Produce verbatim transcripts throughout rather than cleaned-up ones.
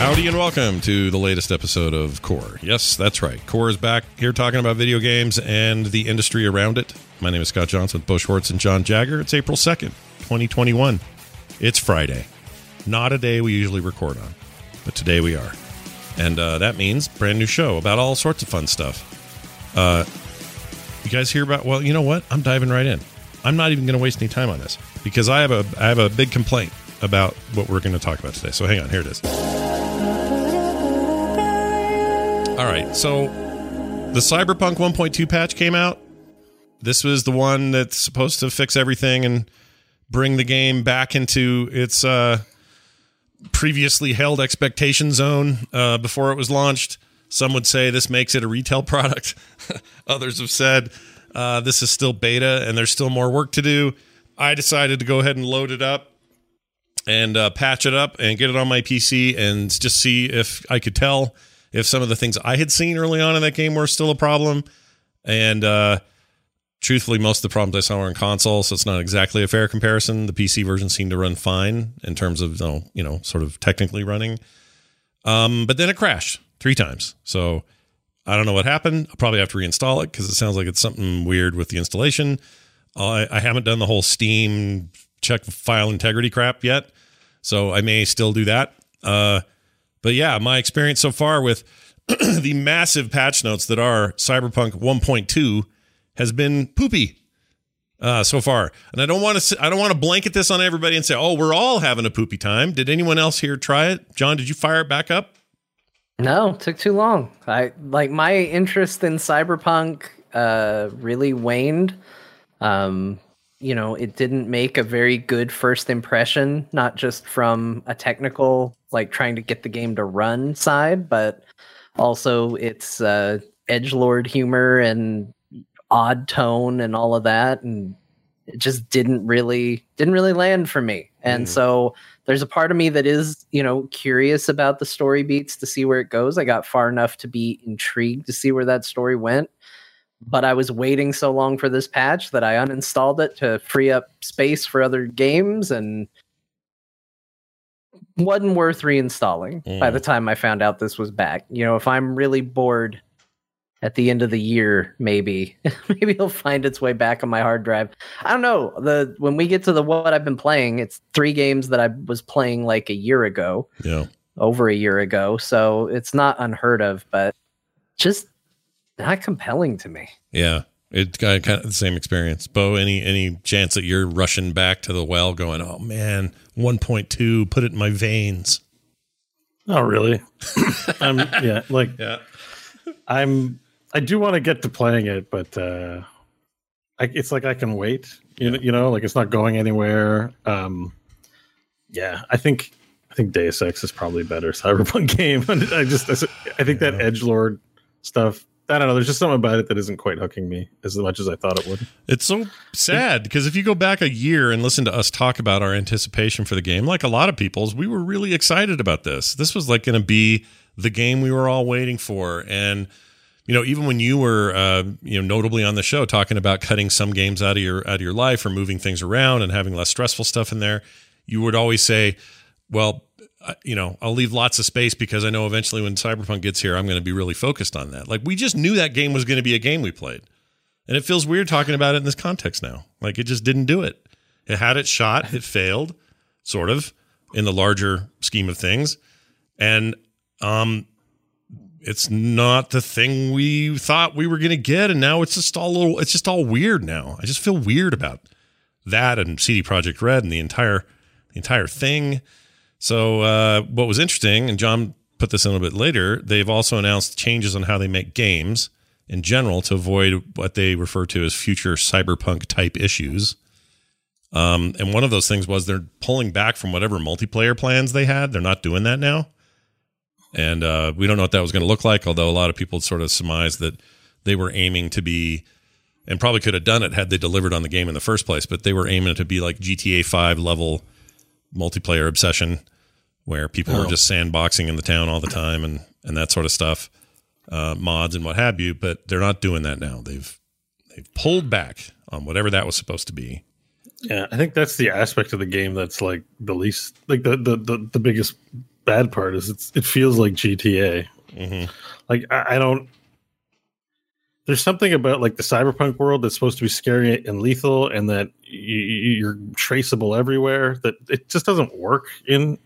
Howdy and welcome to the latest episode of CORE. Yes, that's right. CORE is back here talking about video games and the industry around it. My name is Scott Johnson with Bo Schwartz and John Jagger. It's April second, twenty twenty-one. It's Friday. Not a day we usually record on, but today we are. And uh, that means brand new show about all sorts of fun stuff. Uh, you guys hear about, well, you know what? I'm diving right in. I'm not even going to waste any time on this because I have a I have a big complaint about what we're going to talk about today. So hang on, here it is. All right, so the Cyberpunk one point two patch came out. This was the one that's supposed to fix everything and bring the game back into its uh, previously held expectation zone uh, before it was launched. Some would say this makes it a retail product. Others have said uh, this is still beta and there's still more work to do. I decided to go ahead and load it up and uh, patch it up and get it on my P C and just see if I could tell if some of the things I had seen early on in that game were still a problem. And uh, truthfully, most of the problems I saw were on console, so it's not exactly a fair comparison. The P C version seemed to run fine in terms of, you know, sort of technically running. Um, but then it crashed three times. So I don't know what happened. I'll probably have to reinstall it because it sounds like it's something weird with the installation. Uh, I, I haven't done the whole Steam check file integrity crap yet, so I may still do that. Uh, but yeah, my experience so far with the massive patch notes that are Cyberpunk one point two has been poopy uh, so far. And I don't want to I don't want to blanket this on everybody and say, oh, we're all having a poopy time. Did anyone else here try it? John, did you fire it back up? No, it took too long. I like my interest in Cyberpunk uh, really waned. Um, you know, it didn't make a very good first impression, not just from a technical, like trying to get the game to run side, but also its uh, edgelord humor and odd tone and all of that. And it just didn't really, didn't really land for me. And mm. so there's a part of me that is, you know, curious about the story beats to see where it goes. I got far enough to be intrigued to see where that story went. But I was waiting so long for this patch that I uninstalled it to free up space for other games and wasn't worth reinstalling mm. by the time I found out this was back. You know, if I'm really bored at the end of the year, maybe, maybe it'll find its way back on my hard drive. I don't know. The When we get to the what I've been playing, it's three games that I was playing like a year ago. Yeah. over a year ago, so it's not unheard of, but just not compelling to me. Yeah, it got kind of the same experience. Bo, any any chance that you're rushing back to the well going, oh man, one point two, put it in my veins? Not really. I'm yeah, like yeah. I'm I do want to get to playing it, but uh, I, it's like I can wait. You, yeah. know, you know, like it's not going anywhere. Um, yeah, I think I think Deus Ex is probably a better Cyberpunk game. I just I think yeah. that edgelord stuff, I don't know, there's just something about it that isn't quite hooking me as much as I thought it would. It's so sad because if you go back a year and listen to us talk about our anticipation for the game, like a lot of people's, we were really excited about this. This was like going to be the game we were all waiting for. And you know, even when you were, uh, you know, notably on the show talking about cutting some games out of your out of your life or moving things around and having less stressful stuff in there, you would always say, "Well, uh, you know, I'll leave lots of space because I know eventually when Cyberpunk gets here, I'm going to be really focused on that." Like we just knew that game was going to be a game we played, and it feels weird talking about it in this context now. Like it just didn't do it. It had its shot, it failed, sort of, in the larger scheme of things, and um. It's not the thing we thought we were going to get, and now it's just all little, it's just all weird now. I just feel weird about that and C D Projekt Red and the entire the entire thing. So uh, what was interesting, and John put this in a little bit later, they've also announced changes on how they make games in general to avoid what they refer to as future cyberpunk-type issues. Um, and one of those things was they're pulling back from whatever multiplayer plans they had. They're not doing that now. And uh, we don't know what that was going to look like, although a lot of people sort of surmised that they were aiming to be, and probably could have done it had they delivered on the game in the first place, but they were aiming to be like G T A five level multiplayer obsession where people oh. were just sandboxing in the town all the time and, and that sort of stuff, uh, mods and what have you, but they're not doing that now. They've they've pulled back on whatever that was supposed to be. Yeah, I think that's the aspect of the game that's like the least, like the the the, the biggest bad part is it's, it feels like G T A. Mm-hmm. Like I, I don't. There's something about like the cyberpunk world that's supposed to be scary and lethal, and that you, you're traceable everywhere. That it just doesn't work in.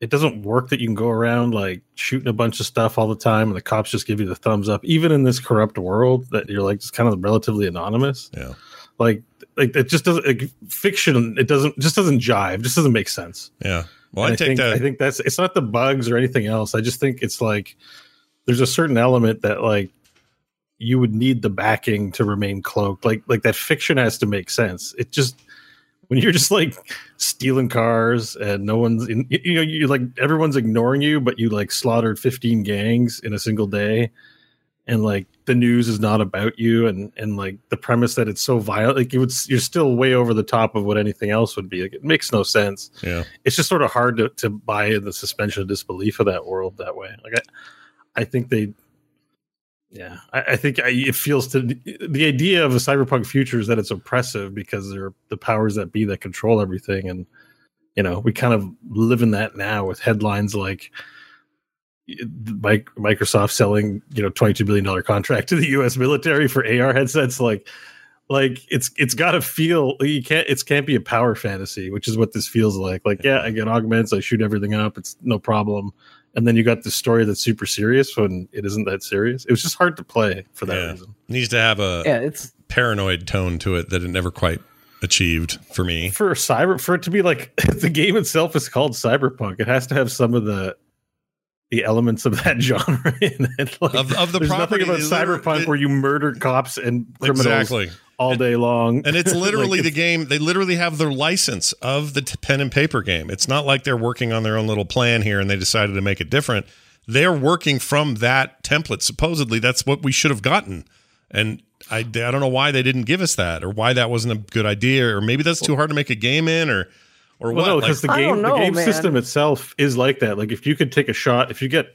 It doesn't work that you can go around like shooting a bunch of stuff all the time, and the cops just give you the thumbs up, even in this corrupt world that you're like just kind of relatively anonymous. Yeah. Like like it just doesn't like, fiction. It doesn't just doesn't jive. Just doesn't make sense. Yeah. Well, I, I, take think, that. I think that's it's not the bugs or anything else. I just think it's like there's a certain element that like you would need the backing to remain cloaked. Like like that fiction has to make sense. It just when you're just like stealing cars and no one's in, you know, you like everyone's ignoring you, but you like slaughtered fifteen gangs in a single day. And like the news is not about you, and and like the premise that it's so violent, like it would, you're still way over the top of what anything else would be. Like it makes no sense. Yeah, it's just sort of hard to, to buy in the suspension of disbelief of that world that way. Like I, I think they, yeah, I, I think I, it feels to the idea of a cyberpunk future is that it's oppressive because they're the powers that be that control everything, and you know we kind of live in that now with headlines like Microsoft selling, you know, twenty-two billion dollars contract to the U S military for A R headsets. Like, like it's it's got to feel you can't. It can't be a power fantasy, which is what this feels like. Like, yeah, I get augments, I shoot everything up, it's no problem. And then you got this story that's super serious when it isn't that serious. It was just hard to play for that yeah. reason. It needs to have a yeah, it's paranoid tone to it that it never quite achieved for me. For cyber, for it to be like the game itself is called Cyberpunk, it has to have some of the. The elements of that genre in it. Like, of, of the there's property, nothing about cyberpunk it, where you murder cops and criminals exactly. all day long. And it's literally like the it's, game. They literally have their license of the t- pen and paper game. It's not like they're working on their own little plan here and they decided to make it different. They're working from that template. Supposedly that's what we should have gotten. And I, I don't know why they didn't give us that or why that wasn't a good idea, or maybe that's too hard to make a game in, or Or well, what? no, because like, the game, know, the game system itself is like that. Like, if you could take a shot, if you get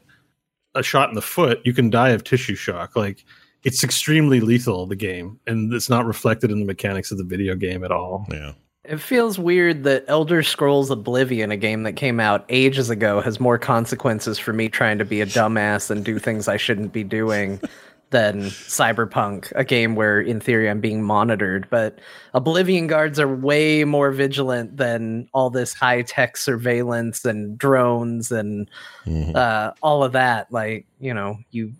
a shot in the foot, you can die of tissue shock. Like, it's extremely lethal, the game, and it's not reflected in the mechanics of the video game at all. Yeah, it feels weird that Elder Scrolls Oblivion, a game that came out ages ago, has more consequences for me trying to be a dumbass and do things I shouldn't be doing than Cyberpunk, a game where in theory I'm being monitored, but Oblivion guards are way more vigilant than all this high-tech surveillance and drones and mm-hmm. uh, all of that. Like, you know, you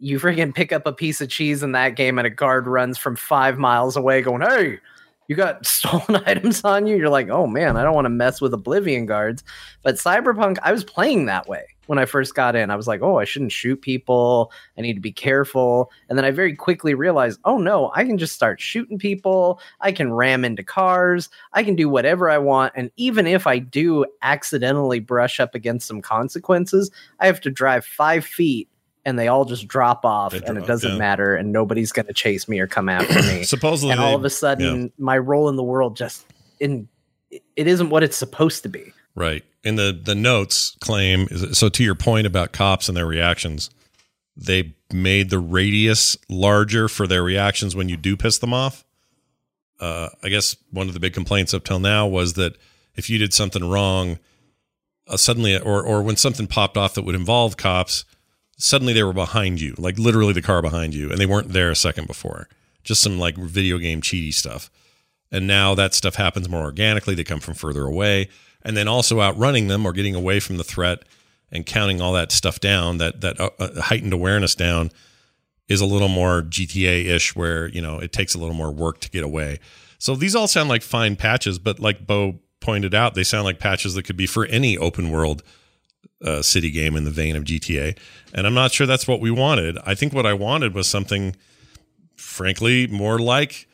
you freaking pick up a piece of cheese in that game and a guard runs from five miles away going, hey, you got stolen items on you. You're like, oh man, I don't want to mess with Oblivion guards. But Cyberpunk, I was playing that way when I first got in. I was like, oh, I shouldn't shoot people. I need to be careful. And then I very quickly realized, oh no, I can just start shooting people. I can ram into cars. I can do whatever I want. And even if I do accidentally brush up against some consequences, I have to drive five feet and they all just drop off drop, and it doesn't yeah. matter. And nobody's going to chase me or come after me. Supposedly, and all they, of a sudden yeah. my role in the world just in it isn't what it's supposed to be. Right. And the, the notes claim. So to your point about cops and their reactions, they made the radius larger for their reactions when you do piss them off. Uh, I guess one of the big complaints up till now was that if you did something wrong uh, suddenly, or, or when something popped off that would involve cops, suddenly they were behind you, like literally the car behind you, and they weren't there a second before. Just some like video game cheaty stuff. And now that stuff happens more organically. They come from further away. And then also outrunning them or getting away from the threat and counting all that stuff down, that that uh, heightened awareness down, is a little more G T A-ish where, you know, it takes a little more work to get away. So these all sound like fine patches, but like Bo pointed out, they sound like patches that could be for any open world Uh, city game in the vein of G T A, and I'm not sure that's what we wanted. I think what I wanted was something, frankly, more like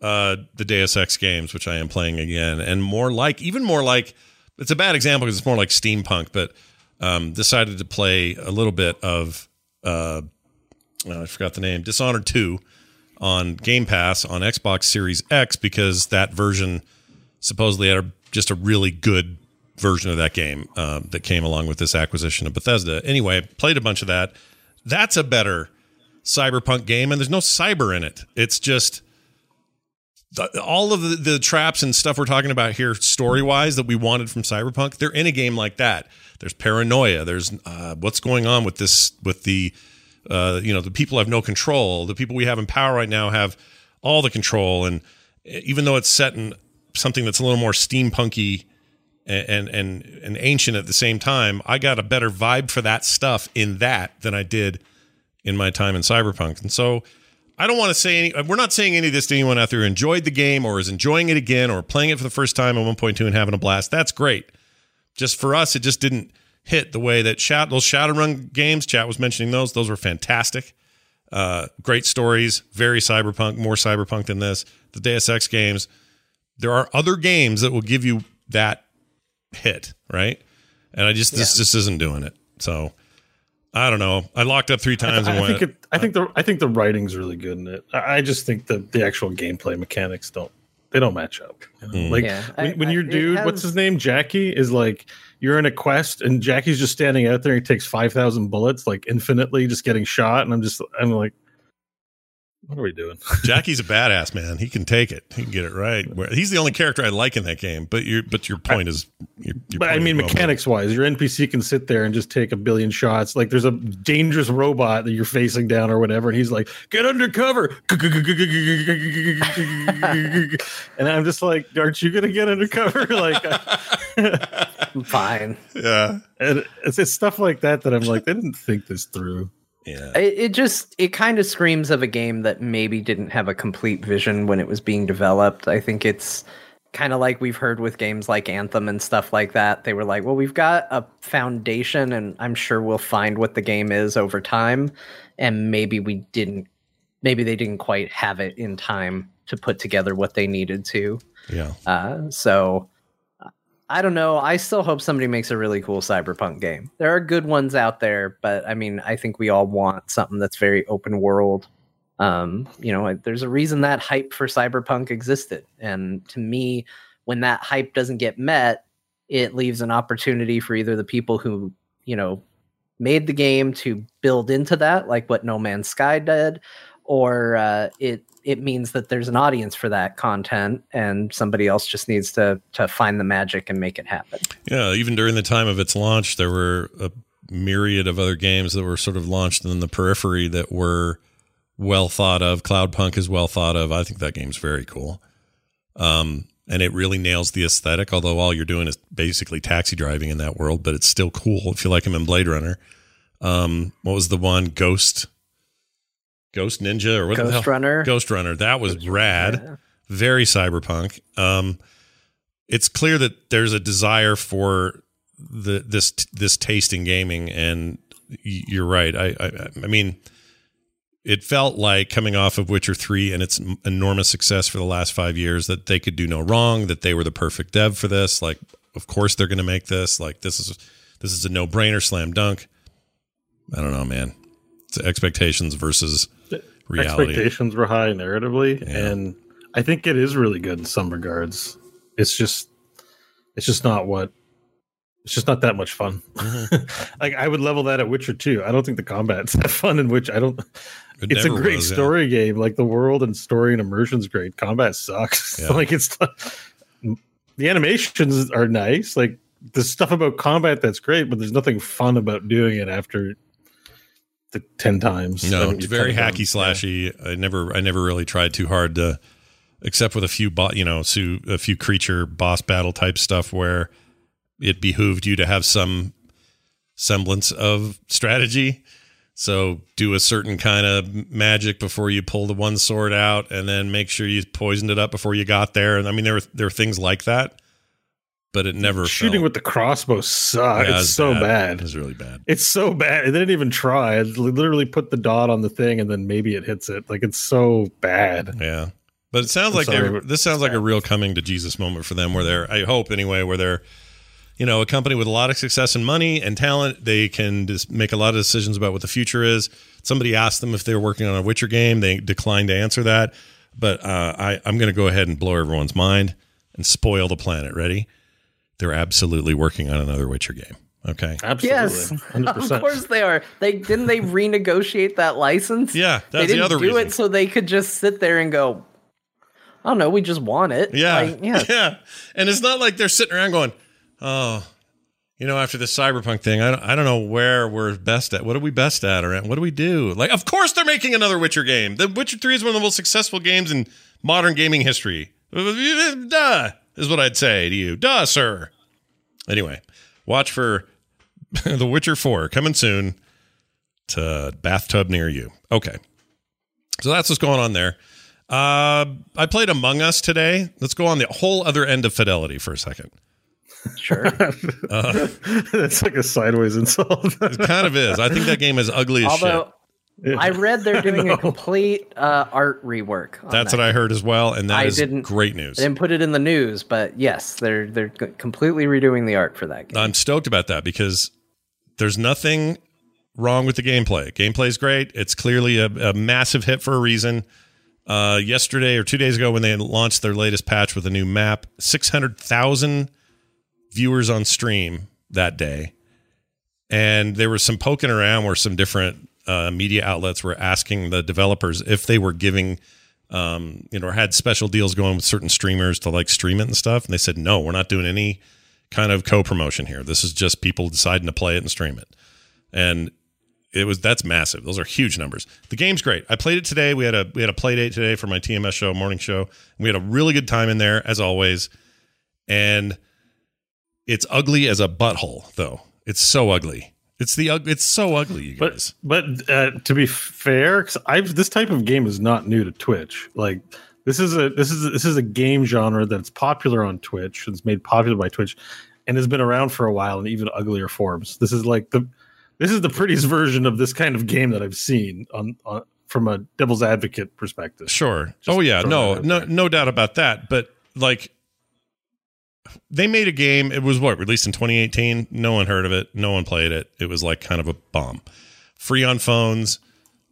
uh, the Deus Ex games, which I am playing again, and more like, even more like, it's a bad example because it's more like steampunk, but um, decided to play a little bit of, uh, oh, I forgot the name, Dishonored two on Game Pass on Xbox Series X, because that version supposedly had a, just a really good version of that game um, that came along with this acquisition of Bethesda. Anyway, played a bunch of that. That's a better Cyberpunk game, and there's no cyber in it. It's just the, all of the, the traps and stuff we're talking about here story-wise that we wanted from Cyberpunk, they're in a game like that. There's paranoia. There's uh, what's going on with this, with the, uh, you know, the people have no control. The people we have in power right now have all the control, and even though it's set in something that's a little more steampunky And, and and ancient at the same time, I got a better vibe for that stuff in that than I did in my time in Cyberpunk. And so I don't want to say any, we're not saying any of this to anyone out there who enjoyed the game or is enjoying it again or playing it for the first time at one point two and having a blast. That's great. Just for us, it just didn't hit the way that Shout, those Shadowrun games, Chat was mentioning those, those were fantastic. Uh, great stories, very Cyberpunk, more Cyberpunk than this. The Deus Ex games, there are other games that will give you that hit, right? And I just this yeah. just isn't doing it. So I don't know. I locked up three times. I, I and went, think it, I think the I think the writing's really good in it. I just think the the actual gameplay mechanics don't they don't match up. You know? mm. Like yeah. when, when I, your I, dude, has, what's his name, Jackie, is like, you're in a quest and Jackie's just standing out there. He takes five thousand bullets, like infinitely, just getting shot. And I'm just I'm like, what are we doing? Jackie's a badass, man. He can take it. He can get it right. He's the only character I like in that game. But your but your point is, your, your but point I mean, mechanics moment. wise, your N P C can sit there and just take a billion shots. Like there's a dangerous robot that you're facing down or whatever, and he's like, "Get undercover," and I'm just like, "Aren't you gonna get undercover?" Like, I'm fine. Yeah, and it's, it's stuff like that that I'm like, they didn't think this through. Yeah. It, it just it kind of screams of a game that maybe didn't have a complete vision when it was being developed. I think it's kind of like we've heard with games like Anthem and stuff like that. They were like, well, we've got a foundation and I'm sure we'll find what the game is over time. And maybe we didn't maybe they didn't quite have it in time to put together what they needed to. Yeah. Uh, so I don't know. I still hope somebody makes a really cool Cyberpunk game. There are good ones out there, but I mean, I think we all want something that's very open world. Um, you know, there's a reason that hype for Cyberpunk existed. And to me, when that hype doesn't get met, it leaves an opportunity for either the people who, you know, made the game to build into that, like what No Man's Sky did, or uh, it it means that there's an audience for that content and somebody else just needs to to find the magic and make it happen. Yeah, even during the time of its launch, there were a myriad of other games that were sort of launched in the periphery that were well thought of. Cloudpunk is well thought of. I think that game's very cool. Um, and it really nails the aesthetic, although all you're doing is basically taxi driving in that world, but it's still cool if you like him in Blade Runner. Um, what was the one? Ghost? Ghost Ninja? Or what Ghost the hell? Runner. Ghost Runner. That was Ghost rad. Runner. Very cyberpunk. Um, it's clear that there's a desire for the this this taste in gaming, and you're right. I, I I mean, it felt like coming off of Witcher three and its enormous success for the last five years that they could do no wrong, that they were the perfect dev for this. Like, of course they're going to make this. Like, this is this is a no brainer, slam dunk. I don't know, man. It's expectations versus reality. Expectations were high narratively, yeah. and I think it is really good in some regards. It's just, it's just not what. It's just not that much fun. Like, I would level that at Witcher two. I don't think the combat's that fun in Witcher. I don't. It it's a great was, story yeah. game. Like, the world and story and immersion's great. Combat sucks. Yeah. Like, it's the animations are nice. Like, the stuff about combat that's great, but there's nothing fun about doing it after the ten times. No, it's very hacky slashy. Yeah. I never, I never really tried too hard to, except with a few, bo- you know, su- a few creature boss battle type stuff where it behooved you to have some semblance of strategy. So do a certain kind of magic before you pull the one sword out, and then make sure you poisoned it up before you got there. And I mean, there were, there were things like that, but it never shooting felt. With the crossbow sucked. Yeah, it's it so bad. bad. It was really bad. It's so bad. They didn't even try. I literally put the dot on the thing and then maybe it hits it. Like, it's so bad. Yeah. But it sounds I'm like sorry, this sounds like bad. a real coming to Jesus moment for them where they're, I hope anyway, where they're, you know, a company with a lot of success and money and talent, they can just make a lot of decisions about what the future is. Somebody asked them if they were working on a Witcher game. They declined to answer that. But uh, I, I'm going to go ahead and blow everyone's mind and spoil the planet. Ready? They're absolutely working on another Witcher game. Okay. Absolutely. Yes, one hundred percent. Of course they are. They didn't they renegotiate that license? Yeah, that's the other reason. They didn't do it so they could just sit there and go, I don't know, we just want it. Yeah. Like, yeah. yeah. And it's not like they're sitting around going, oh, you know, after this cyberpunk thing, I don't, I don't know where we're best at. What are we best at? Or what do we do? Like, of course they're making another Witcher game. The Witcher three is one of the most successful games in modern gaming history. Duh, is what I'd say to you. Duh, sir. Anyway, watch for The Witcher four coming soon to bathtub near you. Okay. So that's what's going on there. Uh, I played Among Us today. Let's go on the whole other end of fidelity for a second. Sure. Uh, that's like a sideways insult. It kind of is. I think that game is ugly as Although, shit. I read they're doing a complete uh, art rework. That's that. what I heard as well, and that I is didn't, great news. I didn't put it in the news, but yes, they're they're completely redoing the art for that game. I'm stoked about that because there's nothing wrong with the gameplay. Gameplay's great. It's clearly a, a massive hit for a reason. Uh, yesterday or two days ago when they launched their latest patch with a new map, six hundred thousand viewers on stream that day, and there was some poking around where some different uh, media outlets were asking the developers if they were giving um you know or had special deals going with certain streamers to like stream it and stuff, and they said no, we're not doing any kind of co-promotion here. This is just people deciding to play it and stream it. And it was that's massive. Those are huge numbers. The game's great. I played it today. We had a we had a play date today for my T M S show, morning show. We had a really good time in there as always, and it's ugly as a butthole, though. It's so ugly. It's the it's so ugly, you guys. But, but uh, to be fair, I've this type of game is not new to Twitch. Like this is a this is a, this is a game genre that's popular on Twitch. It's made popular by Twitch, and has been around for a while in even uglier forms. This is like the this is the prettiest version of this kind of game that I've seen on, on from a devil's advocate perspective. Sure. Just oh yeah. No. No. No doubt about that. But like. They made a game. It was what released in twenty eighteen. No one heard of it. No one played it. It was like kind of a bomb. Free on phones,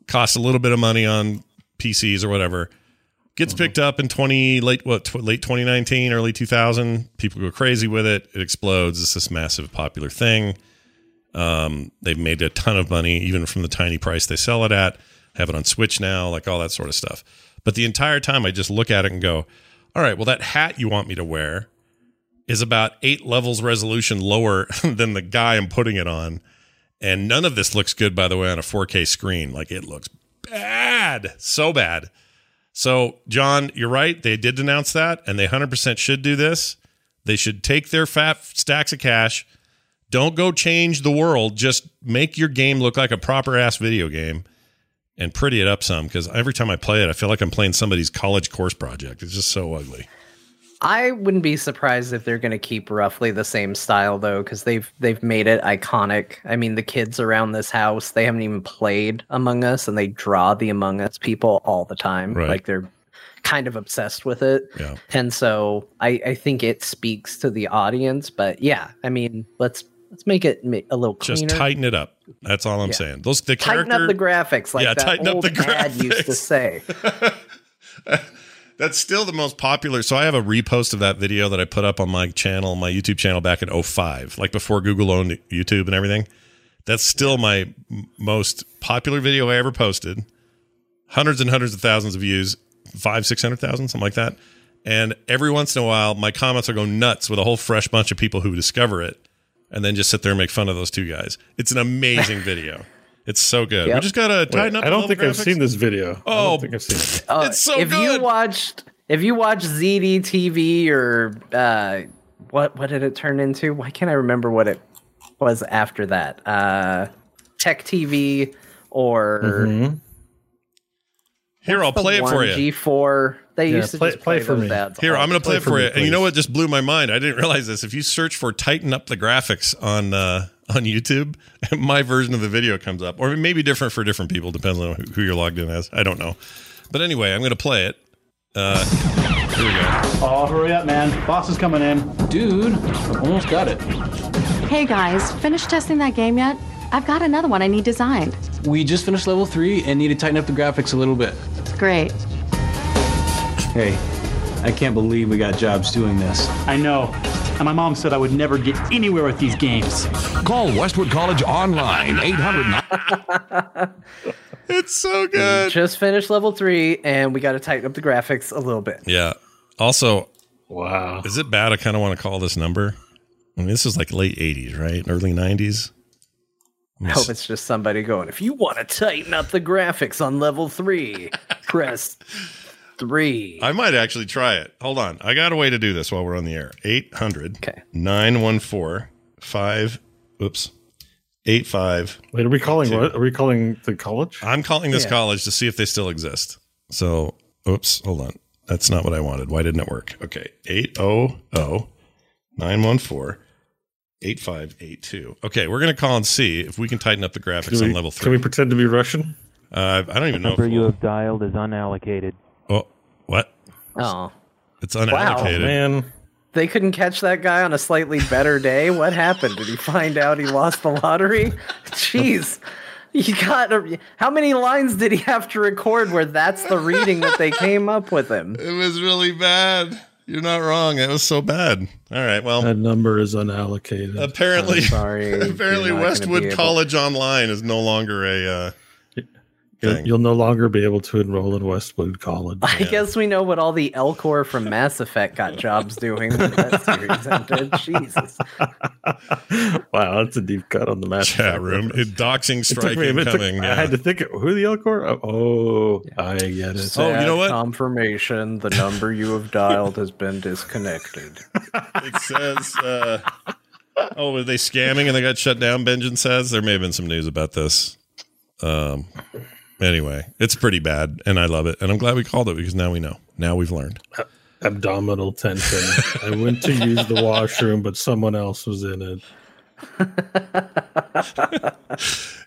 cost a little bit of money on P Cs or whatever. Gets mm-hmm. picked up in twenty late what tw- late twenty nineteen, early two thousand. People go crazy with it. It explodes. It's this massive popular thing. Um, they've made a ton of money even from the tiny price they sell it at. Have it on Switch now, like all that sort of stuff. But the entire time, I just look at it and go, "All right, well that hat you want me to wear." Is about eight levels resolution lower than the guy I'm putting it on. And none of this looks good, by the way, on a four K screen. Like, it looks bad, so bad. So, John, you're right. They did announce that, and they one hundred percent should do this. They should take their fat stacks of cash. Don't go change the world. Just make your game look like a proper-ass video game and pretty it up some, because every time I play it, I feel like I'm playing somebody's college course project. It's just so ugly. I wouldn't be surprised if they're going to keep roughly the same style, though, because they've they've made it iconic. I mean, the kids around this house, they haven't even played Among Us, and they draw the Among Us people all the time. Right. Like, they're kind of obsessed with it. Yeah. And so I, I think it speaks to the audience. But, yeah, I mean, let's let's make it a little cleaner. Just tighten it up. That's all I'm yeah. saying. Those the character, tighten up the graphics, like yeah, that old dad used to say. That's still the most popular. So I have a repost of that video that I put up on my channel, my YouTube channel back in oh five, like before Google owned YouTube and everything. That's still my most popular video I ever posted. Hundreds and hundreds of thousands of views, five, six hundred thousand, something like that. And every once in a while, my comments will go nuts with a whole fresh bunch of people who discover it and then just sit there and make fun of those two guys. It's an amazing video. It's so good. Yep. We just got to tighten Wait, up. I don't think graphics. I've seen this video. Oh, I don't think I've seen it. Uh, it's so if good. If you watched, if you watched Z D T V or uh, what, what did it turn into? Why can't I remember what it was after that? Uh, Tech T V or mm-hmm. here, I'll play it for you. G four. They yeah, used to play, just play, play for me. Here, I'm going to play it for, for you. Me, and you know what just blew my mind? I didn't realize this. If you search for "tighten up the graphics" on uh, on YouTube, my version of the video comes up. Or it may be different for different people, depends on who you're logged in as. I don't know. But anyway, I'm going to play it. Uh, here we go. Oh, hurry up, man. Boss is coming in. Dude, almost got it. Hey, guys. Finished testing that game yet? I've got another one I need designed. We just finished level three and need to tighten up the graphics a little bit. Great. Hey, I can't believe we got jobs doing this. I know. And my mom said I would never get anywhere with these games. Call Westwood College online, eight hundred It's so good. We just finished level three, and we got to tighten up the graphics a little bit. Yeah. Also, wow. Is it bad I kind of want to call this number? I mean, this is like late eighties, right? Early nineties? I hope it's just somebody going, if you want to tighten up the graphics on level three, press three. I might actually try it. Hold on. I got a way to do this while we're on the air. eight hundred nine one four five Oops. eight five Wait, are we calling what? Are we calling the college? I'm calling this yeah. college to see if they still exist. So, oops. Hold on. That's not what I wanted. Why didn't it work? Okay. eight hundred nine one four eight five eight two Okay, we're going to call and see if we can tighten up the graphics we, on level three. Can we pretend to be Russian? Uh, I don't even know. The number you have dialed is unallocated. Oh, what? Oh. It's unallocated. Wow, man. They couldn't catch that guy on a slightly better day? What happened? Did he find out he lost the lottery? Jeez. You got a, how many lines did he have to record where that's the reading that they came up with him? It was really bad. You're not wrong. It was so bad. All right. Well, that number is unallocated. Apparently, sorry, apparently Westwood College able. Online is no longer a uh, thing. You'll no longer be able to enroll in Westwood College. I yeah. guess we know what all the Elcor from Mass Effect got jobs doing when that series ended. Jesus. Wow, that's a deep cut on the Mass Chat Effect room. It, doxing, striking, coming. Took, yeah. I had to think, who the Elcor? Oh, yeah. I get it. Sad oh, you know what? Confirmation, the number you have dialed has been disconnected. It says... Uh, oh, were they scamming and they got shut down, Benjamin says? There may have been some news about this. Um... Anyway, it's pretty bad, and I love it, and I'm glad we called it because now we know. Now we've learned. Abdominal tension. I went to use the washroom, but someone else was in it.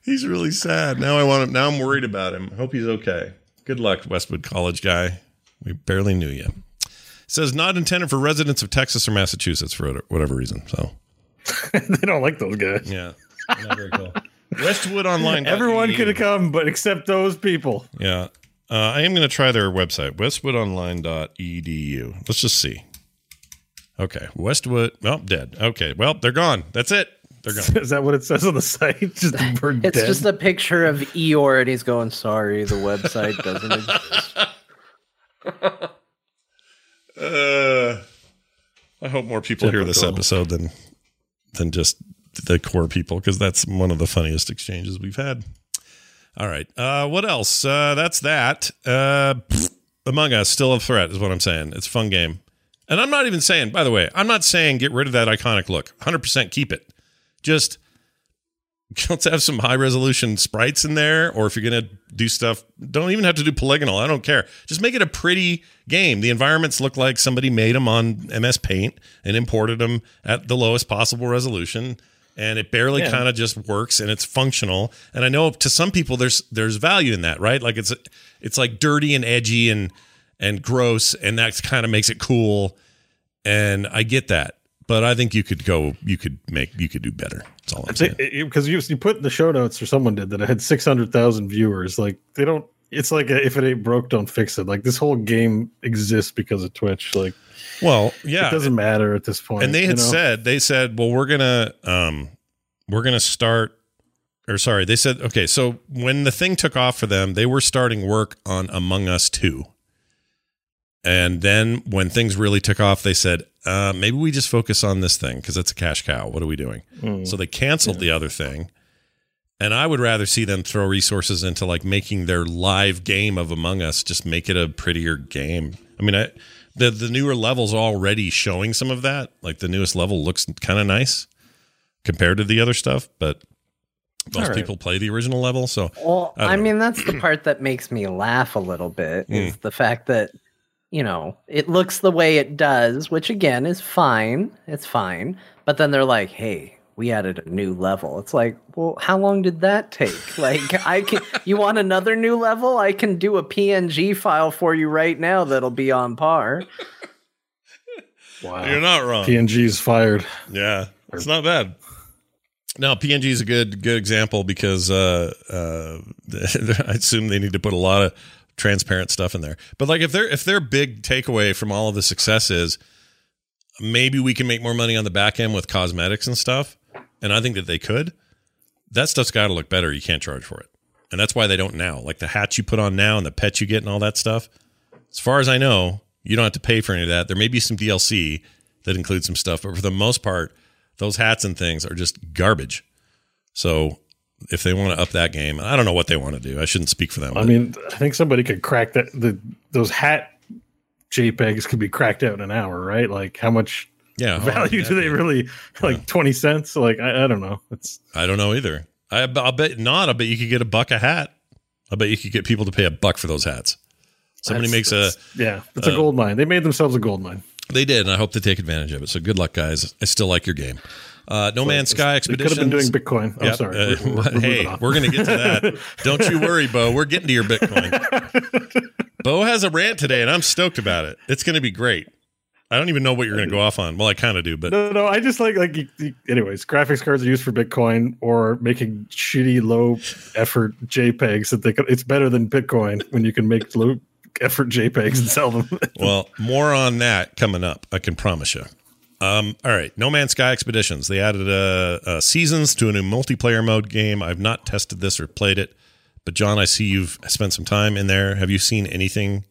He's really sad. Now I want him. Now I'm worried about him. I hope he's okay. Good luck, Westwood College guy. We barely knew you. It says not intended for residents of Texas or Massachusetts for whatever reason. So they don't like those guys. Yeah, not very cool. Westwood Online. Everyone could have come, but except those people. Yeah. Uh, I am going to try their website, westwood online dot e d u Let's just see. Okay. Westwood. Oh, dead. Okay. Well, they're gone. That's it. They're gone. Is that what it says on the site? Just the word it's dead? Just a picture of Eeyore, and he's going, sorry, the website doesn't exist. uh, I hope more people Typical. hear this episode than than just... the core people, because that's one of the funniest exchanges we've had. All right. Uh, what else? Uh, that's that. Uh, Among Us, still a threat, is what I'm saying. It's a fun game. And I'm not even saying, by the way, I'm not saying get rid of that iconic look. one hundred percent keep it. Just let's have some high-resolution sprites in there, or if you're going to do stuff, don't even have to do polygonal. I don't care. Just make it a pretty game. The environments look like somebody made them on M S Paint and imported them at the lowest possible resolution, and it barely yeah. kind of just works, and it's functional. And I know to some people there's there's value in that, right? Like it's it's like dirty and edgy and and gross, and that kind of makes it cool, and I get that. But I think you could go, you could make, you could do better. That's all I'm saying. Because you, you put in the show notes, or someone did, that it had six hundred thousand viewers. Like, they don't, it's like a, if it ain't broke, don't fix it. Like, this whole game exists because of Twitch. Like, well, yeah. It doesn't matter at this point. And they had you know? said, they said, well, we're going to, um, we're going to start, or sorry, they said, okay, so when the thing took off for them, they were starting work on Among Us two. And then when things really took off, they said, uh, maybe we just focus on this thing because it's a cash cow. What are we doing? Mm. So they canceled yeah. the other thing. And I would rather see them throw resources into like making their live game of Among Us, just make it a prettier game. I mean, I, the, the newer levels already showing some of that. Like the newest level looks kind of nice compared to the other stuff, but most right. people play the original level. So, well, I, I mean, that's the part that makes me laugh a little bit is mm. the fact that, you know, it looks the way it does, which again is fine. It's fine. But then they're like, hey, we added a new level. It's like, well, how long did that take? Like, I can, you want another new level? I can do a P N G file for you right now that'll be on par. Wow. You're not wrong. P N G's fired. Yeah. It's not bad. No, P N G is a good, good example because uh, uh, I assume they need to put a lot of transparent stuff in there, but like if their if their big takeaway from all of the success is maybe we can make more money on the back end with cosmetics and stuff, and I think that they could, that stuff's got to look better. You can't charge for it, and that's why they don't now. Like the hat you put on now and the pet you get and all that stuff, as far as I know, you don't have to pay for any of that. There may be some D L C that includes some stuff, but for the most part, those hats and things are just garbage. So if they want to up that game, I don't know what they want to do. I shouldn't speak for them. I mean, I think somebody could crack that. The, those hat JPEGs could be cracked out in an hour, right? Like how much yeah, value oh, do they really like yeah. twenty cents? Like, I, I don't know. It's I don't know either. I, I'll bet not. I bet you could get a buck a hat. I bet you could get people to pay a buck for those hats. Somebody that's, makes that's, a, yeah, it's uh, a gold mine. They made themselves a gold mine. They did. And I hope they take advantage of it. So good luck, guys. I still like your game. Uh, No so Man's Sky Expeditions. We could have been doing Bitcoin. I'm yep. sorry. Uh, we're, we're, we're hey, we're going to get to that. Don't you worry, Bo. We're getting to your Bitcoin. Bo has a rant today, and I'm stoked about it. It's going to be great. I don't even know what you're going to go off on. Well, I kind of do, but no, no. I just like like. Anyways, graphics cards are used for Bitcoin or making shitty low effort JPEGs that they. Could, it's better than Bitcoin when you can make low effort JPEGs and sell them. Well, more on that coming up. I can promise you. Um, all right. No Man's Sky Expeditions. They added uh, uh, seasons to a new multiplayer mode game. I've not tested this or played it, but John, I see you've spent some time in there. Have you seen anything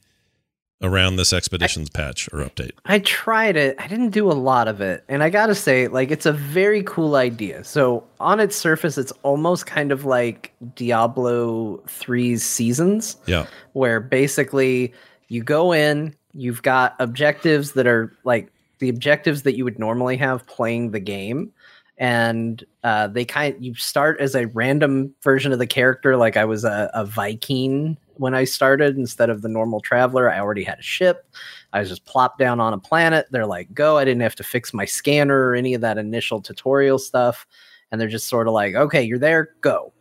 around this Expeditions I, patch or update? I tried it. I didn't do a lot of it. And I got to say, like, it's a very cool idea. So on its surface, it's almost kind of like Diablo three's Seasons. Yeah. Where basically you go in, you've got objectives that are like, the objectives that you would normally have playing the game, and uh, they kind you start as a random version of the character. Like I was a, a Viking when I started instead of the normal traveler. I already had a ship. I was just plopped down on a planet. They're like, go. I didn't have to fix my scanner or any of that initial tutorial stuff. And they're just sort of like, okay, you're there, go.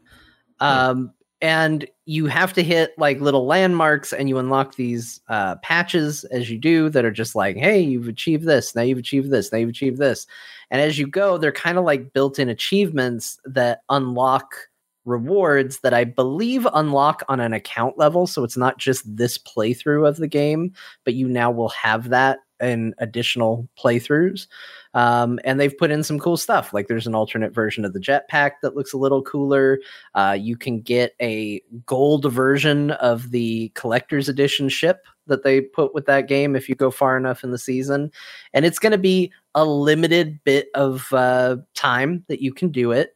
Um, and you have to hit like little landmarks, and you unlock these uh, patches as you do that are just like, hey, you've achieved this. Now you've achieved this. Now you've achieved this. And as you go, they're kind of like built-in achievements that unlock rewards that I believe unlock on an account level. So it's not just this playthrough of the game, but you now will have that in additional playthroughs. Um, and they've put in some cool stuff. Like there's an alternate version of the jetpack that looks a little cooler. Uh, you can get a gold version of the collector's edition ship that they put with that game if you go far enough in the season. And it's going to be a limited bit of uh, time that you can do it.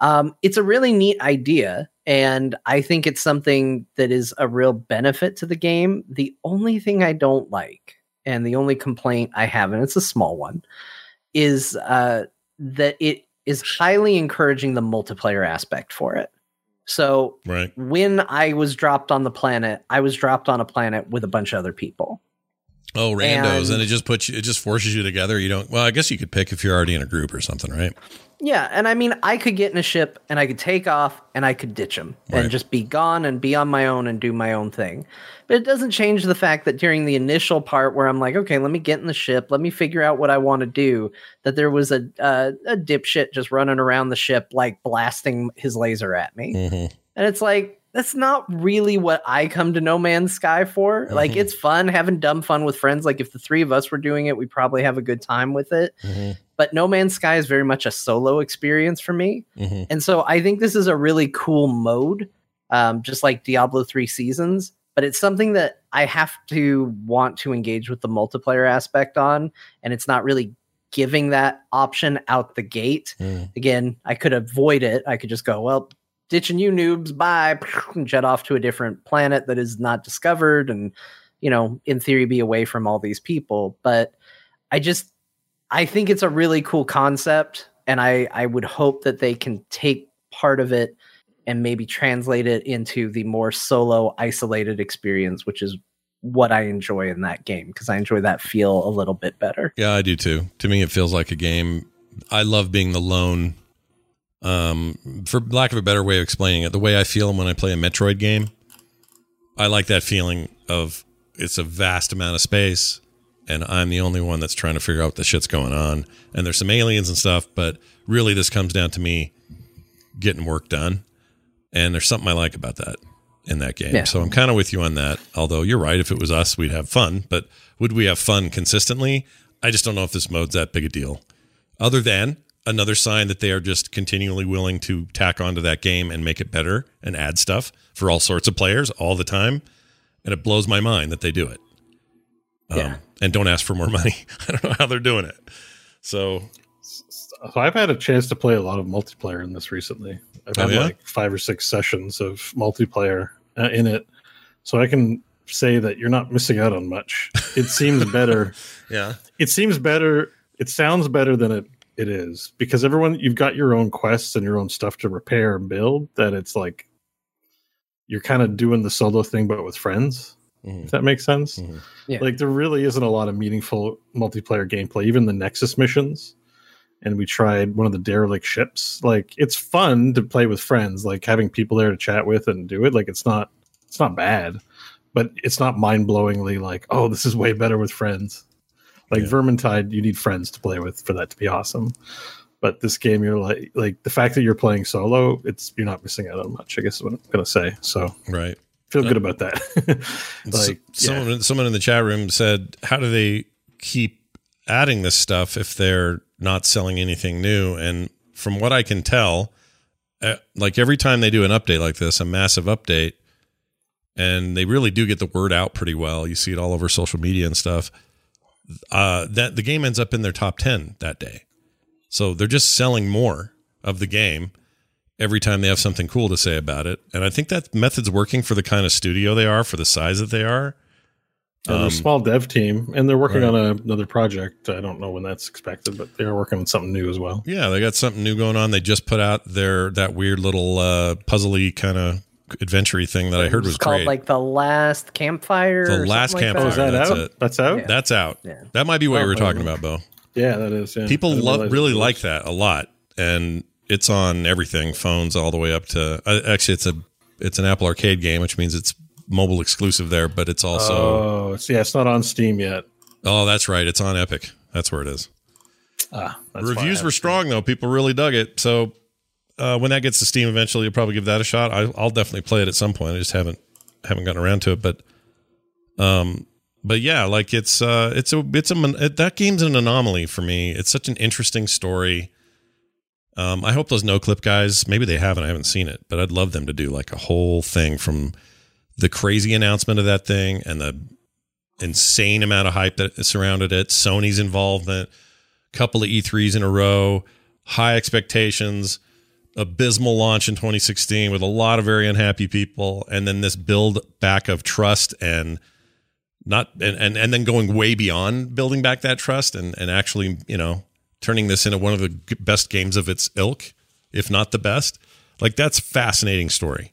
Um, it's a really neat idea, and I think it's something that is a real benefit to the game. The only thing I don't like, and the only complaint I have, and it's a small one, is uh, that it is highly encouraging the multiplayer aspect for it. So right. when I was dropped on the planet, I was dropped on a planet with a bunch of other people. Oh, randos. And, and it just puts you, it just forces you together. You don't, well, I guess you could pick if you're already in a group or something, right? Yeah. And I mean, I could get in a ship and I could take off and I could ditch them right. and just be gone and be on my own and do my own thing. But it doesn't change the fact that during the initial part where I'm like, okay, let me get in the ship, let me figure out what I want to do, that there was a, uh, a dipshit just running around the ship, like blasting his laser at me. Mm-hmm. And it's like, that's not really what I come to No Man's Sky for. Mm-hmm. Like, it's fun having dumb fun with friends. Like, if the three of us were doing it, we'd probably have a good time with it. Mm-hmm. But No Man's Sky is very much a solo experience for me. Mm-hmm. And so I think this is a really cool mode, um, just like Diablo three Seasons. But it's something that I have to want to engage with the multiplayer aspect on. And it's not really giving that option out the gate. Mm. Again, I could avoid it. I could just go, well... ditching you noobs, bye, and jet off to a different planet that is not discovered and, you know, in theory be away from all these people. But I just, I think it's a really cool concept, and I, I would hope that they can take part of it and maybe translate it into the more solo, isolated experience, which is what I enjoy in that game, because I enjoy that feel a little bit better. Yeah, I do too. To me, it feels like a game. I love being the lone Um, for lack of a better way of explaining it, the way I feel when I play a Metroid game, I like that feeling of it's a vast amount of space and I'm the only one that's trying to figure out what the shit's going on. And there's some aliens and stuff, but really this comes down to me getting work done. And there's something I like about that in that game. Yeah. So I'm kind of with you on that. Although you're right, if it was us, we'd have fun, but would we have fun consistently? I just don't know if this mode's that big a deal, other than another sign that they are just continually willing to tack onto that game and make it better and add stuff for all sorts of players all the time. And it blows my mind that they do it. Um, yeah. And don't ask for more money. I don't know how they're doing it. So I've had a chance to play a lot of multiplayer in this recently. I've had oh, yeah? like five or six sessions of multiplayer uh, in it. So I can say that you're not missing out on much. It seems better. yeah. It seems better. It sounds better than it It is, because everyone, you've got your own quests and your own stuff to repair and build, that it's like you're kind of doing the solo thing, but with friends, mm-hmm. if that makes sense. Mm-hmm. Yeah. Like there really isn't a lot of meaningful multiplayer gameplay, even the Nexus missions. And we tried one of the derelict ships. Like it's fun to play with friends, like having people there to chat with and do it. Like it's not, it's not bad, but it's not mind blowingly like, oh, this is way better with friends. Like yeah. Vermintide, you need friends to play with for that to be awesome. But this game, you're like, like the fact that you're playing solo, it's you're not missing out on much, I guess is what I'm gonna say. So right, feel uh, good about that. like so, someone, yeah. someone in the chat room said, "How do they keep adding this stuff if they're not selling anything new?" And from what I can tell, uh, like every time they do an update like this, a massive update, and they really do get the word out pretty well. You see it all over social media and stuff. Uh, that the game ends up in their top ten that day. So they're just selling more of the game every time they have something cool to say about it. And I think that method's working for the kind of studio they are, for the size that they are. Um, they're a small dev team, and they're working right. on a, another project. I don't know when that's expected, but they're working on something new as well. Yeah, they got something new going on. They just put out their that weird little uh, puzzly kind of adventure-y thing that I heard was called great. Like the last campfire. The last campfire. Like that? Oh, is that that's out? It. That's out. Yeah. That's out. Yeah. That might be what oh, we were talking about, Bo. Yeah, that is. Yeah. People love really like that a lot, and it's on everything, phones all the way up to. Uh, actually, it's a it's an Apple Arcade game, which means it's mobile exclusive there, but it's also. Oh, it's, yeah, it's not on Steam yet. Oh, that's right. It's on Epic. That's where it is. Ah, that's reviews were strong though. People really dug it. So. Uh, when that gets to Steam eventually, you'll probably give that a shot. I, I'll definitely play it at some point. I just haven't haven't gotten around to it, but um, but yeah, like it's uh, it's a it's a it, that game's an anomaly for me. It's such an interesting story. Um, I hope those no-clip guys, maybe they haven't. I haven't seen it, but I'd love them to do like a whole thing from the crazy announcement of that thing and the insane amount of hype that surrounded it. Sony's involvement, couple of E threes in a row, high expectations. abysmal launch in twenty sixteen with a lot of very unhappy people, and then this build back of trust and not and and, and then going way beyond building back that trust and and actually, you know, turning this into one of the best games of its ilk, if not the best. Like, that's a fascinating story,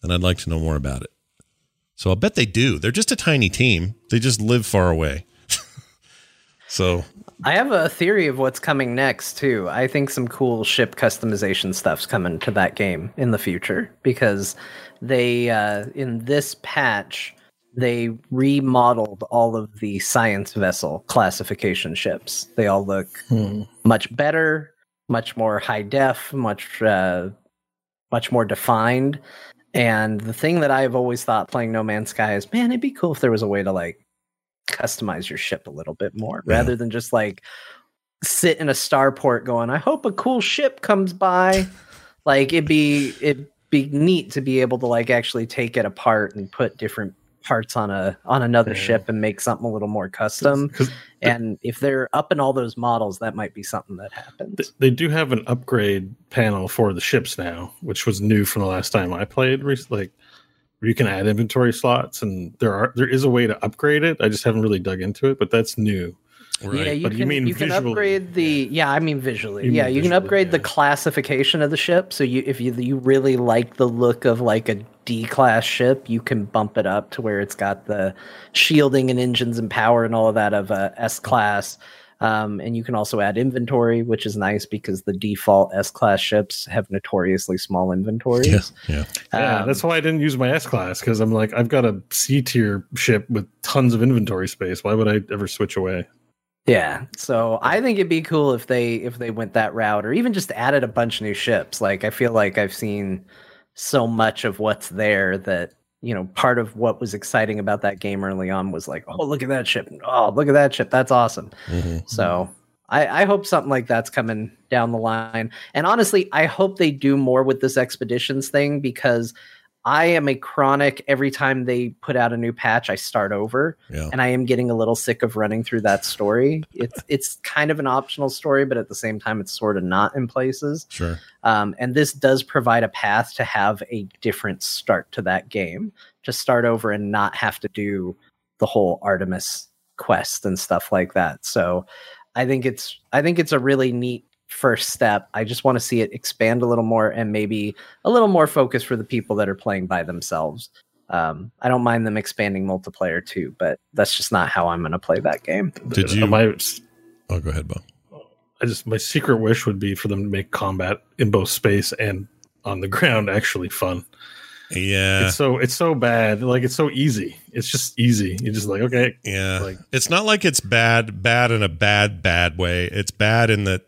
and I'd like to know more about it. So I'll bet they do. They're just a tiny team. They just live far away. So I have a theory of what's coming next, too. I think some cool ship customization stuff's coming to that game in the future, because they, uh, in this patch, they remodeled all of the science vessel classification ships. They all look hmm. much better, much more high def, much, uh, much more defined. And the thing that I've always thought playing No Man's Sky is, man, it'd be cool if there was a way to, like, customize your ship a little bit more, rather yeah. than just like sit in a starport going, I hope a cool ship comes by. Like, it'd be it'd be neat to be able to, like, actually take it apart and put different parts on a on another yeah. ship and make something a little more custom. Cause, cause and the, if they're up in all those models, that might be something that happens. They do have an upgrade panel for the ships now, which was new from the last time I played recently. Like, you can add inventory slots, and there are there is a way to upgrade it. I just haven't really dug into it, but that's new. Right. Yeah, you but can, you mean you visually. Can upgrade the yeah, I mean visually. You yeah, mean you visually, can upgrade yeah. the classification of the ship. So you if you you really like the look of, like, a D-class ship, you can bump it up to where it's got the shielding and engines and power and all of that of a S-class. Um, and you can also add inventory, which is nice because the default S-class ships have notoriously small inventories. Yeah, yeah. Um, yeah that's why I didn't use my S-class, because I'm like, I've got a C-tier ship with tons of inventory space. Why would I ever switch away? Yeah, so I think it'd be cool if they if they went that route, or even just added a bunch of new ships. Like, I feel like I've seen so much of what's there that, you know, part of what was exciting about that game early on was like, oh, look at that ship. Oh, look at that ship. That's awesome. Mm-hmm. So I, I hope something like that's coming down the line. And honestly, I hope they do more with this Expeditions thing, because I am a chronic, every time they put out a new patch, I start over. Yeah. And I am getting a little sick of running through that story. It's it's kind of an optional story, but at the same time, it's sort of not in places. Sure. Um, and this does provide a path to have a different start to that game, to start over and not have to do the whole Artemis quest and stuff like that. So I think it's I think it's a really neat first step. I just want to see it expand a little more, and maybe a little more focus for the people that are playing by themselves. Um, I don't mind them expanding multiplayer too, but that's just not how I'm going to play that game. Did you? I, oh, go ahead, Bo. I just my secret wish would be for them to make combat in both space and on the ground actually fun. Yeah, it's so it's so bad. Like, it's so easy. It's just easy. You're just like, okay, yeah. Like, it's not like it's bad, bad in a bad, bad way. It's bad in that.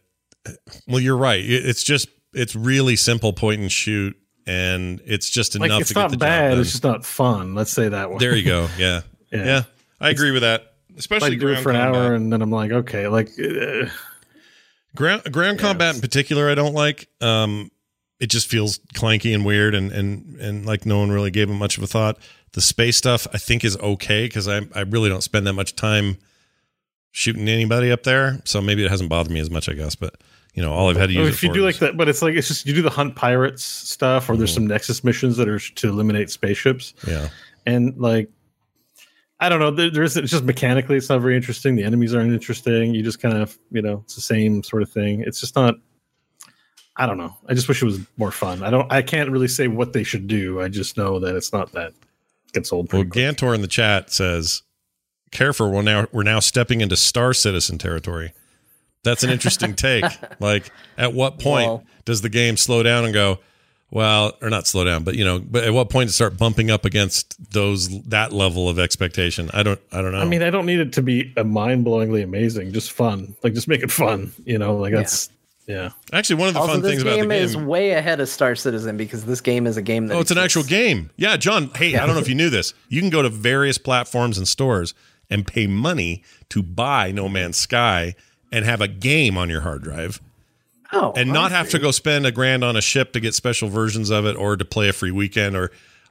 Well, you're right. It's just it's really simple point and shoot, and it's just enough. Like, it's to not get the bad. Job done. It's just not fun. Let's say that one. There you go. Yeah, yeah. yeah I it's, agree with that. Especially like, do it for an combat. Hour, and then I'm like, okay, like uh, ground ground yeah, combat in particular, I don't like. Um, it just feels clanky and weird, and and and like no one really gave it much of a thought. The space stuff I think is okay, because I I really don't spend that much time shooting anybody up there, so maybe it hasn't bothered me as much, I guess. But you know, all I've had to use. Oh, if it for you do is. Like that, but it's like it's just you do the hunt pirates stuff, or mm-hmm. there's some Nexus missions that are to eliminate spaceships. Yeah, and like I don't know, there, there is it's just mechanically it's not very interesting. The enemies aren't interesting. You just kind of you know it's the same sort of thing. It's just not. I don't know. I just wish it was more fun. I don't. I can't really say what they should do. I just know that it's not that it gets old. Well, quickly. Gantor in the chat says. Careful, we're now we're now stepping into Star Citizen territory. That's an interesting take. Like, at what point well, does the game slow down and go, well, or not slow down, but you know, but at what point to start bumping up against those that level of expectation? I don't, I don't know. I mean, I don't need it to be a mind-blowingly amazing, just fun. Like, just make it fun. You know, like that's. Yeah. Yeah. Actually, one of the also, fun things about the game is way ahead of Star Citizen because this game is a game that. Oh, it's exists. An actual game. Yeah, John. Hey, yeah. I don't know if you knew this. You can go to various platforms and stores and pay money to buy No Man's Sky and have a game on your hard drive. Oh, and not have to go spend a grand on a ship to get special versions of it or to play a free weekend or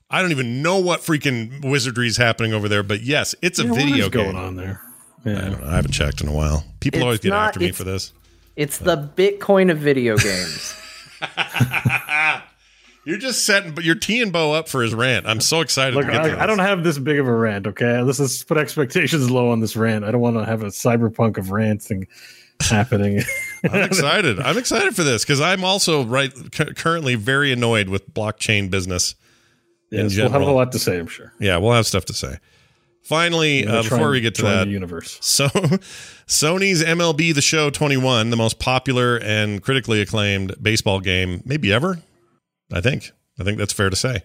I don't even know what freaking wizardry is happening over there. But yes, it's a yeah, video game going on there. Yeah. I don't know. I haven't checked in a while. People it's always get not, after me for this. It's but. The Bitcoin of video games. You're just setting, but you're teeing Bo up for his rant. I'm so excited. Look, to get I, to this. I don't have this big of a rant. Okay, let's just put expectations low on this rant. I don't want to have a cyberpunk of ranting happening. I'm excited. I'm excited for this because I'm also right c- currently very annoyed with blockchain business. Yes, we'll have a lot to say, I'm sure. Yeah, we'll have stuff to say. Finally, uh, before and, we get to that, universe. So, Sony's M L B The Show twenty-one, the most popular and critically acclaimed baseball game maybe ever. I think. I think that's fair to say.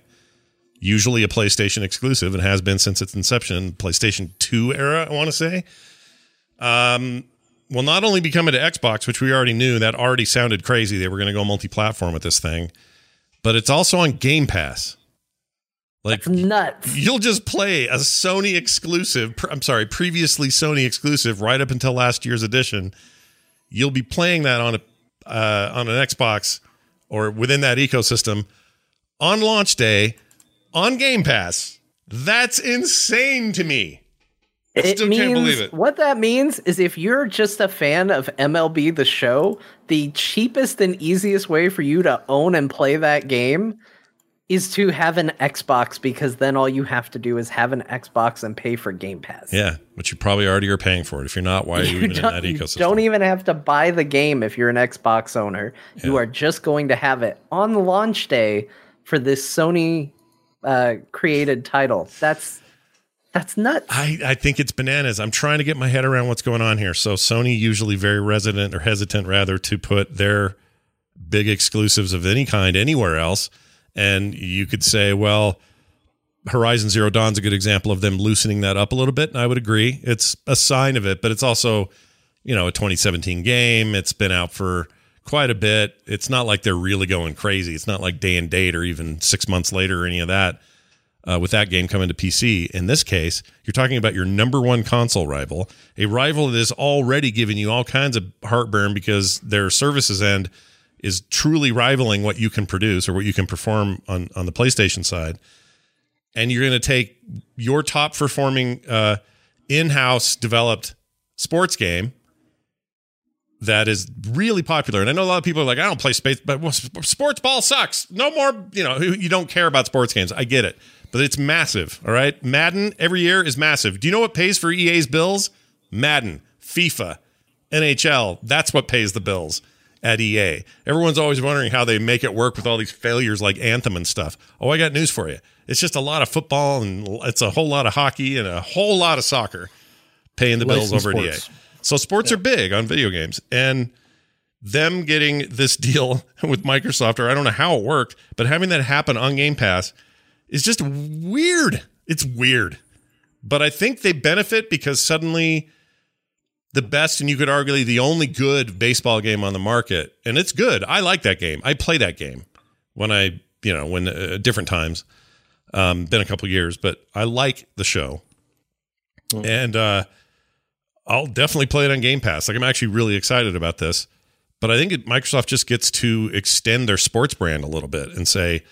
Usually a PlayStation exclusive, and has been since its inception, PlayStation two era, I want to say. Um, will not only be coming to Xbox, which we already knew, that already sounded crazy. They were going to go multi-platform with this thing, but it's also on Game Pass. Like, that's nuts. You'll just play a Sony exclusive. I'm sorry, previously Sony exclusive, right up until last year's edition. You'll be playing that on a uh, on an Xbox or within that ecosystem on launch day on Game Pass. That's insane to me. I it still means, can't believe it. What that means is if you're just a fan of M L B The Show, the cheapest and easiest way for you to own and play that game is to have an Xbox, because then all you have to do is have an Xbox and pay for Game Pass. Yeah, which you probably already are paying for it. If you're not, why are you, you even in that ecosystem? You don't even have to buy the game if you're an Xbox owner. Yeah. You are just going to have it on launch day for this Sony uh, created title. That's that's nuts. I, I think it's bananas. I'm trying to get my head around what's going on here. So Sony usually very resident or hesitant rather to put their big exclusives of any kind anywhere else. And you could say, well, Horizon Zero Dawn's a good example of them loosening that up a little bit. And I would agree. It's a sign of it, but it's also, you know, a twenty seventeen game. It's been out for quite a bit. It's not like they're really going crazy. It's not like day and date or even six months later or any of that uh, with that game coming to P C. In this case, you're talking about your number one console rival, a rival that is already giving you all kinds of heartburn because their services end is truly rivaling what you can produce or what you can perform on, on the PlayStation side. And you're going to take your top performing uh, in-house developed sports game that is really popular. And I know a lot of people are like, I don't play space, but sports ball sucks. No more, you know, you don't care about sports games. I get it, but it's massive. All right. Madden every year is massive. Do you know what pays for E A's bills? Madden, FIFA, N H L. That's what pays the bills at E A. Everyone's always wondering how they make it work with all these failures like Anthem and stuff. Oh, I got news for you. It's just a lot of football, and it's a whole lot of hockey and a whole lot of soccer paying the bills over at E A. So sports yeah. are big on video games, and them getting this deal with Microsoft, or I don't know how it worked, but having that happen on Game Pass is just weird. It's weird. But I think they benefit because suddenly the best, and you could argue the only good baseball game on the market, and it's good. I like that game. I play that game when I, you know, when uh, different times, um, been a couple years, but I like the show, oh. and uh, I'll definitely play it on Game Pass. Like, I'm actually really excited about this, but I think it, Microsoft just gets to extend their sports brand a little bit and say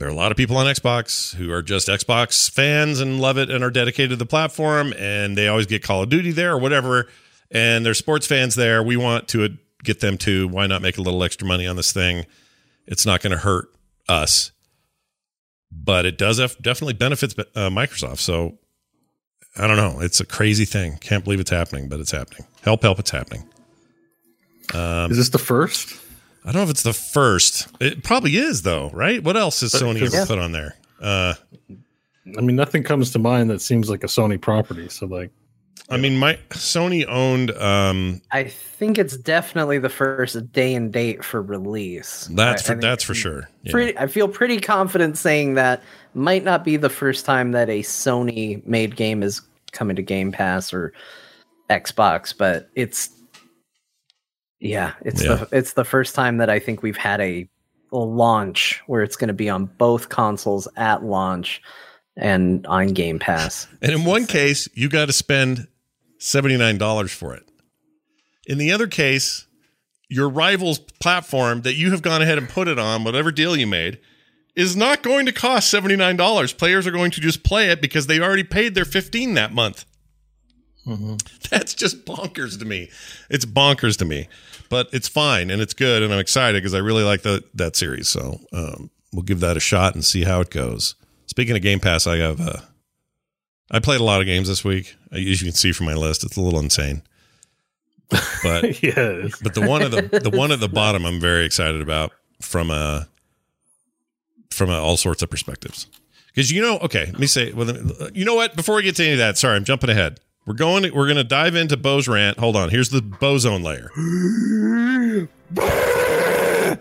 there are a lot of people on Xbox who are just Xbox fans and love it and are dedicated to the platform, and they always get Call of Duty there or whatever, and there's sports fans there. We want to get them to, why not make a little extra money on this thing? It's not going to hurt us, but it does have, definitely benefits uh, Microsoft. So I don't know. It's a crazy thing. Can't believe it's happening, but it's happening. Help, help, it's happening. Um, Is this the first? I don't know if it's the first. It probably is, though, right? What else has Sony ever yeah. put on there? Uh, I mean, nothing comes to mind that seems like a Sony property. So, like, I know. mean, my Sony owned. Um, I think it's definitely the first day and date for release. That's for, I, I that's for sure. Yeah. Pretty, I feel pretty confident saying that might not be the first time that a Sony made game is coming to Game Pass or Xbox, but it's. Yeah, it's yeah. the it's the first time that I think we've had a, a launch where it's going to be on both consoles at launch and on Game Pass. And in one case, you got to spend seventy-nine dollars for it. In the other case, your rival's platform that you have gone ahead and put it on, whatever deal you made, is not going to cost seventy-nine dollars. Players are going to just play it because they already paid their fifteen dollars that month. Mm-hmm. That's just bonkers to me. It's bonkers to me, but it's fine and it's good. And I'm excited because I really like the, that series. So um, we'll give that a shot and see how it goes. Speaking of Game Pass, I have uh, I played a lot of games this week. As you can see from my list, it's a little insane. But yes. But the one at the the one at the bottom I'm very excited about from a from a, all sorts of perspectives. Because you know, okay, let me say, well, you know what? Before we get to any of that, sorry, I'm jumping ahead. We're going to, we're going to dive into Bo's rant. Hold on, here's the Bozone layer.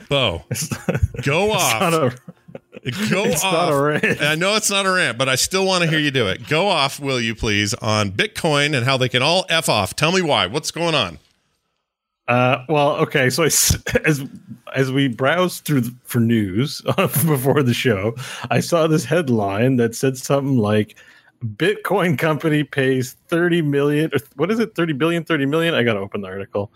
Bo, not, go off. A, go it's off. Not a rant. I know it's not a rant, but I still want to hear you do it. Go off, will you please, on Bitcoin and how they can all F off. Tell me why. What's going on? Uh, well, okay. So I, as as we browsed through the, for news uh, before the show, I saw this headline that said something like, Bitcoin company pays thirty million. What is it? thirty billion, thirty million. I got to open the article.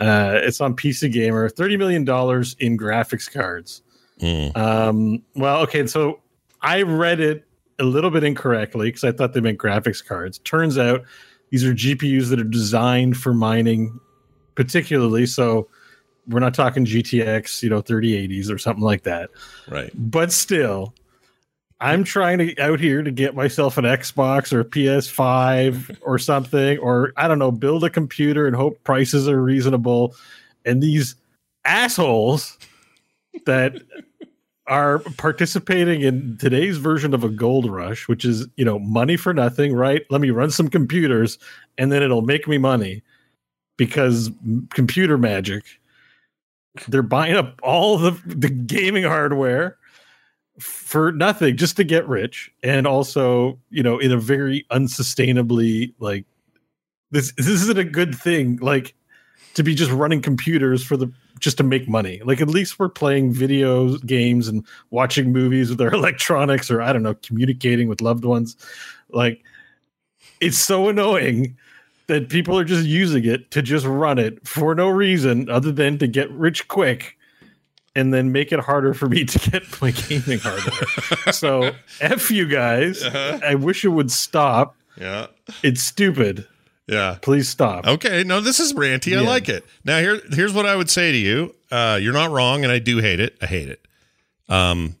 Uh, it's on P C Gamer. thirty million dollars in graphics cards. Mm. Um, well, okay. So I read it a little bit incorrectly because I thought they meant graphics cards. Turns out these are G P Us that are designed for mining particularly. So we're not talking G T X, you know, thirty eighties or something like that. Right. But still, I'm trying to out here to get myself an Xbox or a P S five or something, or I don't know, build a computer and hope prices are reasonable. And these assholes that are participating in today's version of a gold rush, which is, you know, money for nothing, right? Let me run some computers and then it'll make me money because computer magic. They're buying up all the, the gaming hardware for nothing just to get rich, and also, you know, in a very unsustainably, like, this this isn't a good thing, like, to be just running computers for the just to make money. Like, at least we're playing video games and watching movies with our electronics, or I don't know, communicating with loved ones. Like, it's so annoying that people are just using it to just run it for no reason other than to get rich quick. And then make it harder for me to get my gaming hardware. So F you guys. Uh-huh. I wish it would stop. Yeah. It's stupid. Yeah. Please stop. Okay. No, this is ranty. Yeah. I like it. Now here, here's what I would say to you. Uh, you're not wrong. And I do hate it. I hate it. Um,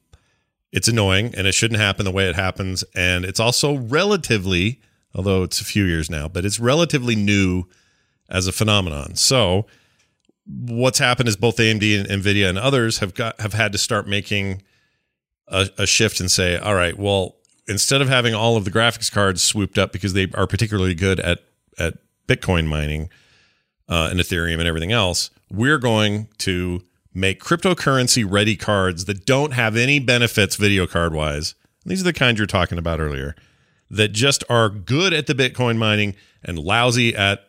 it's annoying and it shouldn't happen the way it happens. And it's also relatively, although it's a few years now, but it's relatively new as a phenomenon. So what's happened is both A M D and NVIDIA and others have got have had to start making a, a shift and say, all right, well, instead of having all of the graphics cards swooped up because they are particularly good at at Bitcoin mining uh, and Ethereum and everything else, we're going to make cryptocurrency ready cards that don't have any benefits video card wise. These are the kind you're talking about earlier that just are good at the Bitcoin mining and lousy at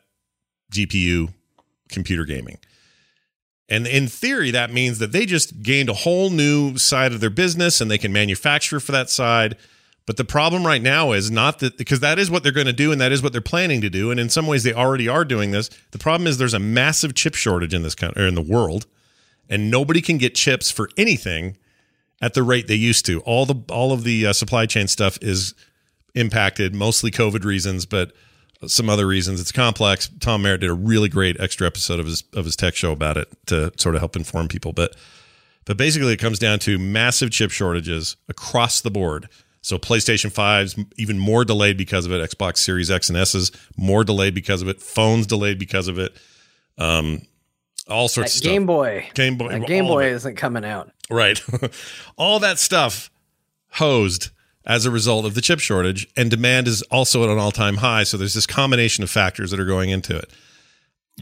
G P U computer gaming. And in theory, that means that they just gained a whole new side of their business and they can manufacture for that side. But the problem right now is not that, because that is what they're going to do and that is what they're planning to do. And in some ways, they already are doing this. The problem is there's a massive chip shortage in this country, or in the world, and nobody can get chips for anything at the rate they used to. All the all of the uh, supply chain stuff is impacted, mostly COVID reasons, but some other reasons. It's complex. Tom Merritt did a really great extra episode of his of his tech show about it to sort of help inform people. But but basically, it comes down to massive chip shortages across the board. So PlayStation five's even more delayed because of it. Xbox Series X and S's more delayed because of it. Phones delayed because of it. Um, all sorts that of stuff. Game Boy. Game Boy. That Game Boy isn't coming out. Right. All that stuff hosed as a result of the chip shortage, and demand is also at an all-time high. So there's this combination of factors that are going into it.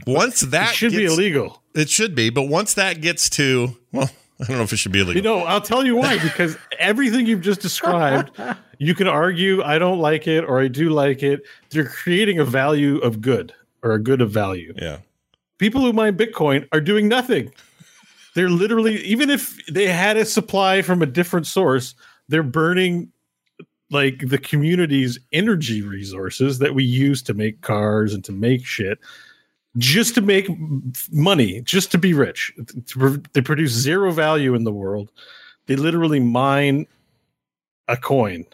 Once that it should gets, be illegal. It should be. But once that gets to, well, I don't know if it should be illegal. You know, I'll tell you why, because everything you've just described, you can argue, I don't like it, or I do like it. They're creating a value of good, or a good of value. Yeah. People who mine Bitcoin are doing nothing. They're literally, even if they had a supply from a different source, they're burning like the community's energy resources that we use to make cars and to make shit just to make money, just to be rich. They produce zero value in the world. They literally mine a coin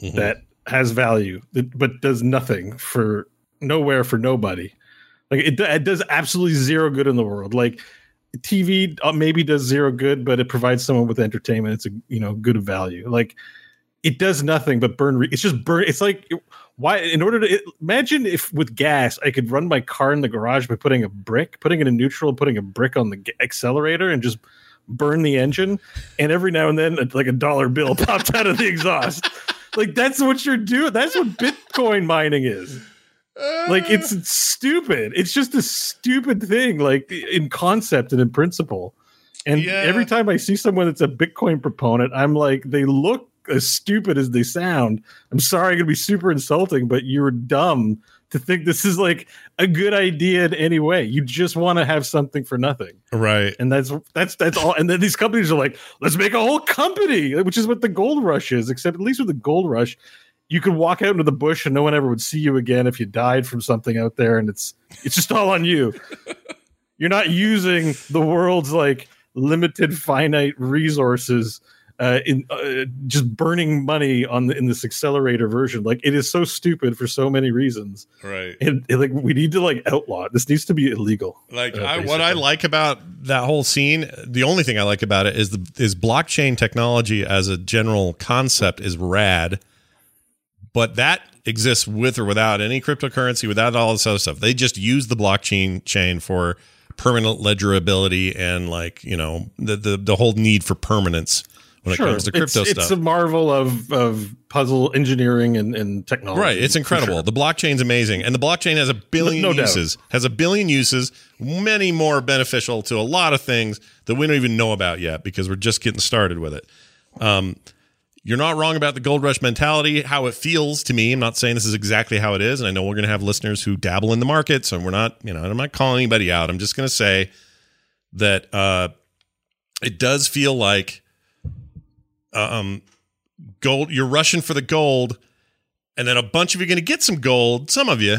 mm-hmm. that has value, but does nothing for nowhere for nobody. Like it, it does absolutely zero good in the world. Like T V maybe does zero good, but it provides someone with entertainment. It's a, you know, good value. Like it does nothing but burn. Re- it's just burn. It's like why in order to it, imagine if with gas, I could run my car in the garage by putting a brick, putting it in neutral, putting a brick on the g- accelerator and just burn the engine. And every now and then like a dollar bill popped out of the exhaust. Like that's what you're doing. That's what Bitcoin mining is. Like it's, it's stupid. It's just a stupid thing, like in concept and in principle. And yeah. every time I see someone that's a Bitcoin proponent, I'm like, they look as stupid as they sound. I'm sorry, I'm gonna be super insulting, but you're dumb to think this is like a good idea in any way. You just want to have something for nothing, right? And that's that's that's all. And then these companies are like, let's make a whole company, which is what the gold rush is. Except at least with the gold rush, you could walk out into the bush and no one ever would see you again if you died from something out there, and it's it's just all on you. You're not using the world's like limited, finite resources, uh, in uh, just burning money on the, in this accelerator version. Like it is so stupid for so many reasons. Right. And like we need to like outlaw it. This needs to be illegal. Like uh, I, what I like about that whole scene, the only thing I like about it is the is blockchain technology as a general concept is rad. But that exists with or without any cryptocurrency, without all this other stuff. They just use the blockchain chain for permanent ledgerability and like, you know, the the, the whole need for permanence when sure. it comes to crypto it's, stuff. It's a marvel of of puzzle engineering and, and technology. Right. It's incredible. Sure. The blockchain's amazing. And the blockchain has a billion no, no uses, doubt. has a billion uses, many more beneficial to a lot of things that we don't even know about yet because we're just getting started with it. Um You're not wrong about the gold rush mentality, how it feels to me. I'm not saying this is exactly how it is. And I know we're going to have listeners who dabble in the market. So we're not, you know, I'm not calling anybody out. I'm just going to say that uh, it does feel like um, gold. You're rushing for the gold. And then a bunch of you are going to get some gold. Some of you.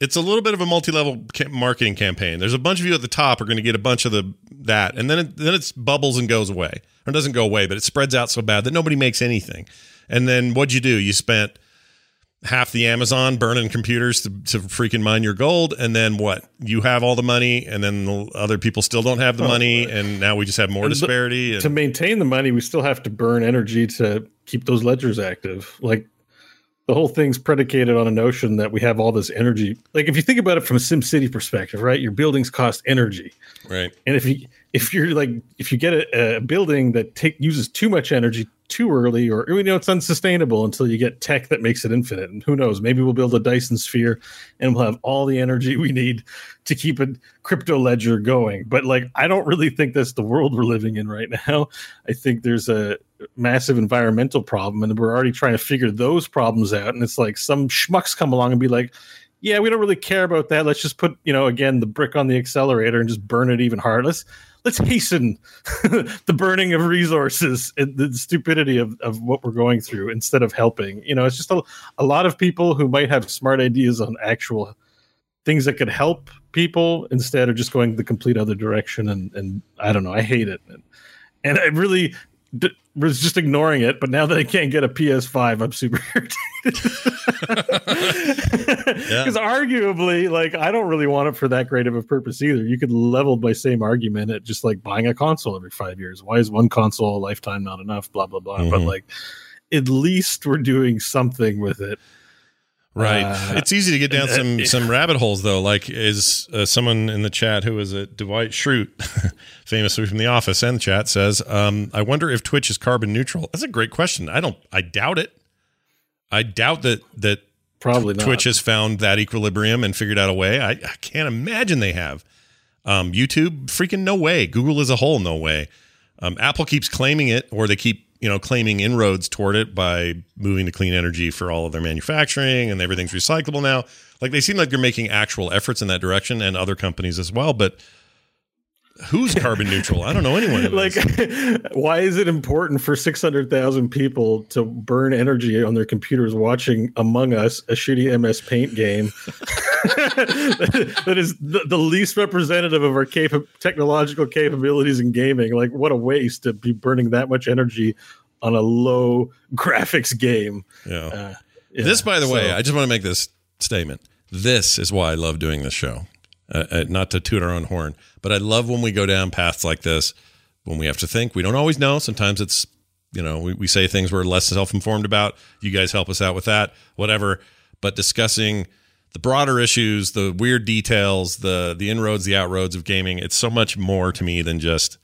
It's a little bit of a multi-level marketing campaign. There's a bunch of you at the top are going to get a bunch of the that, and then it, then it's bubbles and goes away, or it doesn't go away, but it spreads out so bad that nobody makes anything. And then what'd you do? You spent half the Amazon burning computers to, to freaking mine your gold, and then what? You have all the money, and then the other people still don't have the oh, money, right. and now we just have more and disparity. The, and, to maintain the money, we still have to burn energy to keep those ledgers active, like. The whole thing's predicated on a notion that we have all this energy. Like if you think about it from a SimCity perspective, right? Your buildings cost energy, right? And if you if you're like if you get a, a building that take, uses too much energy too early, or you know it's unsustainable until you get tech that makes it infinite. And who knows? Maybe we'll build a Dyson Sphere and we'll have all the energy we need to keep a crypto ledger going. But like I don't really think that's the world we're living in right now. I think there's a massive environmental problem, and we're already trying to figure those problems out. And it's like some schmucks come along and be like, yeah, we don't really care about that. Let's just put, you know, again, the brick on the accelerator and just burn it even harder. Let's, let's hasten the burning of resources and the stupidity of, of what we're going through instead of helping. You know, it's just a, a lot of people who might have smart ideas on actual things that could help people instead of just going the complete other direction. And, and I don't know, I hate it. And, and I really... D- was just ignoring it, but now that I can't get a P S five, I'm super irritated. Because yeah. arguably, like, I don't really want it for that great of a purpose either. You could level my same argument at just like buying a console every five years. Why is one console a lifetime not enough? Blah blah blah. Mm-hmm. But like, at least we're doing something with it, right? Uh, it's easy to get down uh, some uh, some rabbit holes though. Like, is uh, someone in the chat who is a Dwight Schrute, famously from The Office and the chat, says, um, I wonder if Twitch is carbon neutral. That's a great question. I don't. I doubt it. I doubt that that probably not. Twitch has found that equilibrium and figured out a way. I, I can't imagine they have. Um, YouTube, freaking no way. Google as a whole, no way. Um, Apple keeps claiming it, or they keep you know claiming inroads toward it by moving to clean energy for all of their manufacturing, and everything's recyclable now. Like they seem like they're making actual efforts in that direction, and other companies as well, but. Who's carbon neutral? I don't know anyone. Like, why is it important for six hundred thousand people to burn energy on their computers watching Among Us, a shitty M S Paint game that is the, the least representative of our cap- technological capabilities in gaming? Like, what a waste to be burning that much energy on a low graphics game. Yeah. Uh, yeah. This, by the so, way, I just want to make this statement. This is why I love doing this show. Uh, not to toot our own horn, but I love when we go down paths like this, when we have to think. We don't always know. Sometimes it's, you know, we, we say things we're less self-informed about. You guys help us out with that, whatever. But discussing the broader issues, the weird details, the the inroads, the outroads of gaming, it's so much more to me than just,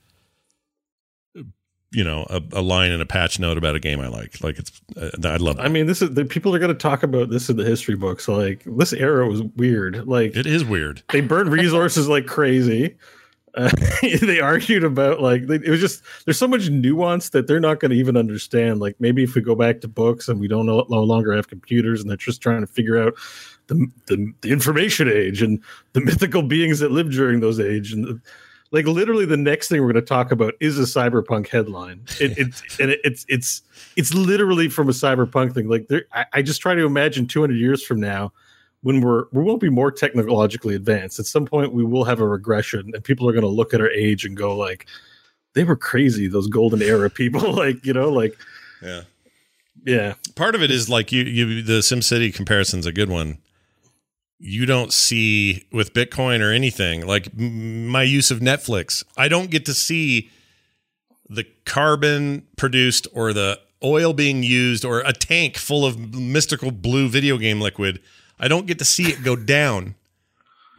you know, a, a line in a patch note about a game I like. Like, it's, uh, I love it. I mean, this is the people are going to talk about this in the history books. Like, this era was weird. Like, it is weird. They burned resources like crazy. Uh, they argued about like, they, it was just, there's so much nuance that they're not going to even understand. Like, maybe if we go back to books and we don't no, no longer have computers and they're just trying to figure out the, the, the information age and the mythical beings that lived during those age and the, like, literally the next thing we're going to talk about is a Cyberpunk headline. It, it's and it, it's it's it's literally from a Cyberpunk thing. Like, there, I, I just try to imagine two hundred years from now, when we're we won't be more technologically advanced. At some point, we will have a regression, and people are going to look at our age and go, like, they were crazy, those golden era people. Like, you know, like, yeah, yeah. Part of it is like you you the SimCity comparison's a good one. You don't see with Bitcoin or anything like m- my use of Netflix. I don't get to see the carbon produced or the oil being used or a tank full of mystical blue video game liquid. I don't get to see it go down.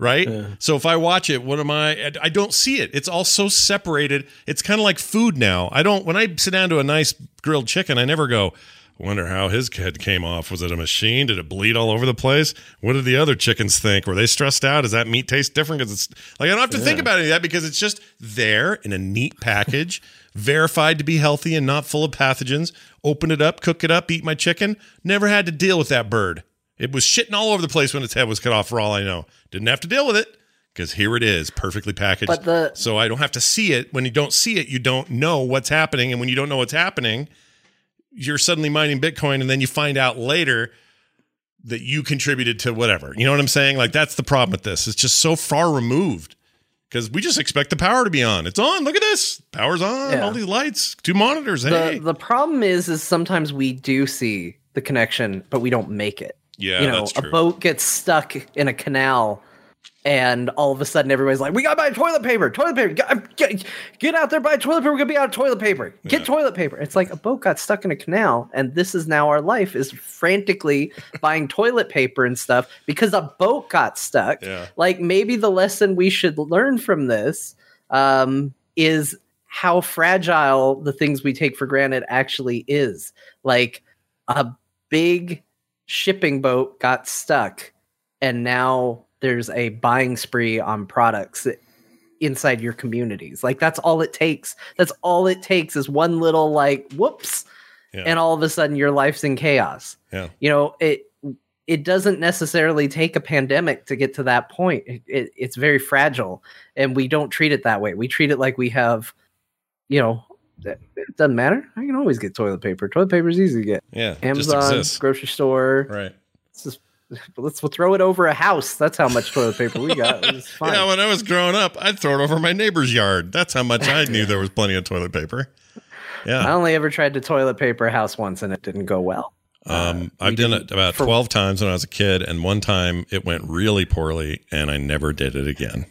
Right. Yeah. So if I watch it, what am I, I don't see it. It's all so separated. It's kind of like food now. I don't, when I sit down to a nice grilled chicken, I never go, wonder how his head came off. Was it a machine? Did it bleed all over the place? What did the other chickens think? Were they stressed out? Does that meat taste different? Because it's like, I don't have to yeah. think about any of that because it's just there in a neat package, verified to be healthy and not full of pathogens. Open it up, cook it up, eat my chicken. Never had to deal with that bird. It was shitting all over the place when its head was cut off, for all I know. Didn't have to deal with it because here it is, perfectly packaged. But the- so I don't have to see it. When you don't see it, you don't know what's happening. And when you don't know what's happening, you're suddenly mining Bitcoin and then you find out later that you contributed to whatever. You know what I'm saying? Like, that's the problem with this. It's just so far removed because we just expect the power to be on. It's on. Look at this. Power's on. Yeah. All these lights, two monitors. The, hey. the problem is, is sometimes we do see the connection, but we don't make it. Yeah, you know, that's true. A boat gets stuck in a canal and all of a sudden everybody's like, we got to buy toilet paper, toilet paper, get, get, get out there, buy toilet paper, we're going to be out of toilet paper, get yeah. toilet paper. It's like a boat got stuck in a canal and this is now our life is frantically buying toilet paper and stuff because a boat got stuck. Yeah. Like, maybe the lesson we should learn from this um, is how fragile the things we take for granted actually is. Like, a big shipping boat got stuck and now there's a buying spree on products inside your communities. Like, that's all it takes. That's all it takes is one little like, whoops. Yeah. And all of a sudden your life's in chaos. Yeah. You know, it, it doesn't necessarily take a pandemic to get to that point. It, it, it's very fragile and we don't treat it that way. We treat it like we have, you know, it doesn't matter. I can always get toilet paper. Toilet paper is easy to get. Yeah. Amazon, grocery store. Right. It's just, let's we'll throw it over a house. That's how much toilet paper we got. It was fine. Yeah, when I was growing up, I'd throw it over my neighbor's yard. That's how much I knew there was plenty of toilet paper. Yeah, I only ever tried to toilet paper a house once, and it didn't go well. Um, uh, I've we done it about for- twelve times when I was a kid, and one time it went really poorly, and I never did it again.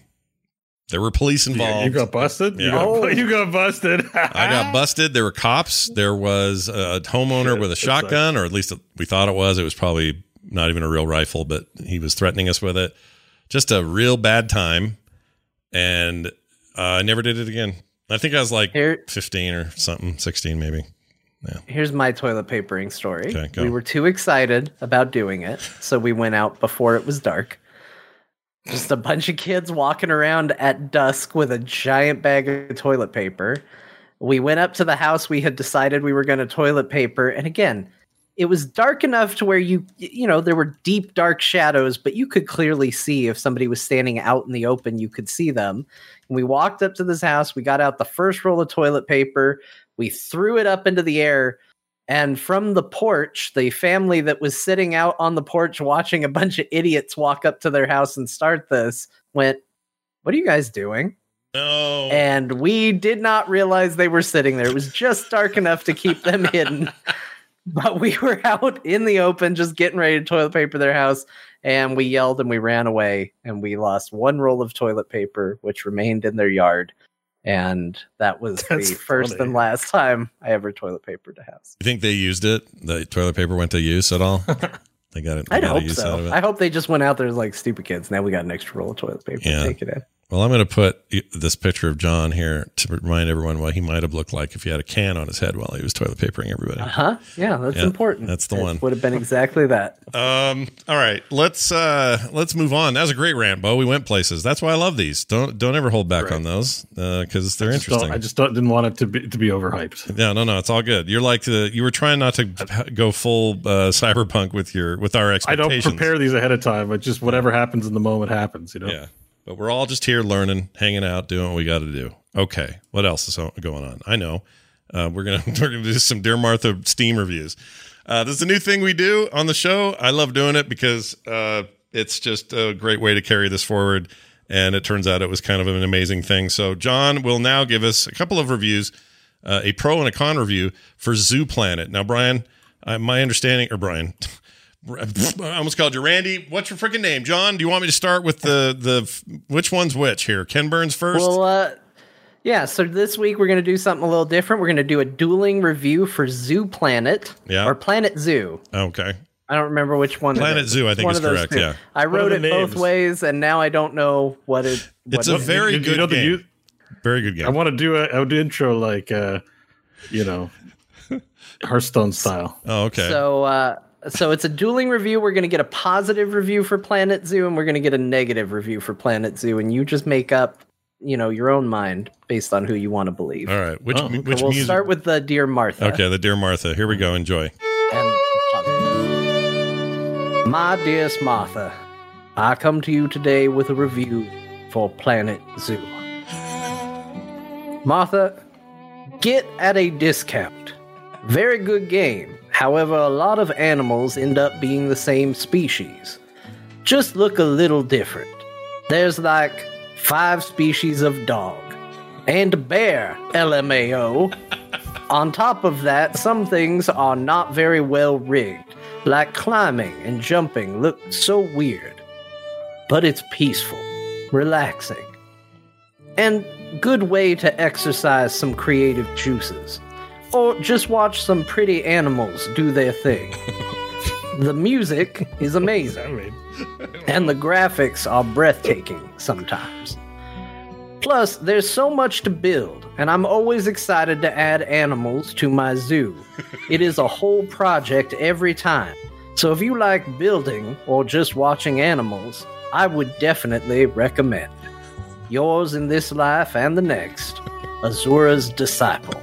There were police involved. Yeah, you got busted? Yeah. You, got, oh. you got busted. I got busted. There were cops. There was a homeowner Shit, with a shotgun, or at least we thought it was. It was probably not even a real rifle, but he was threatening us with it. Just a real bad time. And uh, I never did it again. I think I was like Here, fifteen or something, sixteen maybe. Yeah. Here's my toilet papering story. Okay, go. We were too excited about doing it, so we went out before it was dark. Just a bunch of kids walking around at dusk with a giant bag of toilet paper. We went up to the house we had decided we were going to toilet paper. And again, it was dark enough to where you, you know, there were deep, dark shadows, but you could clearly see if somebody was standing out in the open, you could see them. And we walked up to this house. We got out the first roll of toilet paper. We threw it up into the air. And from the porch, the family that was sitting out on the porch watching a bunch of idiots walk up to their house and start this went, "What are you guys doing?" No. And we did not realize they were sitting there. It was just dark enough to keep them hidden. But we were out in the open just getting ready to toilet paper their house, and we yelled and we ran away, and we lost one roll of toilet paper, which remained in their yard. And that was That's the first funny. and last time I ever toilet papered a house. You think they used it? The toilet paper went to use at all? They got it. I hope use so. Out of it. I hope they just went out there like stupid kids. Now we got an extra roll of toilet paper. Yeah. To take it in. Well, I'm going to put this picture of John here to remind everyone what he might have looked like if he had a can on his head while he was toilet papering everybody. Uh huh. Yeah, that's yeah, important. That's the it one. Would have been exactly that. Um. All right. Let's uh. Let's move on. That was a great rant, Bo. We went places. That's why I love these. Don't don't ever hold back right. on those because uh, they're I interesting. I just didn't want it to be to be overhyped. No, no, no. It's all good. You're like the, you were trying not to go full uh, cyberpunk with your with our expectations. I don't prepare these ahead of time. But just whatever happens in the moment happens. You know. Yeah. But we're all just here learning, hanging out, doing what we got to do. Okay, what else is going on? I know uh, we're gonna we're gonna do some Dear Martha Steam reviews. Uh, this is a new thing we do on the show. I love doing it because uh, it's just a great way to carry this forward. And it turns out it was kind of an amazing thing. So John will now give us a couple of reviews, uh, a pro and a con review for Zoo Planet. Now, Brian, I, my understanding, or Brian. I almost called you Randy. What's your freaking name, John? Do you want me to start with the the which one's which here? Ken Burns first. Well, uh, yeah. So this week we're going to do something a little different. We're going to do a dueling review for Zoo Planet, yeah, or Planet Zoo. Okay. I don't remember which one. Planet Zoo, I think is correct. Two. Yeah. I wrote it names? both ways, and now I don't know what it. What it's a it very is. good you know game. You, very good game. I want to do a I would do intro like uh, you know, Hearthstone style. Oh, okay. So. uh So it's a dueling review. We're going to get a positive review for Planet Zoo, and we're going to get a negative review for Planet Zoo, and you just make up, you know, your own mind based on who you want to believe. All right. Which, oh, which we'll music? start with the Dear Martha. Okay, the Dear Martha. Here we go. Enjoy. And my dearest Martha, I come to you today with a review for Planet Zoo. Martha, get at a discount. Very good game. However, a lot of animals end up being the same species. Just look a little different. There's like five species of dog and bear, L M A O. On top of that, some things are not very well rigged, like climbing and jumping look so weird. But it's peaceful, relaxing, and good way to exercise some creative juices. Or just watch some pretty animals do their thing. The music is amazing, and the graphics are breathtaking sometimes. Plus, there's so much to build, and I'm always excited to add animals to my zoo. It is a whole project every time. So if you like building or just watching animals, I would definitely recommend. Yours in this life and the next, Azura's Disciple.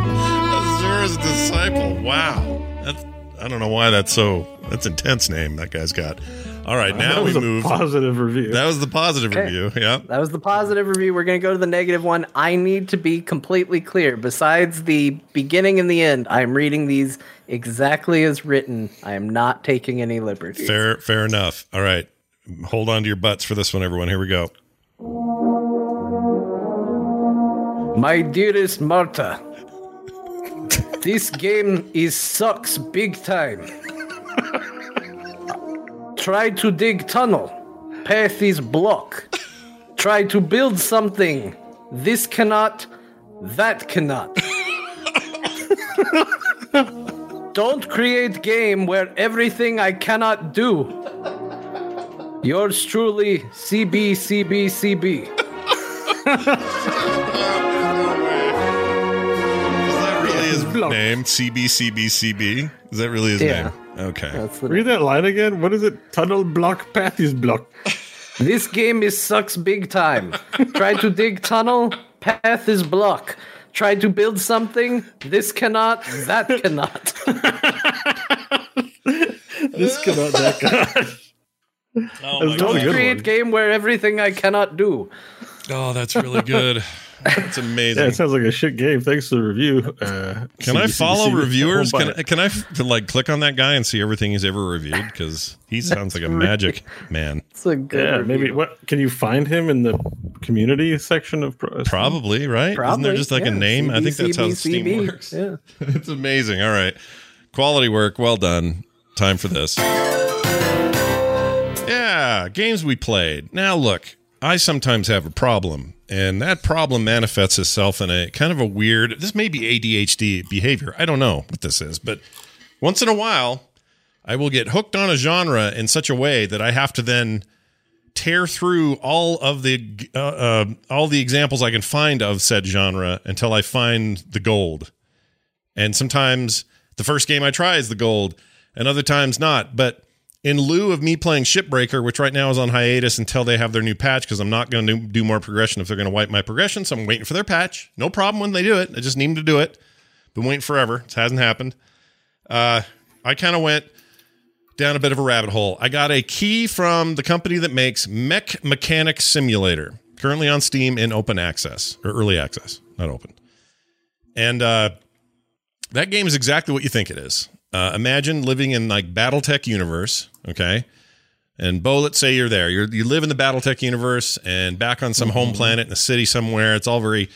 Azura's Disciple. Wow. That's, I don't know why that's so, that's an intense name that guy's got. All right, now we move. That was a positive review. That was the positive okay. review, yeah. That was the positive review. We're going to go to the negative one. I need to be completely clear. Besides the beginning and the end, I'm reading these exactly as written. I am not taking any liberties. Fair, fair enough. All right. Hold on to your butts for this one, everyone. Here we go. My dearest Martha, this game is sucks big time. Try to dig tunnel. Path is block. Try to build something. This cannot. That cannot. Don't create game where everything I cannot do. Yours truly, C B C B C B. Name C B C B C B. Is that really his yeah. name? Okay. Read that line again. What is it? Tunnel block, path is block. This game is sucks big time. Try to dig tunnel, path is block. Try to build something. This cannot. That cannot. This cannot. That cannot. Oh my Don't God. create game where everything I cannot do. Oh, that's really good. That's amazing. Yeah, it sounds like a shit game. Thanks for the review. Uh, can I follow reviewers? Can I, can I like click on that guy and see everything he's ever reviewed? Because he sounds like a magic man. It's a good. Yeah, review. Maybe. What can you find him in the community section of? Pro- Probably right. Probably, Isn't there just like yeah. a name? C B, I think that's C B, how C B. Steam works. Yeah, it's amazing. All right. Quality work. Well done. Time for this. Yeah, games we played. Now, look, I sometimes have a problem, and that problem manifests itself in a kind of a weird, this may be A D H D behavior. I don't know what this is, but once in a while, I will get hooked on a genre in such a way that I have to then tear through all of the uh, uh, all the examples I can find of said genre until I find the gold. And sometimes the first game I try is the gold, and other times not. But in lieu of me playing Shipbreaker, which right now is on hiatus until they have their new patch, because I'm not going to do more progression if they're going to wipe my progression, so I'm waiting for their patch. No problem when they do it. I just need them to do it. Been waiting forever. It hasn't happened. Uh, I kind of went down a bit of a rabbit hole. I got a key from the company that makes Mech Mechanic Simulator, currently on Steam in open access, or early access, not open. And uh, that game is exactly what you think it is. Uh, imagine living in like BattleTech universe, okay? And Bo, let's say you're there. You you live in the BattleTech universe and back on some mm-hmm. home planet in a city somewhere. It's all very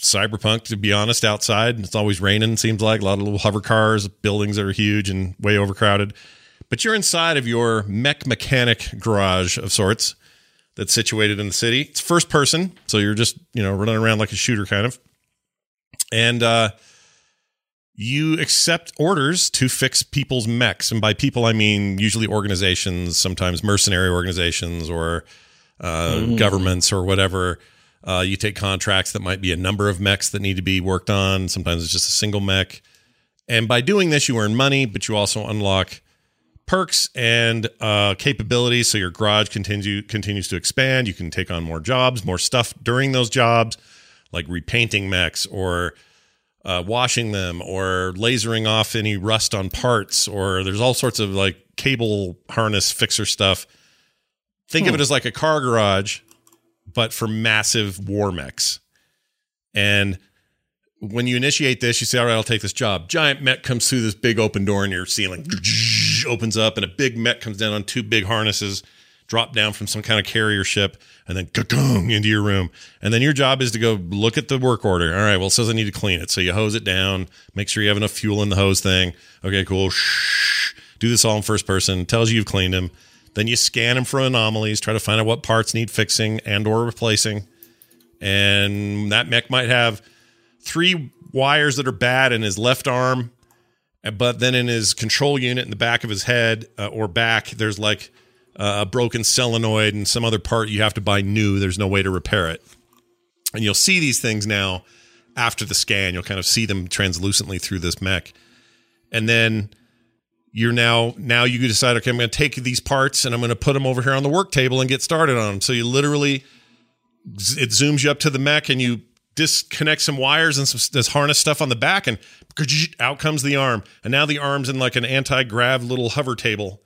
cyberpunk, to be honest, outside. It's always raining, seems like. A lot of little hover cars, buildings that are huge and way overcrowded. But you're inside of your mech mechanic garage of sorts that's situated in the city. It's first person, so you're just, you know, running around like a shooter kind of. And uh, you accept orders to fix people's mechs. And by people, I mean usually organizations, sometimes mercenary organizations or uh, mm-hmm. governments or whatever. Uh, you take contracts that might be a number of mechs that need to be worked on. Sometimes it's just a single mech. And by doing this, you earn money, but you also unlock perks and uh, capabilities, so your garage continue, continues to expand. You can take on more jobs, more stuff during those jobs, like repainting mechs or uh, washing them or lasering off any rust on parts, or there's all sorts of like cable harness fixer stuff. Think hmm. of it as like a car garage, but for massive war mechs. And when you initiate this, you say, all right, I'll take this job. Giant mech comes through this big open door in your ceiling. Opens up and a big mech comes down on two big harnesses, drop down from some kind of carrier ship, and then ka-kung into your room. And then your job is to go look at the work order. All right, well, it says I need to clean it. So you hose it down, make sure you have enough fuel in the hose thing. Okay, cool. Shh. Do this all in first person. Tells you you've cleaned them. Then you scan them for anomalies, try to find out what parts need fixing and or replacing. And that mech might have three wires that are bad in his left arm. But then in his control unit in the back of his head uh, or back, there's like uh, a broken solenoid and some other part you have to buy new. There's no way to repair it. And you'll see these things now after the scan. You'll kind of see them translucently through this mech. And then you're now, now you decide, okay, I'm going to take these parts and I'm going to put them over here on the work table and get started on them. So you literally, it zooms you up to the mech and you disconnect some wires and some this harness stuff on the back, and out comes the arm. And now the arm's in like an anti-grav little hover table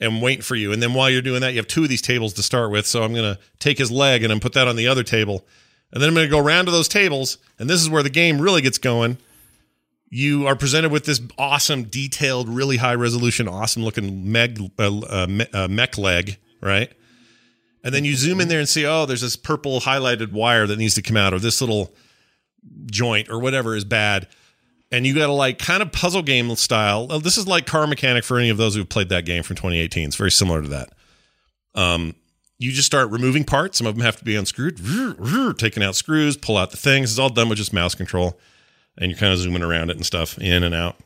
and waiting for you. And then while you're doing that, you have two of these tables to start with. So I'm going to take his leg and I'm put that on the other table. And then I'm going to go around to those tables. And this is where the game really gets going. You are presented with this awesome, detailed, really high resolution, awesome looking mech, uh, uh, uh, mech leg, right? And then you zoom in there and see, oh, there's this purple highlighted wire that needs to come out, or this little joint or whatever is bad. And you got to like kind of puzzle game style. Oh, this is like Car Mechanic for any of those who have played that game from twenty eighteen. It's very similar to that. Um, you just start removing parts. Some of them have to be unscrewed, vroom, vroom, taking out screws, pull out the things. It's all done with just mouse control. And you're kind of zooming around it and stuff, in and out.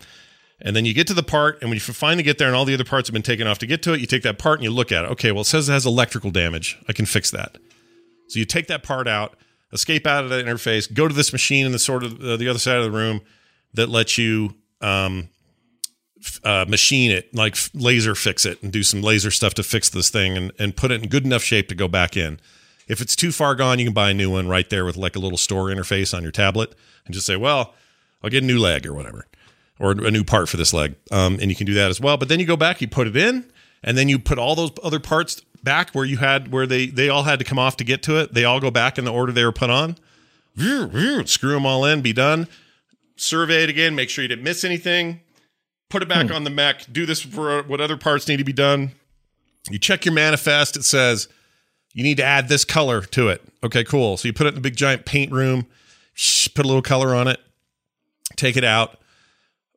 And then you get to the part, and when you finally get there and all the other parts have been taken off to get to it, you take that part and you look at it. Okay, well, it says it has electrical damage. I can fix that. So you take that part out, escape out of that interface, go to this machine in the sort of uh, the other side of the room that lets you um, uh, machine it, like laser fix it, and do some laser stuff to fix this thing and, and put it in good enough shape to go back in. If it's too far gone, you can buy a new one right there with like a little store interface on your tablet and just say, well, I'll get a new leg or whatever. Or a new part for this leg. Um, and you can do that as well. But then you go back, you put it in, and then you put all those other parts back where you had, where they, they all had to come off to get to it. They all go back in the order they were put on. Screw them all in, be done. Survey it again, make sure you didn't miss anything. Put it back hmm. on the mech. Do this for what other parts need to be done. You check your manifest. It says you need to add this color to it. Okay, cool. So you put it in the big giant paint room. Put a little color on it. Take it out.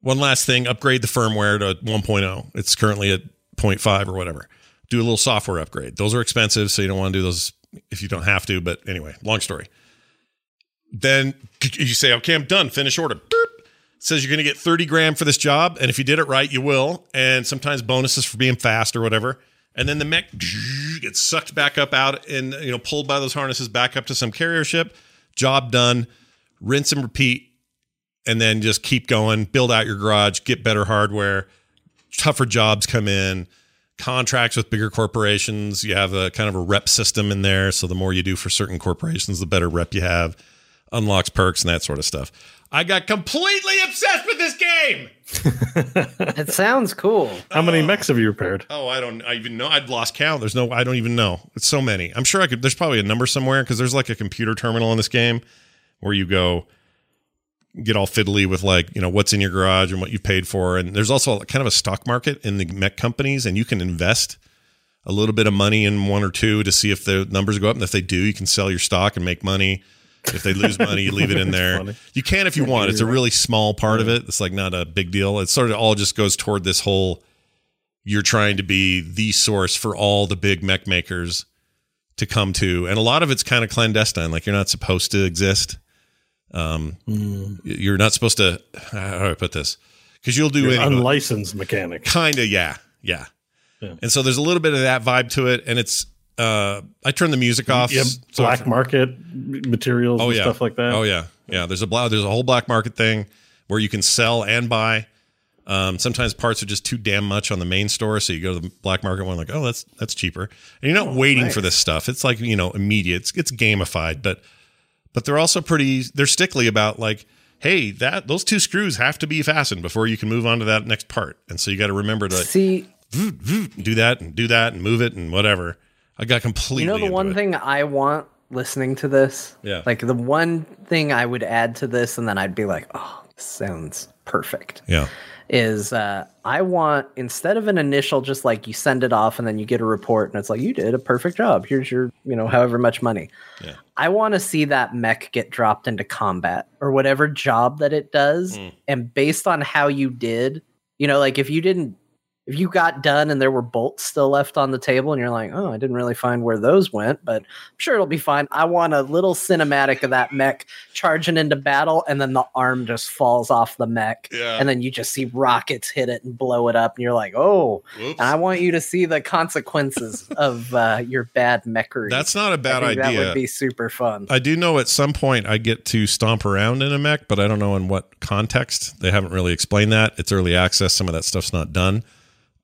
One last thing, upgrade the firmware to one point oh. It's currently at zero point five or whatever. Do a little software upgrade. Those are expensive, so you don't want to do those if you don't have to. But anyway, long story. Then you say, okay, I'm done. Finish order. Derp. Says you're going to get thirty grand for this job. And if you did it right, you will. And sometimes bonuses for being fast or whatever. And then the mech gets sucked back up out and, you know, pulled by those harnesses back up to some carrier ship. Job done. Rinse and repeat. And then just keep going, build out your garage, get better hardware, tougher jobs come in, contracts with bigger corporations. You have a kind of a rep system in there. So the more you do for certain corporations, the better rep you have, unlocks perks and that sort of stuff. I got completely obsessed with this game. It sounds cool. How uh, many mechs have you repaired? Oh, I don't I even know. I'd lost count. There's no, I don't even know. It's so many. I'm sure I could, there's probably a number somewhere because there's like a computer terminal in this game where you go get all fiddly with like, you know, what's in your garage and what you paid for. And there's also kind of a stock market in the mech companies and you can invest a little bit of money in one or two to see if the numbers go up. And if they do, you can sell your stock and make money. If they lose money, you leave it in there. Funny. You can, if you want, it's a really small part yeah. of it. It's like not a big deal. It sort of all just goes toward this whole, you're trying to be the source for all the big mech makers to come to. And a lot of it's kind of clandestine. Like you're not supposed to exist. Um, mm. You're not supposed to, how do I put this? Cause you'll do an unlicensed mechanic. Kind of. Yeah, yeah. Yeah. And so there's a little bit of that vibe to it. And it's, Uh, I turn the music off. Yep. So black market materials oh, and yeah. stuff like that. Oh yeah, yeah. There's a bla- there's a whole black market thing where you can sell and buy. Um, sometimes parts are just too damn much on the main store, so you go to the black market one. Like, oh, that's that's cheaper, and you're not oh, waiting nice. for this stuff. It's like, you know, immediate. It's, it's gamified, but but they're also pretty. They're stickly about like, hey, that those two screws have to be fastened before you can move on to that next part, and so you got to remember to like, see vroom, vroom, do that and do that and move it and whatever. I got completely. You know, the one it. thing I want listening to this? Yeah. Like the one thing I would add to this, and then I'd be like, oh, this sounds perfect. Yeah. Is uh, I want, instead of an initial, just like you send it off and then you get a report and it's like, you did a perfect job. Here's your, you know, however much money. Yeah. I want to see that mech get dropped into combat or whatever job that it does. Mm. And based on how you did, you know, like if you didn't, if you got done and there were bolts still left on the table and you're like, oh, I didn't really find where those went, but I'm sure it'll be fine. I want a little cinematic of that mech charging into battle. And then the arm just falls off the mech. Yeah. And then you just see rockets hit it and blow it up. And you're like, oh, Oops. and I want you to see the consequences of uh, your bad mechery. That's not a bad idea. That would be super fun. I do know at some point I get to stomp around in a mech, but I don't know in what context. They haven't really explained that. It's early access. Some of that stuff's not done.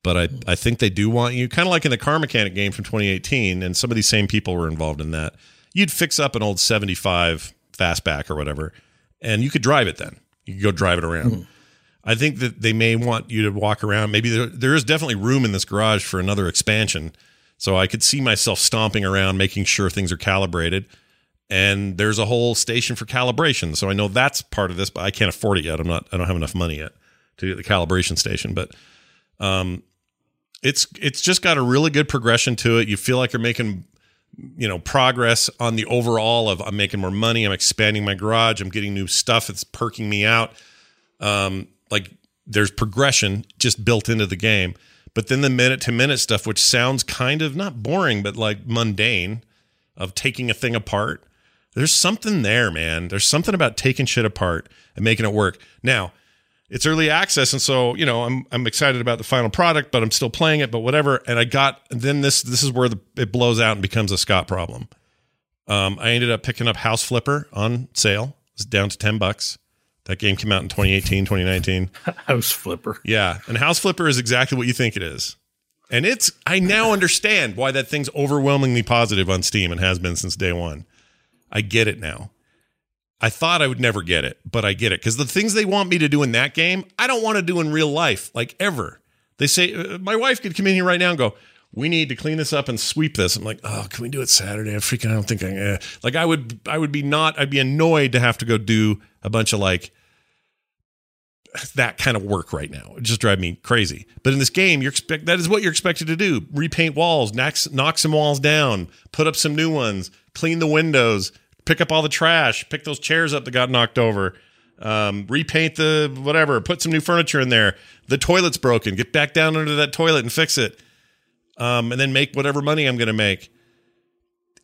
But I, I think they do want you, kind of like in the car mechanic game from twenty eighteen, and some of these same people were involved in that. You'd fix up an old seventy-five fastback or whatever, and you could drive it then. You could go drive it around. Mm-hmm. I think that they may want you to walk around. Maybe there, there is definitely room in this garage for another expansion. So I could see myself stomping around, making sure things are calibrated. And there's a whole station for calibration. So I know that's part of this, but I can't afford it yet. I'm not, I don't have enough money yet to get the calibration station, but um, it's, it's just got a really good progression to it. You feel like you're making, you know, progress on the overall of I'm making more money. I'm expanding my garage. I'm getting new stuff. It's perking me out. Um, like there's progression just built into the game, but then the minute to minute stuff, which sounds kind of not boring, but like mundane of taking a thing apart. There's something there, man. There's something about taking shit apart and making it work. Now, it's early access, and so, you know, I'm I'm excited about the final product, but I'm still playing it, but whatever. And I got, and then this this is where the, it blows out and becomes a Scott problem. Um, I ended up picking up House Flipper on sale. It's down to ten bucks. That game came out in twenty eighteen, twenty nineteen. House Flipper. Yeah, and House Flipper is exactly what you think it is. And it's, I now understand why that thing's overwhelmingly positive on Steam and has been since day one. I get it now. I thought I would never get it, but I get it. Because the things they want me to do in that game, I don't want to do in real life, like ever. They say, uh, my wife could come in here right now and go, we need to clean this up and sweep this. I'm like, oh, can we do it Saturday? I'm freaking, I don't think I can. Uh. Like I would, I would be not, I'd be annoyed to have to go do a bunch of like that kind of work right now. It just drive me crazy. But in this game, you're expect, that is what you're expected to do. Repaint walls, knock, knock some walls down, put up some new ones, clean the windows, pick up all the trash, pick those chairs up that got knocked over. um, repaint the whatever, put some new furniture in there. The toilet's broken. Get back down under that toilet and fix it. Um, and then make whatever money I'm going to make.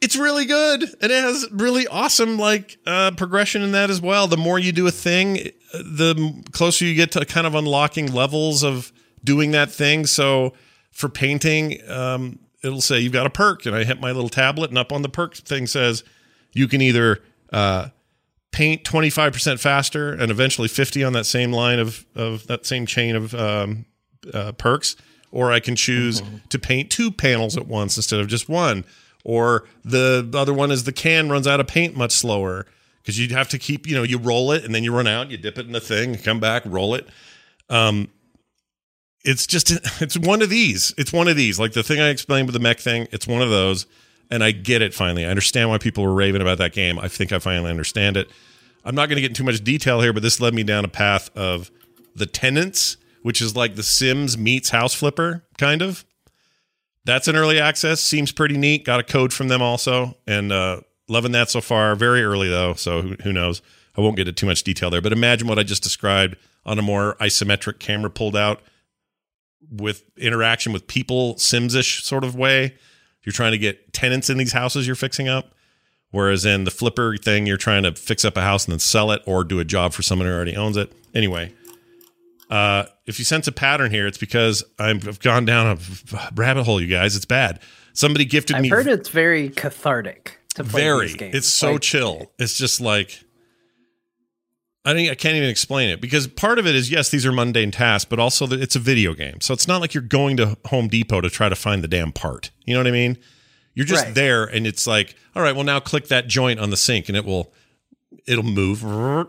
It's really good. And it has really awesome like uh, progression in that as well. The more you do a thing, the closer you get to kind of unlocking levels of doing that thing. So for painting, um, it'll say you've got a perk. And I hit my little tablet and up on the perk thing says you can either uh, paint twenty-five percent faster and eventually fifty on that same line of, of that same chain of um, uh, perks. Or I can choose mm-hmm. to paint two panels at once instead of just one. Or the other one is the can runs out of paint much slower because you'd have to keep, you know, you roll it and then you run out, you dip it in the thing, come back, roll it. Um, it's just, it's one of these. It's one of these. Like the thing I explained with the mech thing, it's one of those. And I get it finally. I understand why people were raving about that game. I think I finally understand it. I'm not going to get into too much detail here, but this led me down a path of the tenants, which is like The Sims meets House Flipper, kind of. That's an early access. Seems pretty neat. Got a code from them also. And uh, loving that so far. Very early, though, so who, who knows? I won't get into too much detail there. But imagine what I just described on a more isometric camera pulled out with interaction with people, Sims-ish sort of way. You're trying to get tenants in these houses you're fixing up. Whereas in the Flipper thing, you're trying to fix up a house and then sell it or do a job for someone who already owns it. Anyway. Uh, if you sense a pattern here, it's because I've gone down a rabbit hole, you guys. It's bad. Somebody gifted I've me. I've heard it's very cathartic to play very. These games. It's so like, chill. It's just like, I think I can't even explain it because part of it is, yes, these are mundane tasks, but also that it's a video game. So it's not like you're going to Home Depot to try to find the damn part. You know what I mean? You're just right. there and it's like, all right, well now click that joint on the sink and it will... it'll move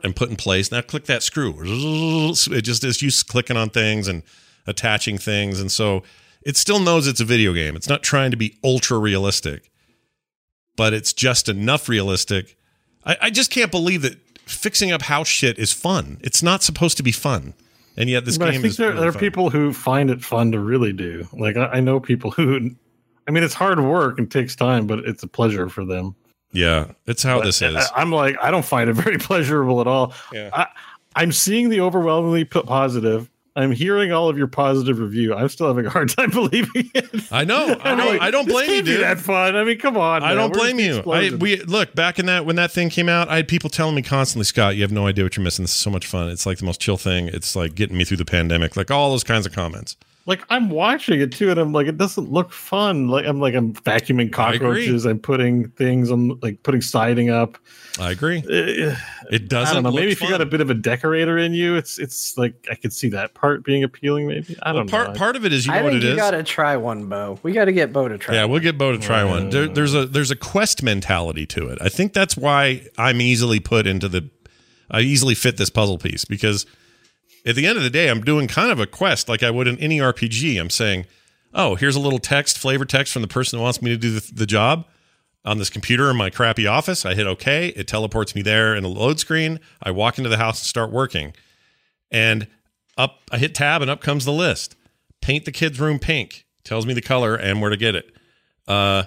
and put in place. Now click that screw. It just is you clicking on things and attaching things. And so it still knows it's a video game. It's not trying to be ultra realistic, but it's just enough realistic. I, I just can't believe that fixing up house shit is fun. It's not supposed to be fun. And yet this but game I think is there, really there are fun. People who find it fun to really do. Like I, I know people who, I mean, it's hard work and takes time, but it's a pleasure for them. Yeah, it's how but this is. I, I'm like, I don't find it very pleasurable at all. Yeah. I, I'm seeing the overwhelmingly positive. I'm hearing all of your positive review. I'm still having a hard time believing it. I know. I know. Like, I don't blame you, dude. That fun. I mean, come on. I man. don't We're blame you. I, we look back in that when that thing came out, I had people telling me constantly, Scott, you have no idea what you're missing. This is so much fun. It's like the most chill thing. It's like getting me through the pandemic. Like all those kinds of comments. Like I'm watching it too, and I'm like, it doesn't look fun. Like I'm like I'm vacuuming cockroaches. I'm putting things on, like putting siding up. I agree. It, it doesn't. I don't know. Look maybe if fun. You got a bit of a decorator in you, it's it's like I could see that part being appealing. Maybe I don't well, part, know. Part of it is you I know think what it you is. You got to try one, Bo. We got to get Bo to try. Yeah, one. We'll get Bo to try mm. one. There, there's a there's a quest mentality to it. I think that's why I'm easily put into the. I easily fit this puzzle piece because. At the end of the day, I'm doing kind of a quest like I would in any R P G. I'm saying, oh, here's a little text, flavor text from the person who wants me to do the, the job on this computer in my crappy office. I hit OK. It teleports me there in a load screen. I walk into the house and start working. And up, I hit tab and up comes the list. Paint the kid's room pink. Tells me the color and where to get it. Uh,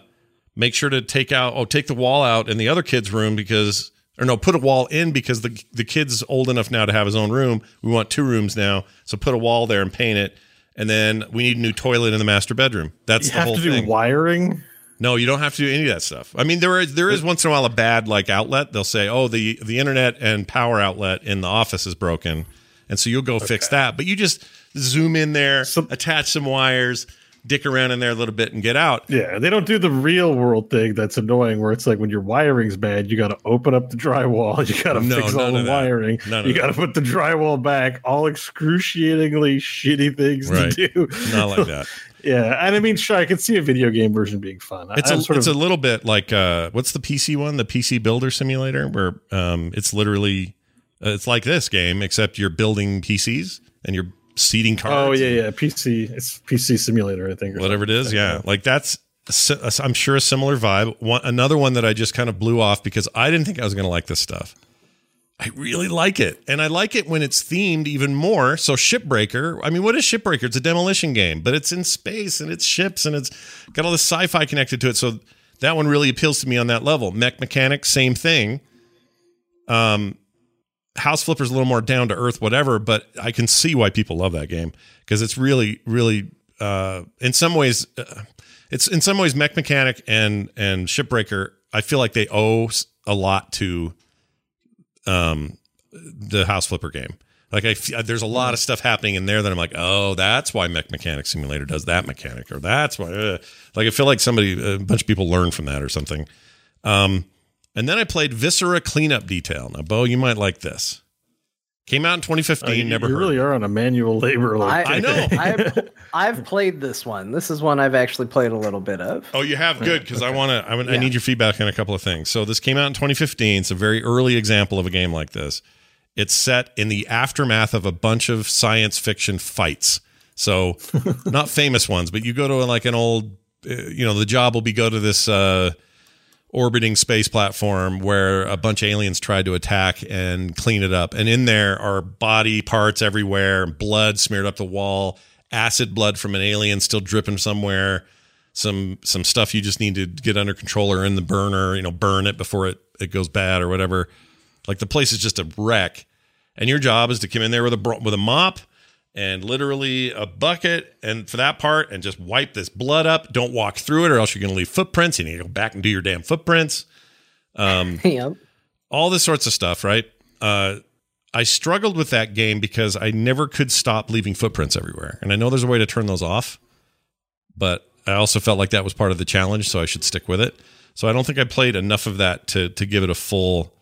make sure to take out, oh, take the wall out in the other kid's room because... Or no, put a wall in because the the kid's old enough now to have his own room. We want two rooms now. So put a wall there and paint it. And then we need a new toilet in the master bedroom. That's you the whole thing. You have to do wiring? No, you don't have to do any of that stuff. I mean, there is, there is once in a while a bad like outlet. They'll say, oh, the, the internet and power outlet in the office is broken. And so you'll go okay. fix that. But you just zoom in there, so- attach some wires. Dick around in there a little bit and get out. Yeah, they don't do the real world thing that's annoying where it's like when your wiring's bad, you got to open up the drywall, you got to no, fix all the wiring, you got to put the drywall back, all excruciatingly shitty things right. to do. Not like that. Yeah, and I mean, sure, I could see a video game version being fun. It's, a, sort it's of, a little bit like, uh, what's the P C one? The P C Builder Simulator where um, it's literally, uh, it's like this game except you're building P Cs and you're seating cards. Oh yeah, yeah. P C, it's P C Simulator, I think. Or whatever something. It is, yeah. Like that's, I'm sure a similar vibe. One, another one that I just kind of blew off because I didn't think I was going to like this stuff. I really like it, and I like it when it's themed even more. So Shipbreaker. I mean, what is Shipbreaker? It's a demolition game, but it's in space and it's ships and it's got all this sci-fi connected to it. So that one really appeals to me on that level. Mech Mechanic, same thing. Um. House Flipper's a little more down to earth, whatever, but I can see why people love that game, because it's really, really, uh, in some ways, uh, it's in some ways Mech Mechanic and and Shipbreaker, I feel like they owe a lot to um, the House Flipper game. Like, I, there's a lot of stuff happening in there that I'm like, oh, that's why Mech Mechanic Simulator does that mechanic, or that's why. Uh. Like, I feel like somebody, a bunch of people learn from that or something. Um, and then I played Viscera Cleanup Detail. Now, Bo, you might like this. Came out in twenty fifteen. Uh, you, never. You heard. Really are on a manual labor. Like I, I know. I've, I've played this one. This is one I've actually played a little bit of. Oh, you have? Good, because okay. I want to. I, yeah. I need your feedback on a couple of things. So this came out in twenty fifteen. It's a very early example of a game like this. It's set in the aftermath of a bunch of science fiction fights. So not famous ones, but you go to like an old, you know, the job will be go to this uh, orbiting space platform where a bunch of aliens tried to attack and clean it up. And in there are body parts everywhere, blood smeared up the wall, acid blood from an alien still dripping somewhere, some some stuff you just need to get under control or in the burner, you know, burn it before it, it goes bad or whatever. Like, the place is just a wreck, and your job is to come in there with a with a mop and literally a bucket, and for that part, and just wipe this blood up. Don't walk through it, or else you're going to leave footprints. You need to go back and do your damn footprints. Um, yep. All this sorts of stuff, right? Uh, I struggled with that game because I never could stop leaving footprints everywhere, and I know there's a way to turn those off, but I also felt like that was part of the challenge, so I should stick with it. So I don't think I played enough of that to to give it a full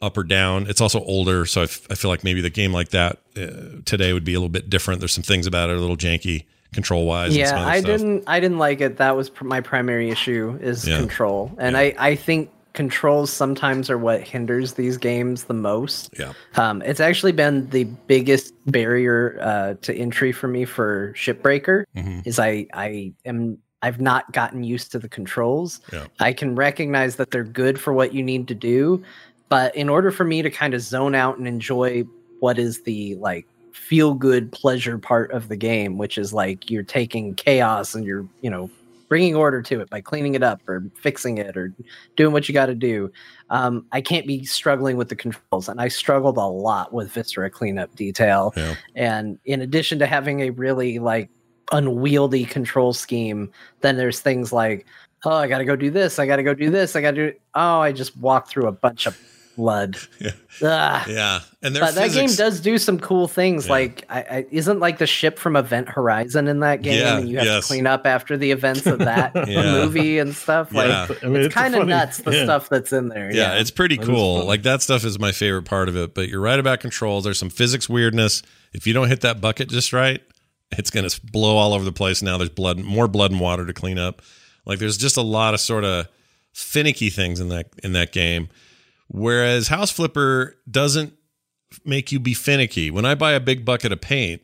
up or down. It's also older, so I, f- I feel like maybe the game like that uh, today would be a little bit different. There's some things about it a little janky control wise. Yeah, and some other I stuff. didn't. I didn't like it. That was pr- my primary issue is yeah. control, and yeah. I I think controls sometimes are what hinders these games the most. Yeah, um, it's actually been the biggest barrier uh, to entry for me for Shipbreaker. Mm-hmm. Is I I am. I've not gotten used to the controls. Yeah. I can recognize that they're good for what you need to do. But in order for me to kind of zone out and enjoy what is the like feel good pleasure part of the game, which is like you're taking chaos and you're, you know, bringing order to it by cleaning it up or fixing it or doing what you got to do. Um, I can't be struggling with the controls. And I struggled a lot with Viscera Cleanup Detail. Yeah. And in addition to having a really like unwieldy control scheme, then there's things like, oh, I got to go do this. I got to go do this. I got to do. Oh, I just walked through a bunch of blood. yeah. yeah. And there's that game does do some cool things. Yeah. Like I, I isn't like the ship from Event Horizon in that game. Yeah, and you have yes. to clean up after the events of that yeah. movie and stuff. Yeah. Like I mean, it's, it's kind of nuts. The yeah. stuff that's in there. Yeah. yeah. It's pretty cool. That like that stuff is my favorite part of it, but you're right about controls. There's some physics weirdness. If you don't hit that bucket just right, it's going to blow all over the place. Now there's blood, more blood and water to clean up. Like there's just a lot of sort of finicky things in that, in that game. Whereas House Flipper doesn't make you be finicky. When I buy a big bucket of paint,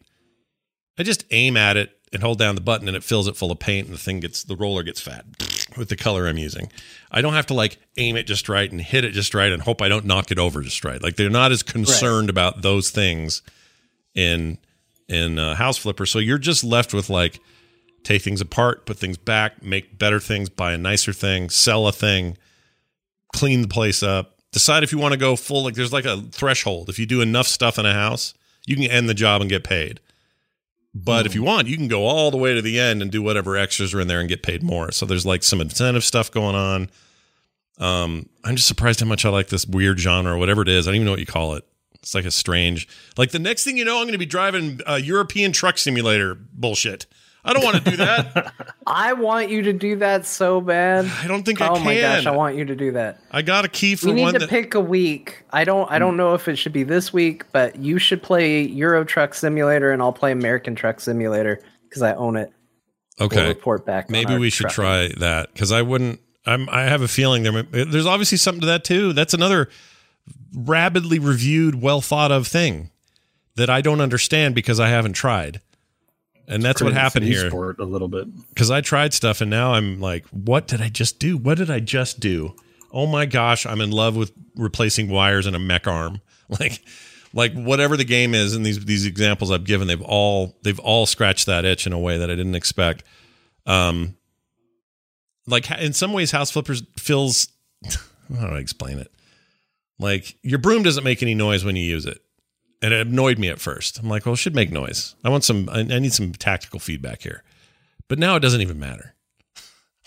I just aim at it and hold down the button and it fills it full of paint and the thing gets, the roller gets fat with the color I'm using. I don't have to like aim it just right and hit it just right and hope I don't knock it over just right. Like they're not as concerned right. about those things in, in uh, House Flipper. So you're just left with like, take things apart, put things back, make better things, buy a nicer thing, sell a thing, clean the place up. Decide if you want to go full, like there's like a threshold. If you do enough stuff in a house, you can end the job and get paid. But mm. if you want, you can go all the way to the end and do whatever extras are in there and get paid more. So there's like some incentive stuff going on. Um, I'm just surprised how much I like this weird genre or whatever it is. I don't even know what you call it. It's like a strange, like the next thing you know, I'm going to be driving a European truck simulator bullshit. I don't want to do that. I want you to do that so bad. I don't think oh I can. Oh my gosh, I want you to do that. I got a key for one. You need one to that- pick a week. I don't I don't know if it should be this week, but you should play Euro Truck Simulator and I'll play American Truck Simulator because I own it. Okay. We'll report back. Maybe we should trucking. try that because I wouldn't. I'm. I have a feeling there. There's obviously something to that too. That's another rabidly reviewed, well thought of thing that I don't understand because I haven't tried. And that's what happened here a little bit because I tried stuff and now I'm like, what did I just do? What did I just do? Oh my gosh. I'm in love with replacing wires in a mech arm. Like, like whatever the game is and these, these examples I've given, they've all, they've all scratched that itch in a way that I didn't expect. Um, like in some ways House Flippers feels, how do I explain it? Like, your broom doesn't make any noise when you use it. And it annoyed me at first. I'm like, well, it should make noise. I want some, I need some tactical feedback here. But now it doesn't even matter.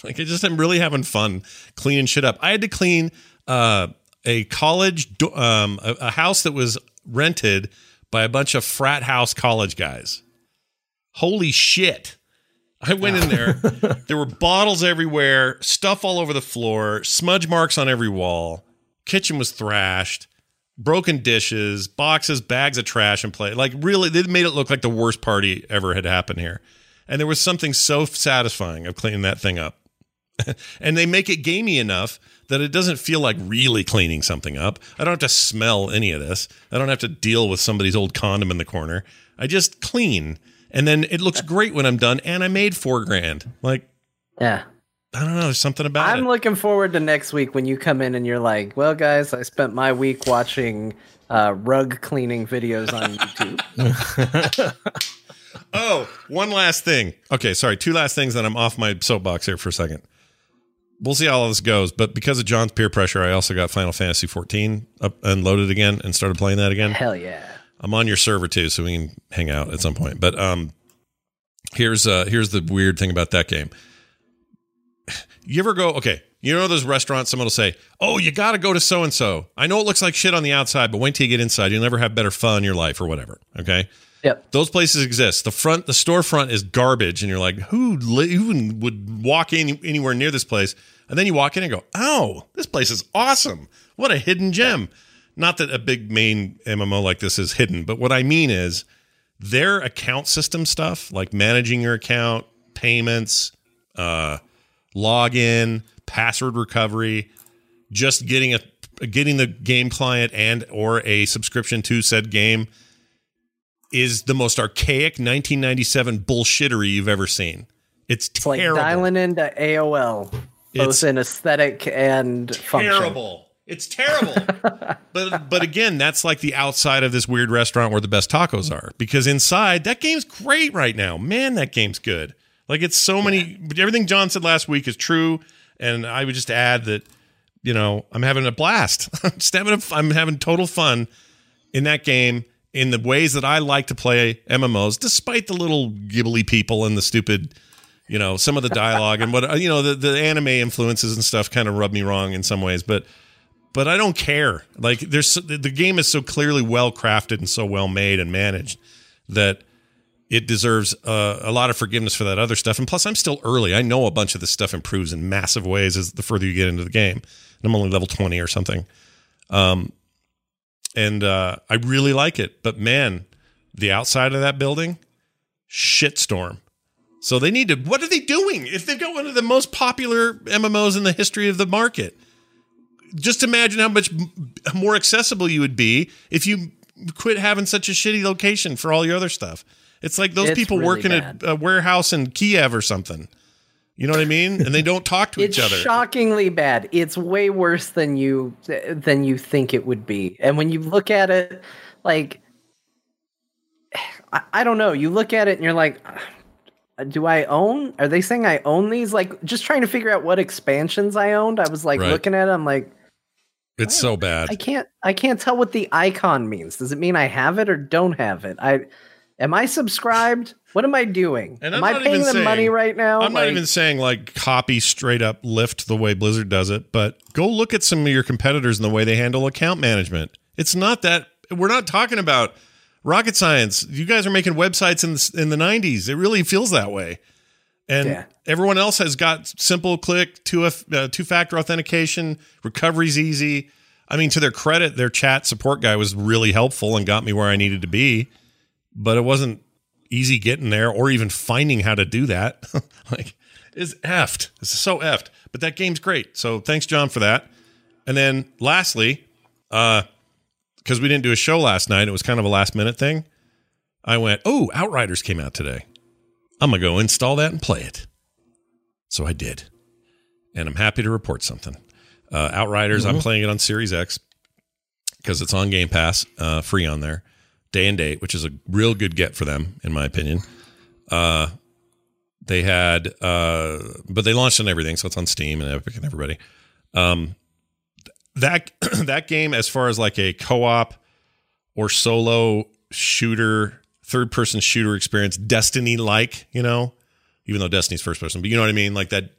Like, I just am really having fun cleaning shit up. I had to clean uh, a college, do- um, a, a house that was rented by a bunch of frat house college guys. Holy shit. I went in there. There were bottles everywhere, stuff all over the floor, smudge marks on every wall. Kitchen was thrashed, broken dishes, boxes, bags of trash in play. Like, really, they made it look like the worst party ever had happened here. And there was something so satisfying of cleaning that thing up. And they make it gamey enough that it doesn't feel like really cleaning something up. I don't have to smell any of this. I don't have to deal with somebody's old condom in the corner. I just clean. And then it looks great when I'm done. And I made four grand. Like, yeah. I don't know. There's something about I'm it. I'm looking forward to next week when you come in and you're like, well, guys, I spent my week watching uh, rug cleaning videos on YouTube. Oh, one last thing. Okay, sorry. Two last things, then I'm off my soapbox here for a second. We'll see how all this goes. But because of John's peer pressure, I also got Final Fantasy fourteen up and loaded again and started playing that again. Hell yeah. I'm on your server, too, so we can hang out at some point. But um, here's uh, here's the weird thing about that game. You ever go, okay, you know those restaurants, someone will say, oh, you got to go to so-and-so. I know it looks like shit on the outside, but wait till you get inside. You'll never have better fun in your life or whatever, okay? Yep. Those places exist. The front, the storefront is garbage, and you're like, who, li- who would walk in anywhere near this place? And then you walk in and go, oh, this place is awesome. What a hidden gem. Yeah. Not that a big main M M O like this is hidden, but what I mean is their account system stuff, like managing your account, payments, uh, login, password recovery, just getting a getting the game client and or a subscription to said game is the most archaic nineteen ninety-seven bullshittery you've ever seen. It's, it's terrible. Like dialing into A O L, both it's in aesthetic and terrible. Function. It's terrible. but but again, that's like the outside of this weird restaurant where the best tacos are, because inside that game's great right now. Man, that game's good. Like, it's so many, yeah. Everything John said last week is true. And I would just add that, you know, I'm having a blast. I'm, just having a, I'm having total fun in that game in the ways that I like to play M M Os, despite the little gibbly people and the stupid, you know, some of the dialogue and what, you know, the, the anime influences and stuff kind of rub me wrong in some ways, but, but I don't care. Like, there's, the game is so clearly well crafted and so well made and managed that it deserves uh, a lot of forgiveness for that other stuff. And plus, I'm still early. I know a bunch of this stuff improves in massive ways as the further you get into the game. And I'm only level twenty or something. Um, and uh, I really like it. But man, the outside of that building, shitstorm. So they need to, what are they doing? If they've got one of the most popular M M Os in the history of the market, just imagine how much more accessible you would be if you quit having such a shitty location for all your other stuff. It's like those it's people really working bad. At a warehouse in Kiev or something. You know what I mean? And they don't talk to each other. It's shockingly bad. It's way worse than you than you think it would be. And when you look at it, like, I, I don't know. You look at it and you're like, do I own? Are they saying I own these? Like, just trying to figure out what expansions I owned. I was like right. looking at it. I'm like, it's so bad. I can't. I can't tell what the icon means. Does it mean I have it or don't have it? I. Am I subscribed? What am I doing? And am I paying them saying, money right now? I'm like, not even saying like copy straight up Lyft the way Blizzard does it, but go look at some of your competitors and the way they handle account management. It's not that we're not talking about rocket science. You guys are making websites in the, in the nineties. It really feels that way. And yeah. everyone else has got simple click, two, uh, two-factor authentication, recovery's easy. I mean, to their credit, their chat support guy was really helpful and got me where I needed to be. But it wasn't easy getting there or even finding how to do that. Like, it's effed. It's so effed. But that game's great. So thanks, John, for that. And then lastly, because uh, we didn't do a show last night, it was kind of a last-minute thing. I went, oh, Outriders came out today. I'm going to go install that and play it. So I did. And I'm happy to report something. Uh, Outriders, mm-hmm. I'm playing it on Series X because it's on Game Pass, uh, free on there. Day and date, which is a real good get for them, in my opinion. Uh, they had, uh, but they launched on everything, so it's on Steam and Epic and everybody. Um, that that game, as far as like a co-op or solo shooter, third person shooter experience, Destiny like, you know, even though Destiny's first person, but you know what I mean? Like that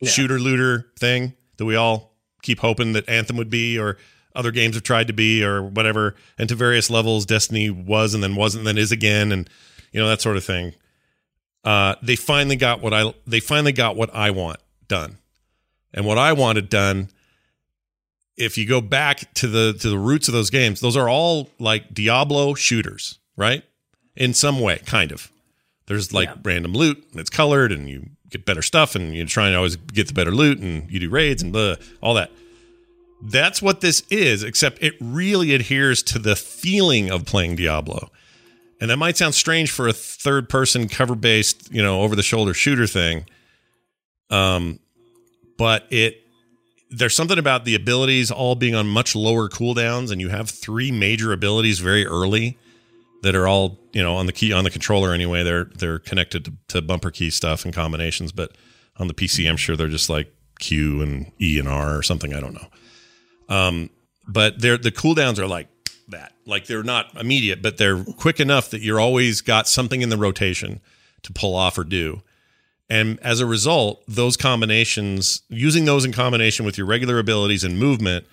yeah. shooter looter thing that we all keep hoping that Anthem would be, or other games have tried to be, or whatever. And to various levels, Destiny was, and then wasn't, and then is again. And you know, that sort of thing. Uh, they finally got what I, they finally got what I want done. And what I wanted done, if you go back to the, to the roots of those games, those are all like Diablo shooters, right? In some way, kind of. There's like yeah. random loot, and it's colored, and you get better stuff, and you're trying to always get the better loot, and you do raids and blah, all that. That's what this is, except it really adheres to the feeling of playing Diablo. And that might sound strange for a third-person, cover-based, you know, over-the-shoulder shooter thing. Um, but it there's something about the abilities all being on much lower cooldowns, and you have three major abilities very early that are all, you know, on the key on the controller anyway. They're they're connected to, to bumper key stuff and combinations, but on the P C, I'm sure they're just like Q and E and R or something. I don't know. Um, but they're the cooldowns are like that. Like they're not immediate, but they're quick enough that you're always got something in the rotation to pull off or do. And as a result, those combinations, using those in combination with your regular abilities and movement,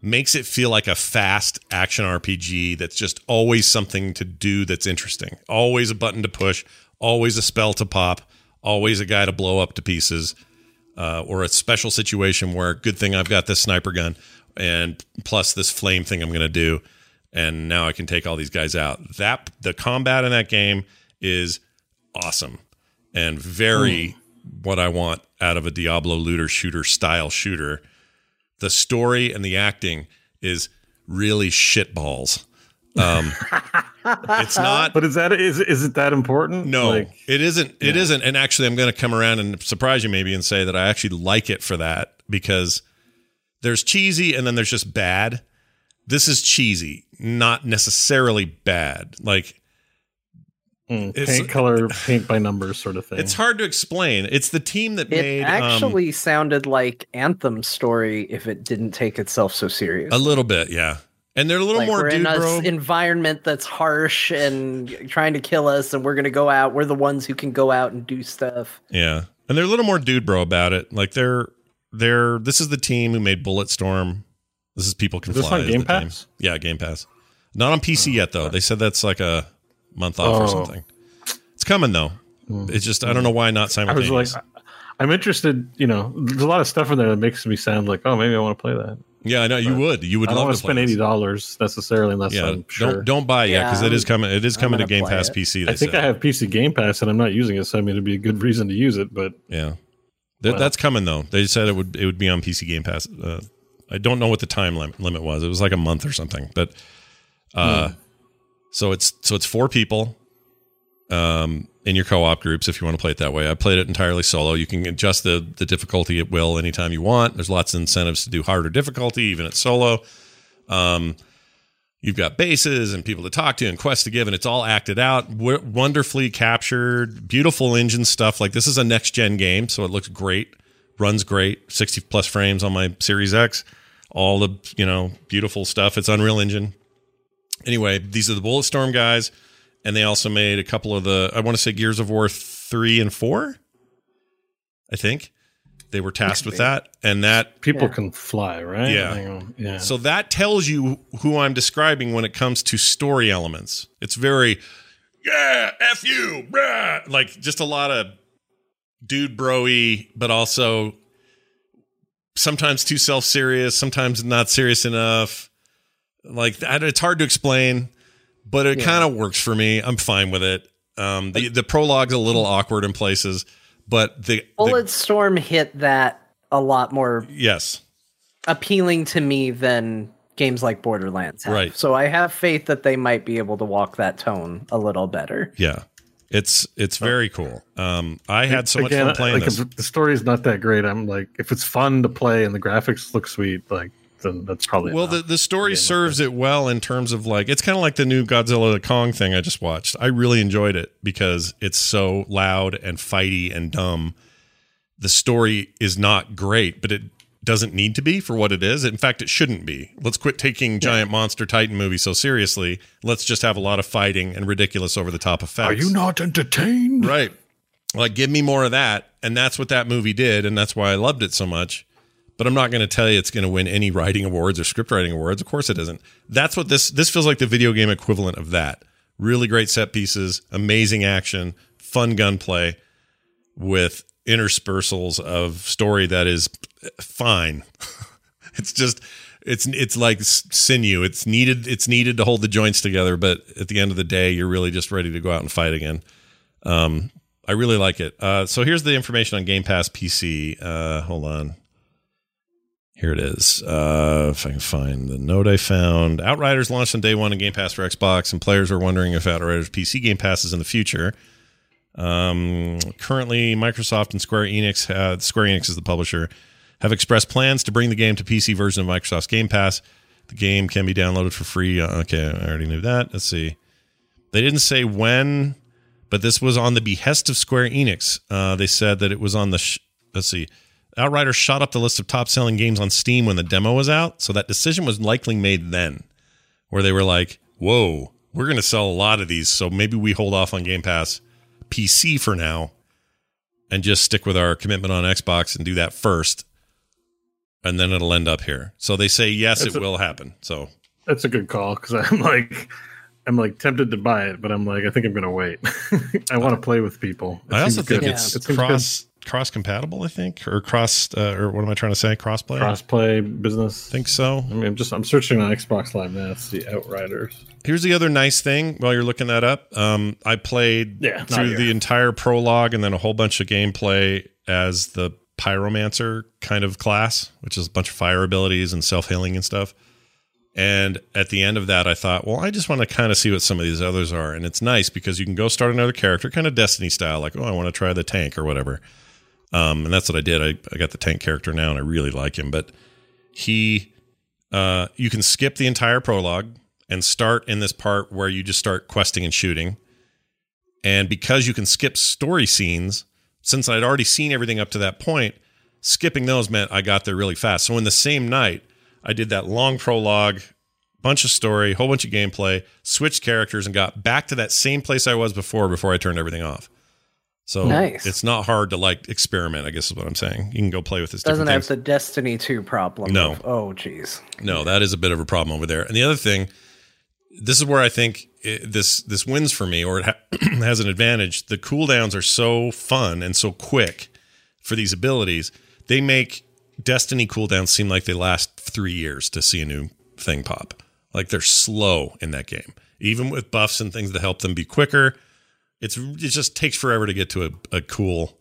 makes it feel like a fast action R P G that's just always something to do that's interesting. Always a button to push, always a spell to pop, always a guy to blow up to pieces, uh, or a special situation where good thing I've got this sniper gun and plus this flame thing I'm going to do. And now I can take all these guys out. That the combat in that game is awesome and very mm. what I want out of a Diablo looter shooter style shooter. The story and the acting is really shitballs. Um, it's not. But is that is is it that important? No, like, it isn't. It yeah. isn't. And actually, I'm going to come around and surprise you maybe and say that I actually like it for that, because there's cheesy and then there's just bad. This is cheesy, not necessarily bad. Like mm, paint color, paint by numbers sort of thing. It's hard to explain. It's the team that it made. It actually um, sounded like Anthem's story if it didn't take itself so seriously. A little bit, yeah. And they're a little like more we're dude, in an bro. environment that's harsh and trying to kill us, and we're going to go out. We're the ones who can go out and do stuff. Yeah, and they're a little more dude bro about it. Like they're they're. This is the team who made Bulletstorm. This is People Can Fly. Is this on Game Pass? Yeah, Game Pass. Not on P C yet, though. They said that's like a month off oh. or something. It's coming, though. Mm. It's just, I don't know why not simultaneous. I was like, I'm interested, you know, there's a lot of stuff in there that makes me sound like, oh, maybe I want to play that. Yeah, I know. But you would. You would I love to play I don't want to spend eighty dollars necessarily unless yeah, I'm sure. Don't, don't buy it yet, because yeah, it is coming It is coming to Game Pass it. P C. I think said. I have P C Game Pass, and I'm not using it, so I mean, it'd be a good reason to use it, but... Yeah. Th- well. That's coming, though. They said it would, it would be on P C Game Pass, uh, I don't know what the time lim- limit was. It was like a month or something. But uh, mm. so it's so it's four people um, in your co-op groups if you want to play it that way. I played it entirely solo. You can adjust the the difficulty at will anytime you want. There's lots of incentives to do harder difficulty, even at solo. Um, you've got bases and people to talk to and quests to give, and it's all acted out, w- wonderfully captured, beautiful engine stuff. Like this is a next gen game, so it looks great. Runs great, sixty plus frames on my Series X, all the, you know, beautiful stuff. It's Unreal Engine. Anyway, these are the Bulletstorm guys, and they also made a couple of the, I want to say Gears of War three and four, I think. They were tasked with that, and that... People yeah. Can Fly, right? Yeah. yeah. So that tells you who I'm describing when it comes to story elements. It's very, yeah, F you, rah, like just a lot of... dude bro-y, but also sometimes too self-serious, sometimes not serious enough. Like it's hard to explain, but it yeah. kind of works for me. I'm fine with it. Um, the the prologue's a little awkward in places, but the Bulletstorm hit that a lot more. Yes, appealing to me than games like Borderlands have. Right. So I have faith that they might be able to walk that tone a little better. Yeah. It's it's very cool. Um, I had so much Again, fun playing like this. If the story is not that great. I'm like, if it's fun to play and the graphics look sweet, like then that's probably well. The, the story serves it well in terms of like it's kind of like the new Godzilla the Kong thing I just watched. I really enjoyed it because it's so loud and fighty and dumb. The story is not great, but it doesn't need to be for what it is. In fact, it shouldn't be. Let's quit taking yeah. giant monster Titan movies so seriously. Let's just have a lot of fighting and ridiculous over-the-top effects. Are you not entertained? Right. Like, give me more of that. And that's what that movie did, and that's why I loved it so much. But I'm not going to tell you it's going to win any writing awards or script writing awards. Of course it isn't. That's what this, this feels like the video game equivalent of that. Really great set pieces, amazing action, fun gunplay with interspersals of story that is fine. It's just, it's, it's like sinew. It's needed. It's needed to hold the joints together. But at the end of the day, you're really just ready to go out and fight again. Um, I really like it. Uh, so here's the information on Game Pass P C. Uh, hold on. Here it is. Uh, if I can find the note I found. Outriders launched on day one in Game Pass for Xbox, and players are wondering if Outriders P C Game Pass is in the future. Um, currently, Microsoft and Square Enix, have, Square Enix is the publisher, have expressed plans to bring the game to P C version of Microsoft's Game Pass. The game can be downloaded for free. Uh, okay, I already knew that. Let's see. They didn't say when, but this was on the behest of Square Enix. Uh, they said that it was on the... Sh- let's see. Outriders shot up the list of top-selling games on Steam when the demo was out, so that decision was likely made then, where they were like, whoa, we're going to sell a lot of these, so maybe we hold off on Game Pass P C for now and just stick with our commitment on Xbox and do that first, and then it'll end up here. So they say, yes, that's it a, will happen. So that's a good call, because I'm like... I'm like tempted to buy it, but I'm like, I think I'm going to wait. I want to play with people. It I also think good. it's yeah. it cross cross compatible, I think, or cross, uh, or what am I trying to say? Cross play? Cross play business. I think so. I mean, I'm just, I'm searching on Xbox Live now. It's the Outriders. Here's the other nice thing while you're looking that up. Um, I played yeah, through the entire prologue and then a whole bunch of gameplay as the Pyromancer kind of class, which is a bunch of fire abilities and self-healing and stuff. And at the end of that, I thought, well, I just want to kind of see what some of these others are. And it's nice because you can go start another character, kind of Destiny style, like, oh, I want to try the tank or whatever. Um, and that's what I did. I, I got the tank character now, and I really like him. But he, uh, you can skip the entire prologue and start in this part where you just start questing and shooting. And because you can skip story scenes, since I'd already seen everything up to that point, skipping those meant I got there really fast. So in the same night, I did that long prologue, bunch of story, whole bunch of gameplay, switched characters, and got back to that same place I was before, before I turned everything off. So nice. It's not hard to like experiment, I guess is what I'm saying. You can go play with this. Doesn't have the Destiny two problem. No. Of, oh, geez. No, that is a bit of a problem over there. And the other thing, this is where I think it, this, this wins for me, or it ha- has an advantage. The cooldowns are so fun and so quick for these abilities. They make Destiny cooldowns seem like they last three years to see a new thing pop. Like they're slow in that game, even with buffs and things that help them be quicker. It's it just takes forever to get to a, a cool,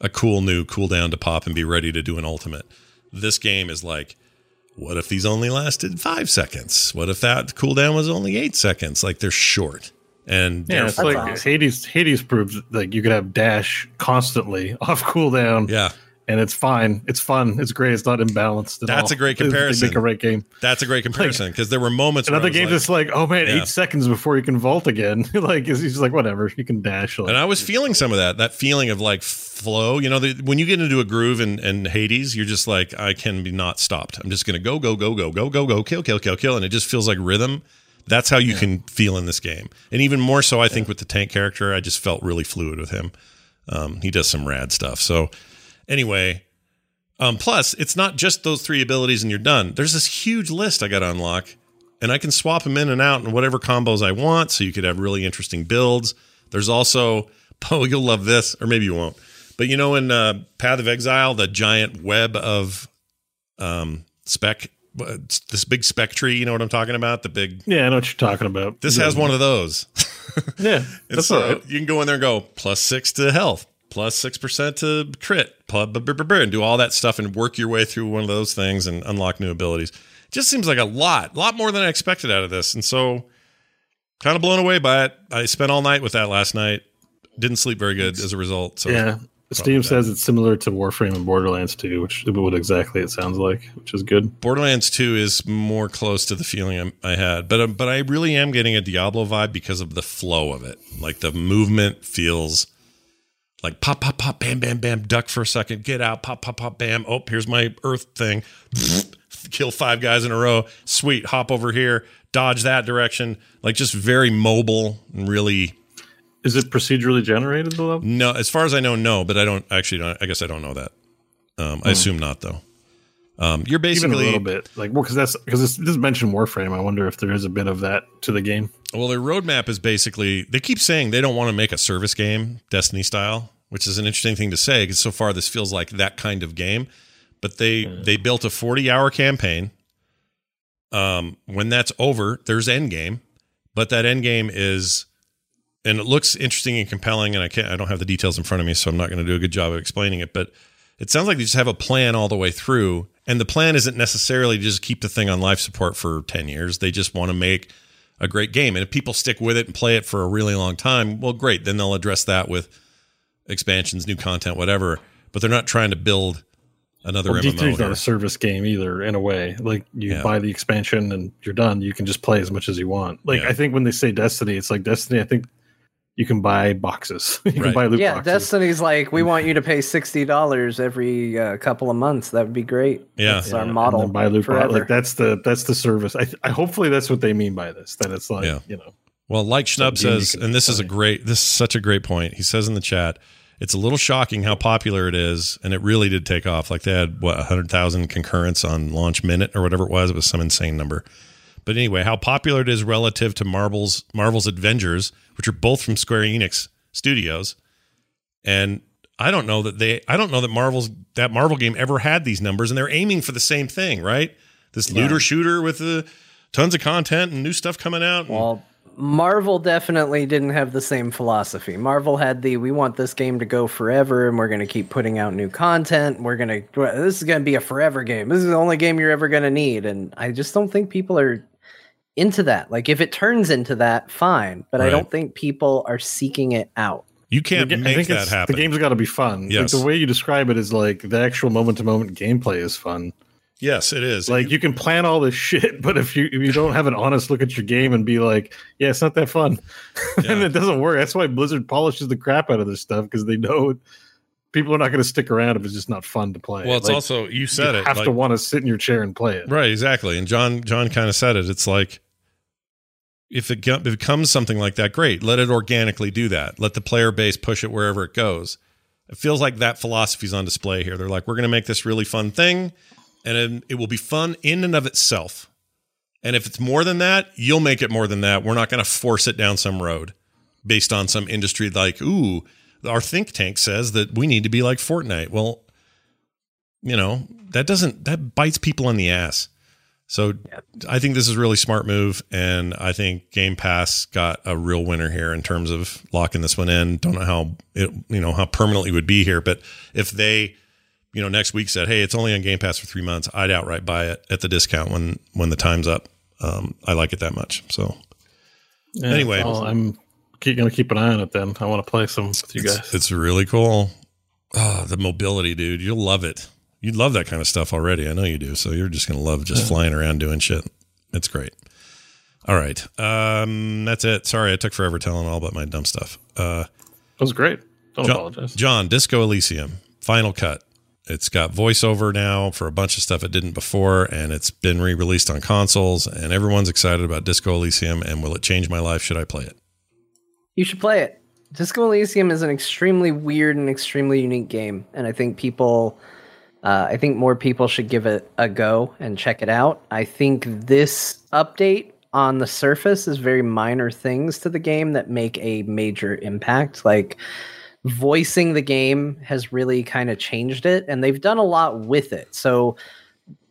a cool new cooldown to pop and be ready to do an ultimate. This game is like, what if these only lasted five seconds? What if that cooldown was only eight seconds? Like they're short. And yeah, it's like awesome. Hades. Hades proves like you could have dash constantly off cooldown. Yeah. And it's fine. It's fun. It's great. It's not imbalanced at all. That's a great comparison. They make a great game. That's a great comparison because like, there were moments. Another game that's like, oh man, yeah. eight seconds before you can vault again. Like he's just like whatever, you can dash. Like, and I was feeling some of that. That feeling of like flow. You know, the, when you get into a groove in, in Hades, you're just like, I can be not stopped. I'm just gonna go, go, go, go, go, go, go, kill, kill, kill, kill, and it just feels like rhythm. That's how you yeah. can feel in this game, and even more so, I yeah. think with the tank character, I just felt really fluid with him. Um, he does some rad stuff. So. Anyway, um, plus, it's not just those three abilities and you're done. There's this huge list I got to unlock, and I can swap them in and out in whatever combos I want, so you could have really interesting builds. There's also, oh, you'll love this, or maybe you won't. But you know in uh, Path of Exile, the giant web of um, spec, this big spec tree, you know what I'm talking about? The big... Yeah, I know what you're talking about. This yeah. has one of those. yeah, that's so all right. You can go in there and go, plus six to health. Plus six percent to crit, and do all that stuff and work your way through one of those things and unlock new abilities. Just seems like a lot, lot more than I expected out of this. And so kind of blown away by it. I spent all night with that last night. Didn't sleep very good as a result. So yeah. Steam says that. It's similar to Warframe and Borderlands two, which is what exactly it sounds like, which is good. Borderlands two is more close to the feeling I, I had, but, um, but I really am getting a Diablo vibe because of the flow of it. Like the movement feels... Like pop, pop, pop, bam, bam, bam, duck for a second, get out, pop, pop, pop, bam. Oh, here's my earth thing. Kill five guys in a row. Sweet. Hop over here. Dodge that direction. Like just very mobile and really. Is it procedurally generated, the level? No, as far as I know, no, but I don't actually, don't, I guess I don't know that. Um, hmm. I assume not though. Um, you're basically even a little bit like, well, cause that's, cause this, this mentioned Warframe. I wonder if there is a bit of that to the game. Well, their roadmap is basically, they keep saying they don't want to make a service game, Destiny style, which is an interesting thing to say because so far this feels like that kind of game, but they, yeah. they built a forty hour campaign. Um, when that's over, there's end game, but that end game is, and it looks interesting and compelling. And I can't, I don't have the details in front of me, so I'm not going to do a good job of explaining it, but it sounds like they just have a plan all the way through. And the plan isn't necessarily to just keep the thing on life support for ten years. They just want to make a great game. And if people stick with it and play it for a really long time, well, great. Then they'll address that with expansions, new content, whatever. But they're not trying to build another well, M M O. D three's not a service game either, in a way. Like, you yeah. buy the expansion and you're done. You can just play as much as you want. Like, yeah. I think when they say Destiny, it's like Destiny, I think... You can buy boxes. You right. can buy loot yeah, boxes. Yeah, Destiny's like, we want you to pay sixty dollars every uh, couple of months. That would be great. Yeah. That's yeah. our model buy loot forever. Box. Like, that's the that's the service. I, I hopefully that's what they mean by this. That it's like, yeah. you know. Well, like Schnub says, and this play. is a great, this is such a great point. He says in the chat, it's a little shocking how popular it is, and it really did take off. Like they had, what, one hundred thousand concurrents on launch minute or whatever it was. It was some insane number. But anyway, how popular it is relative to Marvel's Marvel's Avengers, which are both from Square Enix Studios, and I don't know that they, I don't know that Marvel's that Marvel game ever had these numbers, and they're aiming for the same thing, right? This yeah. looter shooter with the uh, tons of content and new stuff coming out. Well, Marvel definitely didn't have the same philosophy. Marvel had the we want this game to go forever, and we're going to keep putting out new content. We're going to this is going to be a forever game. This is the only game you're ever going to need, and I just don't think people are into that. Like if it turns into that, fine, but right. I don't think people are seeking it out. You can't make I think that happen. The game's got to be fun. Yes. Like the way you describe it is like the actual moment to moment gameplay is fun. Yes, it is. Like you can plan all this shit, but if you if you don't have an honest look at your game and be like, yeah, it's not that fun. Yeah. And it doesn't work. That's why Blizzard polishes the crap out of this stuff, because they know it, people are not going to stick around if it's just not fun to play. Well, it's like, also you said you it. You have like, to want to sit in your chair and play it. Right, exactly. And John John kind of said it. It's like If it becomes something like that, great. Let it organically do that. Let the player base push it wherever it goes. It feels like that philosophy is on display here. They're like, we're going to make this really fun thing, and it will be fun in and of itself. And if it's more than that, you'll make it more than that. We're not going to force it down some road based on some industry like, ooh, our think tank says that we need to be like Fortnite. Well, you know, that doesn't, that bites people in the ass. So I think this is a really smart move, and I think Game Pass got a real winner here in terms of locking this one in. Don't know how it, you know, how permanently would be here, but if they, you know, next week said, "Hey, it's only on Game Pass for three months," I'd outright buy it at the discount when when the time's up. Um, I like it that much. So yeah, anyway, well, I'm keep, gonna keep an eye on it. Then I want to play some with you guys. It's, it's really cool. Oh, the mobility, dude! You'll love it. You love that kind of stuff already. I know you do. So you're just going to love just yeah. flying around doing shit. It's great. All right. Um, that's it. Sorry. I took forever telling all about my dumb stuff. Uh, that was great. Don't John, apologize. John, Disco Elysium, Final Cut. It's got voiceover now for a bunch of stuff it didn't before, and it's been re-released on consoles, and everyone's excited about Disco Elysium. And will it change my life? Should I play it? You should play it. Disco Elysium is an extremely weird and extremely unique game. And I think people, Uh, I think more people should give it a go and check it out. I think this update on the surface is very minor things to the game that make a major impact. Like voicing the game has really kind of changed it, and they've done a lot with it. So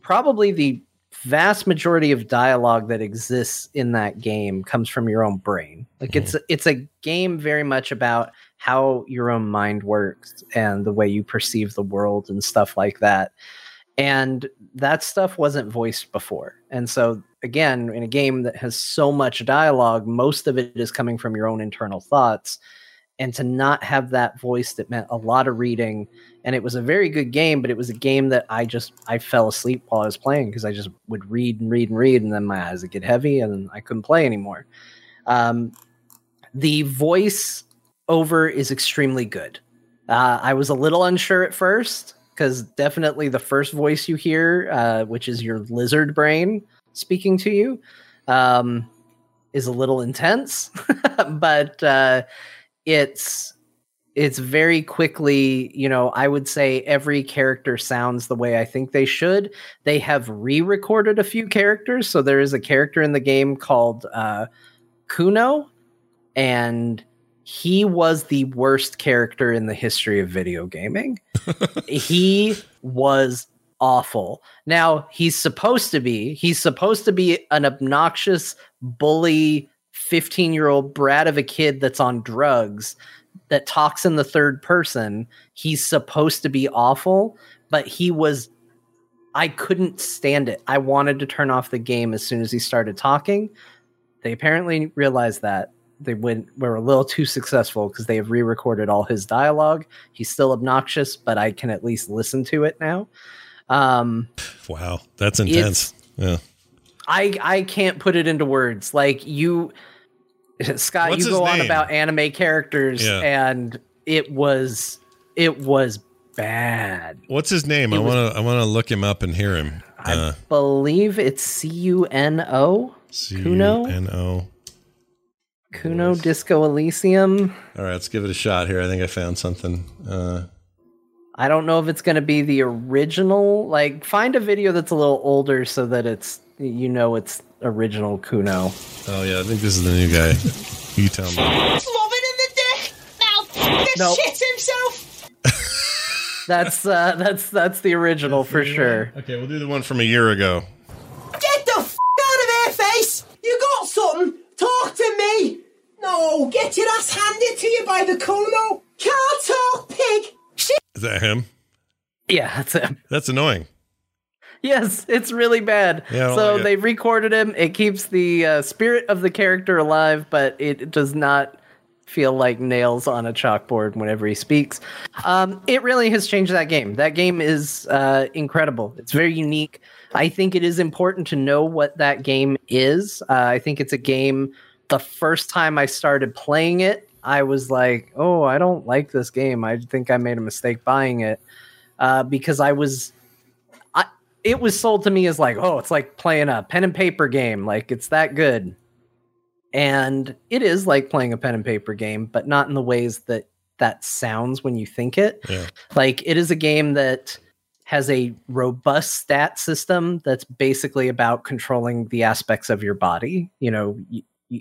probably the vast majority of dialogue that exists in that game comes from your own brain. Like mm-hmm. it's it's a game very much about how your own mind works and the way you perceive the world and stuff like that. And that stuff wasn't voiced before. And so again, in a game that has so much dialogue, most of it is coming from your own internal thoughts, and to not have that voice, that meant a lot of reading. And it was a very good game, but it was a game that I just, I fell asleep while I was playing, because I just would read and read and read. And then my eyes would get heavy and I couldn't play anymore. Um, the voice over is extremely good. Uh, I was a little unsure at first, because definitely the first voice you hear, uh, which is your lizard brain speaking to you, um, is a little intense, but uh, it's it's very quickly, you know, I would say every character sounds the way I think they should. They have re-recorded a few characters. So there is a character in the game called uh, Kuno, and he was the worst character in the history of video gaming. He was awful. Now, he's supposed to be, he's supposed to be an obnoxious bully fifteen-year-old brat of a kid that's on drugs that talks in the third person. He's supposed to be awful, but he was, I couldn't stand it. I wanted to turn off the game as soon as he started talking. They apparently realized that they went, were a little too successful, because they have re-recorded all his dialogue. He's still obnoxious, but I can at least listen to it now. Um, wow. That's intense. Yeah. I, I can't put it into words. Like you, Scott, What's you go on about anime characters, yeah. and it was it was bad. What's his name? It I want to I want to look him up and hear him. I uh, believe it's C U N O. C U N O. Kuno Disco Elysium. All right, let's give it a shot here. I think I found something. Uh, I don't know if it's going to be the original. Like, find a video that's a little older so that it's, you know, it's original Kuno. Oh yeah, I think this is the new guy. You tell me. Sloven in the dick, mouth, the nope. shits himself. That's uh, that's that's the original that's for the sure. One. Okay, we'll do the one from a year ago. Get the f*** out of here, face! You got something? Talk to me! No, get your ass handed to you by the Kuno. Can't talk, pig. Shit. Is that him? Yeah, that's him. That's annoying. Yes, it's really bad. Yeah, so like they've recorded him. It keeps the uh, spirit of the character alive, but it does not feel like nails on a chalkboard whenever he speaks. Um, it really has changed that game. That game is uh, incredible. It's very unique. I think it is important to know what that game is. Uh, I think it's a game, the first time I started playing it, I was like, oh, I don't like this game. I think I made a mistake buying it uh, because I was... It was sold to me as like, oh, it's like playing a pen and paper game. Like, it's that good. And it is like playing a pen and paper game, but not in the ways that that sounds when you think it. Yeah. Like, it is a game that has a robust stat system that's basically about controlling the aspects of your body. You know,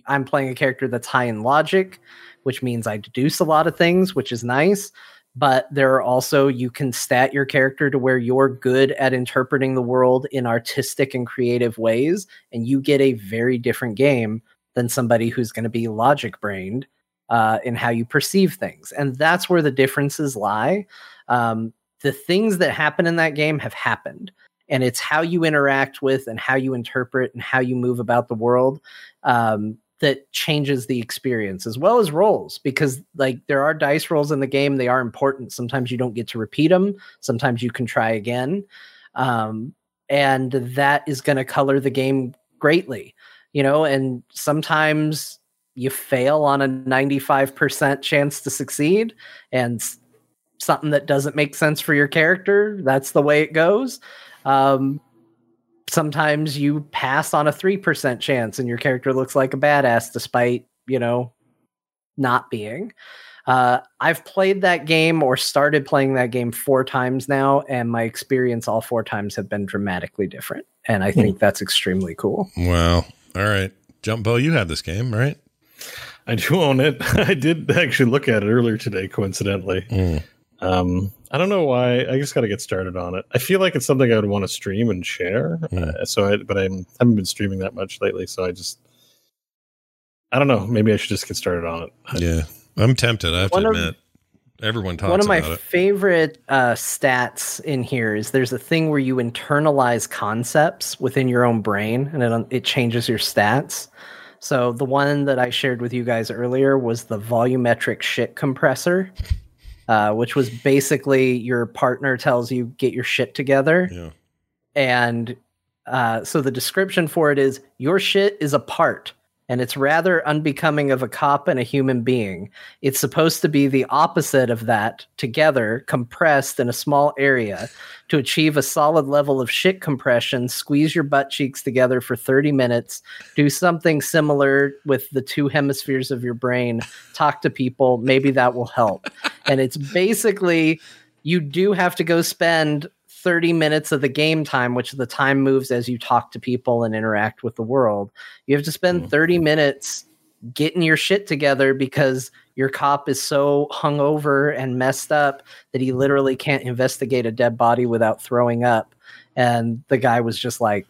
I'm playing a character that's high in logic, which means I deduce a lot of things, which is nice. But there are also, you can stat your character to where you're good at interpreting the world in artistic and creative ways, and you get a very different game than somebody who's going to be logic-brained uh, in how you perceive things. And that's where the differences lie. Um, the things that happen in that game have happened, and it's how you interact with and how you interpret and how you move about the world um that changes the experience, as well as rolls, because like there are dice rolls in the game. They are important. Sometimes you don't get to repeat them. Sometimes you can try again. Um, and that is going to color the game greatly, you know, and sometimes you fail on a ninety-five percent chance to succeed, and something that doesn't make sense for your character. That's the way it goes. Um, Sometimes you pass on a three percent chance and your character looks like a badass despite, you know, not being. Uh, I've played that game or started playing that game four times now, and my experience all four times have been dramatically different. And I think that's extremely cool. Wow. All right. Jumbo, you have this game, right? I do own it. I did actually look at it earlier today, coincidentally. Mm. Um, I don't know why. I just got to get started on it. I feel like it's something I would want to stream and share. Mm. Uh, so, I, but I haven't been streaming that much lately. So I just, I don't know. Maybe I should just get started on it. Yeah, I'm tempted. I have one to admit, of, everyone talks about it. One of my favorite uh, stats in here is there's a thing where you internalize concepts within your own brain, and it it changes your stats. So the one that I shared with you guys earlier was the volumetric shit compressor. Uh, which was basically your partner tells you, get your shit together. Yeah. And uh, so the description for it is, your shit is a part. and it's rather unbecoming of a cop and a human being. It's supposed to be the opposite of that, together, compressed in a small area. To achieve a solid level of shit compression, squeeze your butt cheeks together for thirty minutes, do something similar with the two hemispheres of your brain, talk to people, maybe that will help. And it's basically, you do have to go spend thirty minutes of the game time, which the time moves as you talk to people and interact with the world. You have to spend thirty minutes getting your shit together because your cop is so hungover and messed up that he literally can't investigate a dead body without throwing up. And the guy was just like,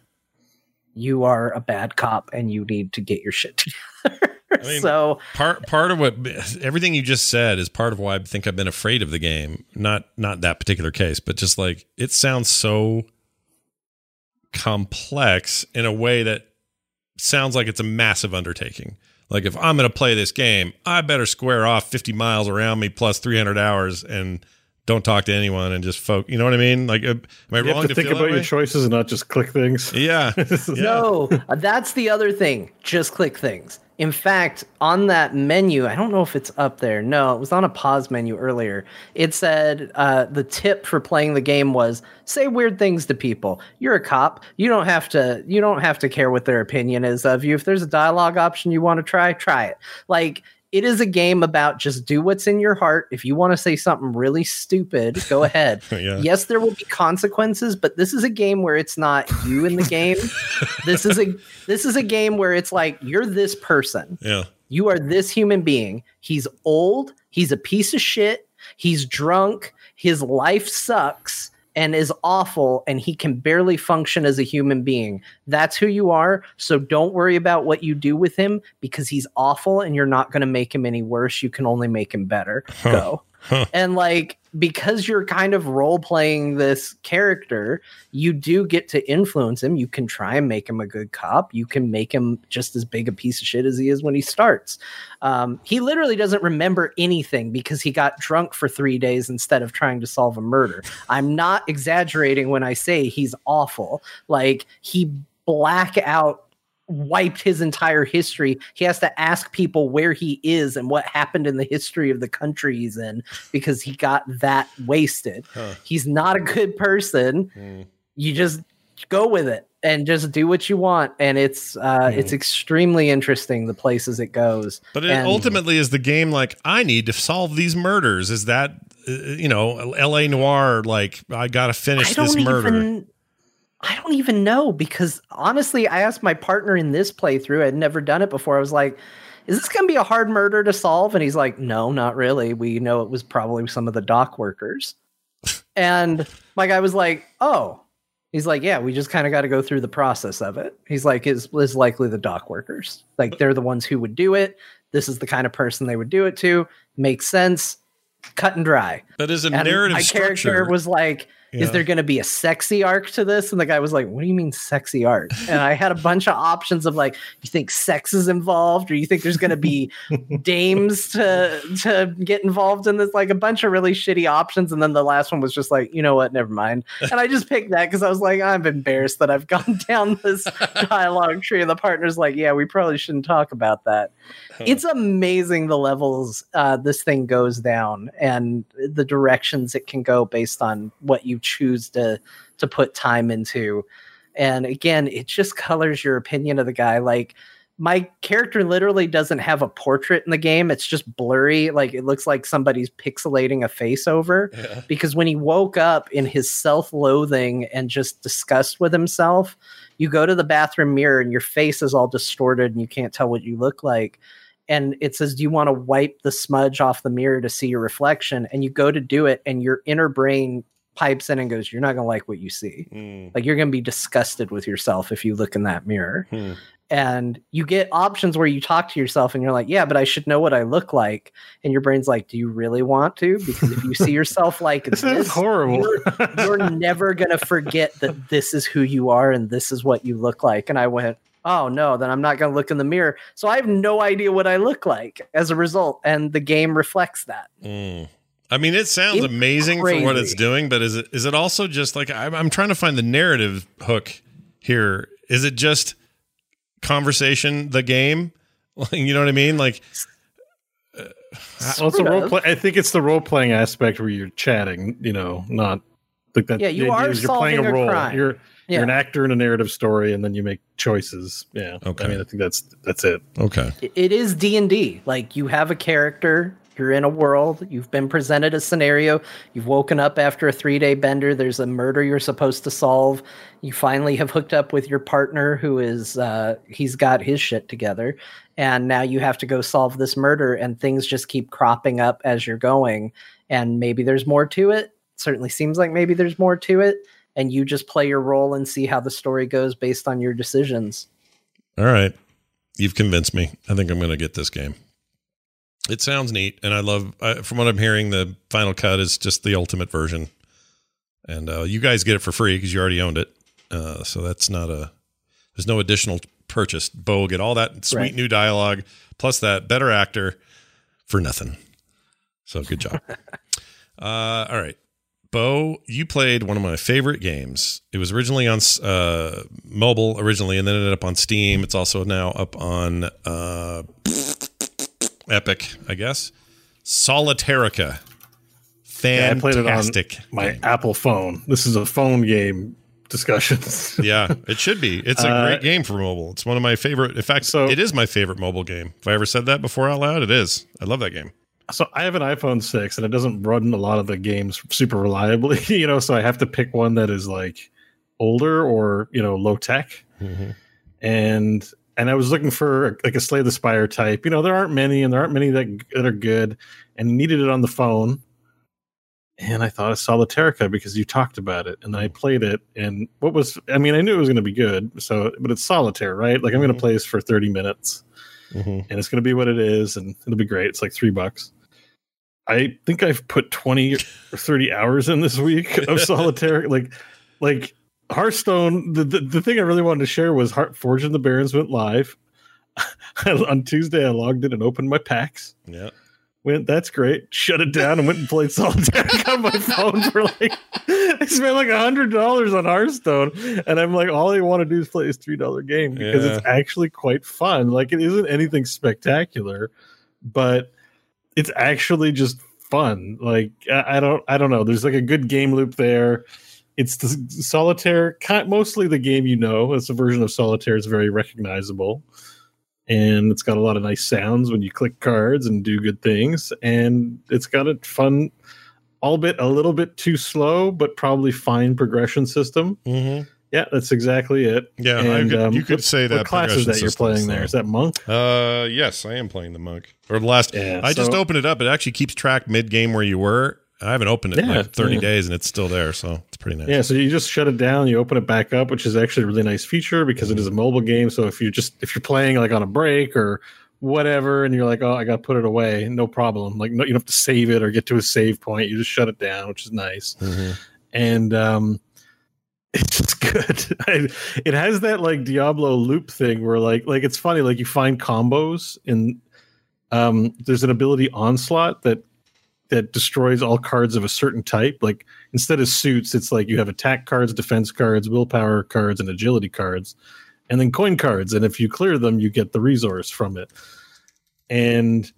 you are a bad cop and you need to get your shit together. I mean, so part part of what everything you just said is part of why I think I've been afraid of the game. Not not that particular case, but just like it sounds so complex in a way that sounds like it's a massive undertaking. Like if I'm going to play this game, I better square off fifty miles around me plus three hundred hours and don't talk to anyone and just folk. You know what I mean? Like, am I you wrong have to, to think feel about your choices and not just click things? Yeah. yeah. No, that's the other thing. Just click things. In fact, on that menu, I don't know if it's up there. No, it was on a pause menu earlier. It said uh, the tip for playing the game was say weird things to people. You're a cop. You don't have to. You don't have to care what their opinion is of you. If there's a dialogue option you want to try, try it. Like it is a game about just do what's in your heart. If you want to say something really stupid, go ahead. yeah. Yes, there will be consequences, but this is a game where it's not you in the game. This is a this is a game where it's like you're this person. Yeah. You are this human being. He's old, he's a piece of shit, he's drunk, his life sucks and is awful, and he can barely function as a human being. That's who you are, so don't worry about what you do with him, because he's awful, and you're not going to make him any worse. You can only make him better. Huh. Go. Huh. And, like, because you're kind of role-playing this character, you do get to influence him. You can try and make him a good cop. You can make him just as big a piece of shit as he is when he starts. Um, he literally doesn't remember anything because he got drunk for three days instead of trying to solve a murder. I'm not exaggerating when I say he's awful. Like, he black out. Wiped his entire history. He has to ask people where he is and what happened in the history of the country he's in because he got that wasted. Huh. He's not a good person. Mm. You just go with it and just do what you want. And it's uh, mm. it's extremely interesting the places it goes. But it and, ultimately is the game like, I need to solve these murders. Is that, uh, you know, L A Noir, like, I got to finish this murder. Even, I don't even know because honestly, I asked my partner in this playthrough. I'd never done it before. I was like, is this going to be a hard murder to solve? And he's like, no, not really. We know it was probably some of the dock workers. And my guy was like, oh, he's like, yeah, we just kind of got to go through the process of it. He's like, is is likely the dock workers. Like they're the ones who would do it. This is the kind of person they would do it to. Makes sense. Cut and dry. That is a and narrative my structure. My character was like, yeah. Is there going to be a sexy arc to this? And the guy was like, what do you mean sexy arc? And I had a bunch of options of like, you think sex is involved? Or you think there's going to be dames to to get involved in this? Like a bunch of really shitty options. And then the last one was just like, you know what? Never mind. And I just picked that because I was like, I'm embarrassed that I've gone down this dialogue tree. And the partner's like, yeah, we probably shouldn't talk about that. Huh. It's amazing the levels uh, this thing goes down and the directions it can go based on what you choose to to put time into. And again, it just colors your opinion of the guy. Like my character literally doesn't have a portrait in the game. It's just blurry. Like it looks like somebody's pixelating a face over yeah. because when he woke up in his self-loathing and just disgust with himself, you go to the bathroom mirror and your face is all distorted and you can't tell what you look like. And it says, do you want to wipe the smudge off the mirror to see your reflection? And you go to do it and your inner brain pipes in and goes, you're not gonna like what you see. Mm. Like you're gonna be disgusted with yourself if you look in that mirror. Hmm. And you get options where you talk to yourself and you're like, yeah, but I should know what I look like. And your brain's like, do you really want to? Because if you see yourself like this, this is horrible. you're, you're never gonna forget that this is who you are and this is what you look like. And I went, oh no, then I'm not going to look in the mirror. So I have no idea what I look like as a result. And the game reflects that. Mm. I mean, it sounds it's amazing crazy. For what it's doing, but is it is it also just like, I'm, I'm trying to find the narrative hook here. Is it just conversation, the game? Like, you know what I mean? Like, uh, well, it's a role play. I think it's the role playing aspect where you're chatting, you know, not like that. Yeah, you are you're playing a role. A you're yeah. you're an actor in a narrative story, and then you make choices. Yeah. Okay. I mean, I think that's that's it. Okay. It is D and D. Like, you have a character. You're in a world. You've been presented a scenario. You've woken up after a three-day bender. There's a murder you're supposed to solve. You finally have hooked up with your partner who is, uh, he's got his shit together. And now you have to go solve this murder, and things just keep cropping up as you're going. And maybe there's more to it. Certainly seems like maybe there's more to it. And you just play your role and see how the story goes based on your decisions. All right. You've convinced me. I think I'm going to get this game. It sounds neat, and I love, uh, from what I'm hearing, the final cut is just the ultimate version. And uh, you guys get it for free because you already owned it. Uh, so that's not a, there's no additional purchase. Bo will get all that sweet right. new dialogue, plus that better actor for nothing. So good job. uh, all right. Bo, you played one of my favorite games. It was originally on uh, mobile originally, and then ended up on Steam. It's also now up on... Uh, Epic, I guess. Solitarica. Fantastic. Yeah, I played it on my game. Apple phone. This is a phone game discussion. Yeah, it should be. It's a uh, great game for mobile. It's one of my favorite. In fact, so, it is my favorite mobile game. If I ever said that before out loud, it is. I love that game. So I have an iPhone six, and it doesn't run a lot of the games super reliably, you know, so I have to pick one that is like older or, you know, low tech. Mm-hmm. And And I was looking for like a Slay the Spire type. You know, there aren't many, and there aren't many that, that are good. And needed it on the phone. And I thought of Solitarica because you talked about it. And I played it. And what was, I mean, I knew it was going to be good. So, but it's solitaire, right? Like, I'm going to play this for thirty minutes. Mm-hmm. And it's going to be what it is. And it'll be great. It's like three bucks. I think I've put twenty or thirty hours in this week of Solitarica. Like, like. Hearthstone, the, the the thing I really wanted to share was Heart Forge and the Barons went live. On Tuesday, I logged in and opened my packs. Yeah. Went, that's great. Shut it down and went and played Solitarica on my phone for like, I spent like one hundred dollars on Hearthstone. And I'm like, all I want to do is play this three dollar game because yeah. it's actually quite fun. Like, it isn't anything spectacular, but it's actually just fun. Like, I, I don't, I don't know. There's like a good game loop there. It's the solitaire, mostly the game you know. It's a version of solitaire. It's very recognizable. And it's got a lot of nice sounds when you click cards and do good things. And it's got a fun, albeit a little bit too slow, but probably fine progression system. Mm-hmm. Yeah, that's exactly it. Yeah, and, could, um, you could what, say that. What class is that you're playing there? Is that Monk? Uh, yes, I am playing the Monk. Or the last. Yeah, I so, just opened it up. It actually keeps track mid-game where you were. I haven't opened it yeah, in like thirty yeah. days, and it's still there, so it's pretty nice. Yeah, so you just shut it down, you open it back up, which is actually a really nice feature because mm-hmm. it is a mobile game. So if you just if you're playing like on a break or whatever, and you're like, oh, I got to put it away, no problem. Like, no, you don't have to save it or get to a save point. You just shut it down, which is nice, mm-hmm. and um, it's just good. I, it has that like Diablo loop thing where like like it's funny, like you find combos in. Um, there's an ability Onslaught that. that destroys all cards of a certain type. Like instead of suits, it's like you have attack cards, defense cards, willpower cards, and agility cards, and then coin cards. And if you clear them, you get the resource from it. And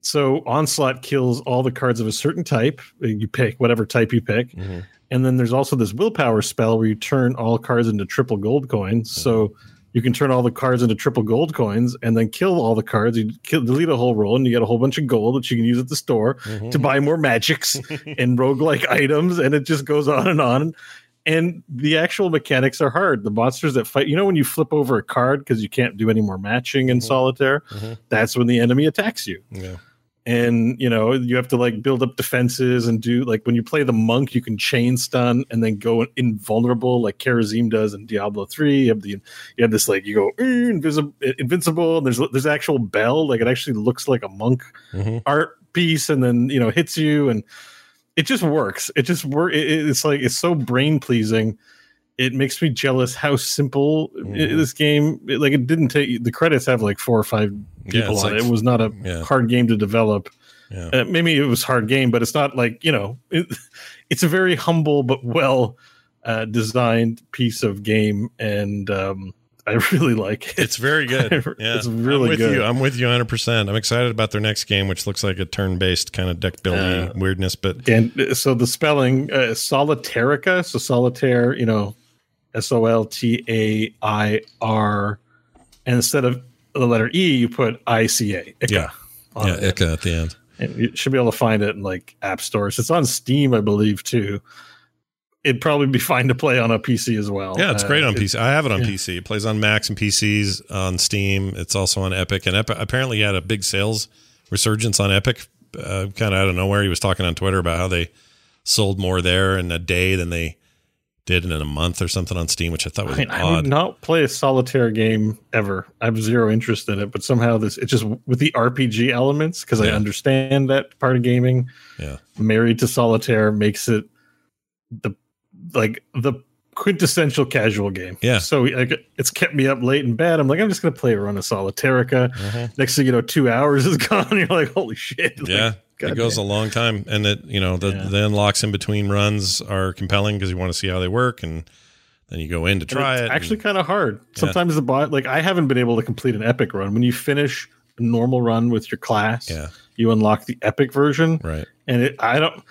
so Onslaught kills all the cards of a certain type. You pick whatever type you pick. Mm-hmm. And then there's also this willpower spell where you turn all cards into triple gold coins. Mm-hmm. So you can turn all the cards into triple gold coins and then kill all the cards. You kill, delete a whole roll, and you get a whole bunch of gold that you can use at the store mm-hmm. to buy more magics and roguelike items. And it just goes on and on. And the actual mechanics are hard. The monsters that fight, you know, when you flip over a card because you can't do any more matching in mm-hmm. solitaire, mm-hmm. that's when the enemy attacks you. Yeah. And, you know, you have to like build up defenses and do like when you play the Monk, you can chain stun and then go invulnerable like Karazim does in Diablo three. You have the you have this like you go invisible, invincible. And there's there's actual bell, like it actually looks like a Monk mm-hmm. art piece, and then, you know, hits you, and it just works. It just work. It, it's like it's so brain pleasing. It makes me jealous how simple mm. it, this game, it, like it didn't take, the credits have like four or five people yeah, on like, it. It was not a yeah. hard game to develop. Yeah. Uh, maybe it was hard game, but it's not like, you know, it, it's a very humble but well uh, designed piece of game. And um, I really like it. It's very good. Yeah. It's really I'm with good. You. I'm with you one hundred percent. I'm excited about their next game, which looks like a turn-based kind of deck building uh, weirdness. But and so the spelling uh, Solitarica. So solitaire, you know, S O L T A I R. And instead of the letter E, you put I C A. Ica yeah, yeah, it. Ica at the end. And you should be able to find it in like app stores. It's on Steam, I believe, too. It'd probably be fine to play on a P C as well. Yeah, it's great uh, on P C. I have it on yeah. P C. It plays on Macs and P Cs, on Steam. It's also on Epic. And Epic apparently had a big sales resurgence on Epic, uh, kind of out of nowhere. He was talking on Twitter about how they sold more there in a day than they did in a month or something on Steam, which I thought was I mean, odd. I would not play a solitaire game ever. I have zero interest in it, but somehow this, it's just with the R P G elements, because yeah. I understand that part of gaming. Yeah, married to solitaire makes it the like the quintessential casual game. Yeah. So like, it's kept me up late in bed. I'm like, I'm just going to play a run of Solitarica. Mm-hmm. Next thing you know, two hours is gone. You're like, holy shit. Like, yeah. God it goes damn. a long time. And that, you know, the, yeah. the unlocks in between runs are compelling because you want to see how they work. And then you go in to try it's it. It's actually kind of hard. Yeah. Sometimes the bot, like I haven't been able to complete an epic run. When you finish a normal run with your class, yeah. you unlock the epic version. Right. And it, I don't,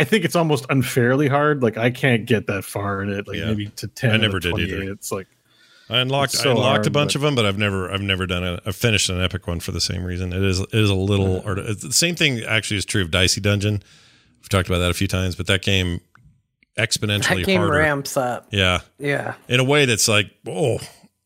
I think it's almost unfairly hard. Like I can't get that far in it. Like yeah. maybe to ten. I never did either. It's like I unlocked so I unlocked hard, a bunch of them, but I've never I've never done it. I've finished an epic one for the same reason. It is it is a little yeah. art. It's the same thing actually is true of Dicey Dungeon. We've talked about that a few times, but that game exponentially that game harder. ramps up. Yeah, yeah. In a way that's like oh,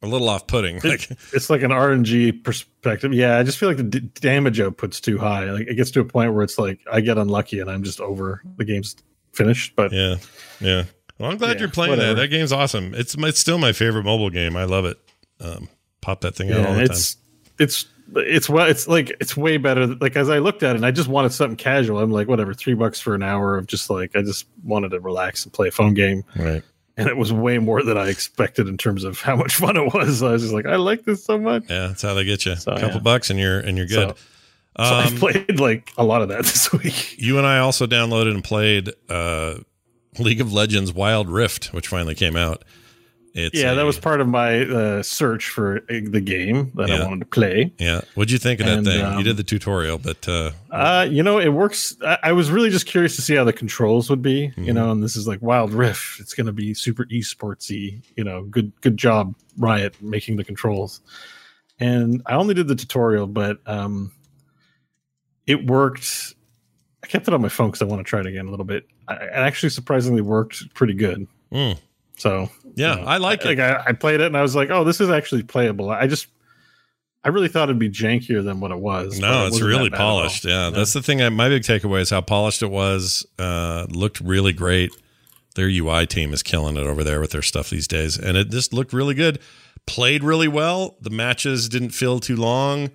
a little off-putting. It, like it's like an R N G perspective. Yeah, I just feel like the d- damage output's too high. Like it gets to a point where it's like I get unlucky and I'm just over. The game's finished. But yeah, yeah. Well, I'm glad yeah, you're playing whatever. that. That game's awesome. It's my, it's still my favorite mobile game. I love it. Um, pop that thing yeah, out all the it's, time. It's it's well, it's like it's way better. Like as I looked at it, and I just wanted something casual. I'm like, whatever, three bucks for an hour of just like I just wanted to relax and play a phone game. Right. And it was way more than I expected in terms of how much fun it was. I was just like, I like this so much. Yeah, that's how they get you. So, a couple yeah. bucks and you're and you're good. So, um, so I played like a lot of that this week. You and I also downloaded and played uh, League of Legends Wild Rift, which finally came out. It's yeah, a, that was part of my uh, search for the game that yeah. I wanted to play. Yeah. What'd you think of that and, thing? Um, you did the tutorial, but... Uh, uh, you know, it works. I, I was really just curious to see how the controls would be, mm-hmm. you know, and this is like Wild Rift. It's going to be super esportsy, you know, good good job, Riot, making the controls. And I only did the tutorial, but um, it worked. I kept it on my phone because I want to try it again a little bit. I, it actually surprisingly worked pretty good. Mm. So... Yeah, you know, I like, like it. I, I played it and I was like, oh, this is actually playable. I just, I really thought it'd be jankier than what it was. No, it's really polished. Yeah, no. That's the thing. I, my big takeaway is how polished it was. Uh, looked really great. Their U I team is killing it over there with their stuff these days. And it just looked really good. Played really well. The matches didn't feel too long.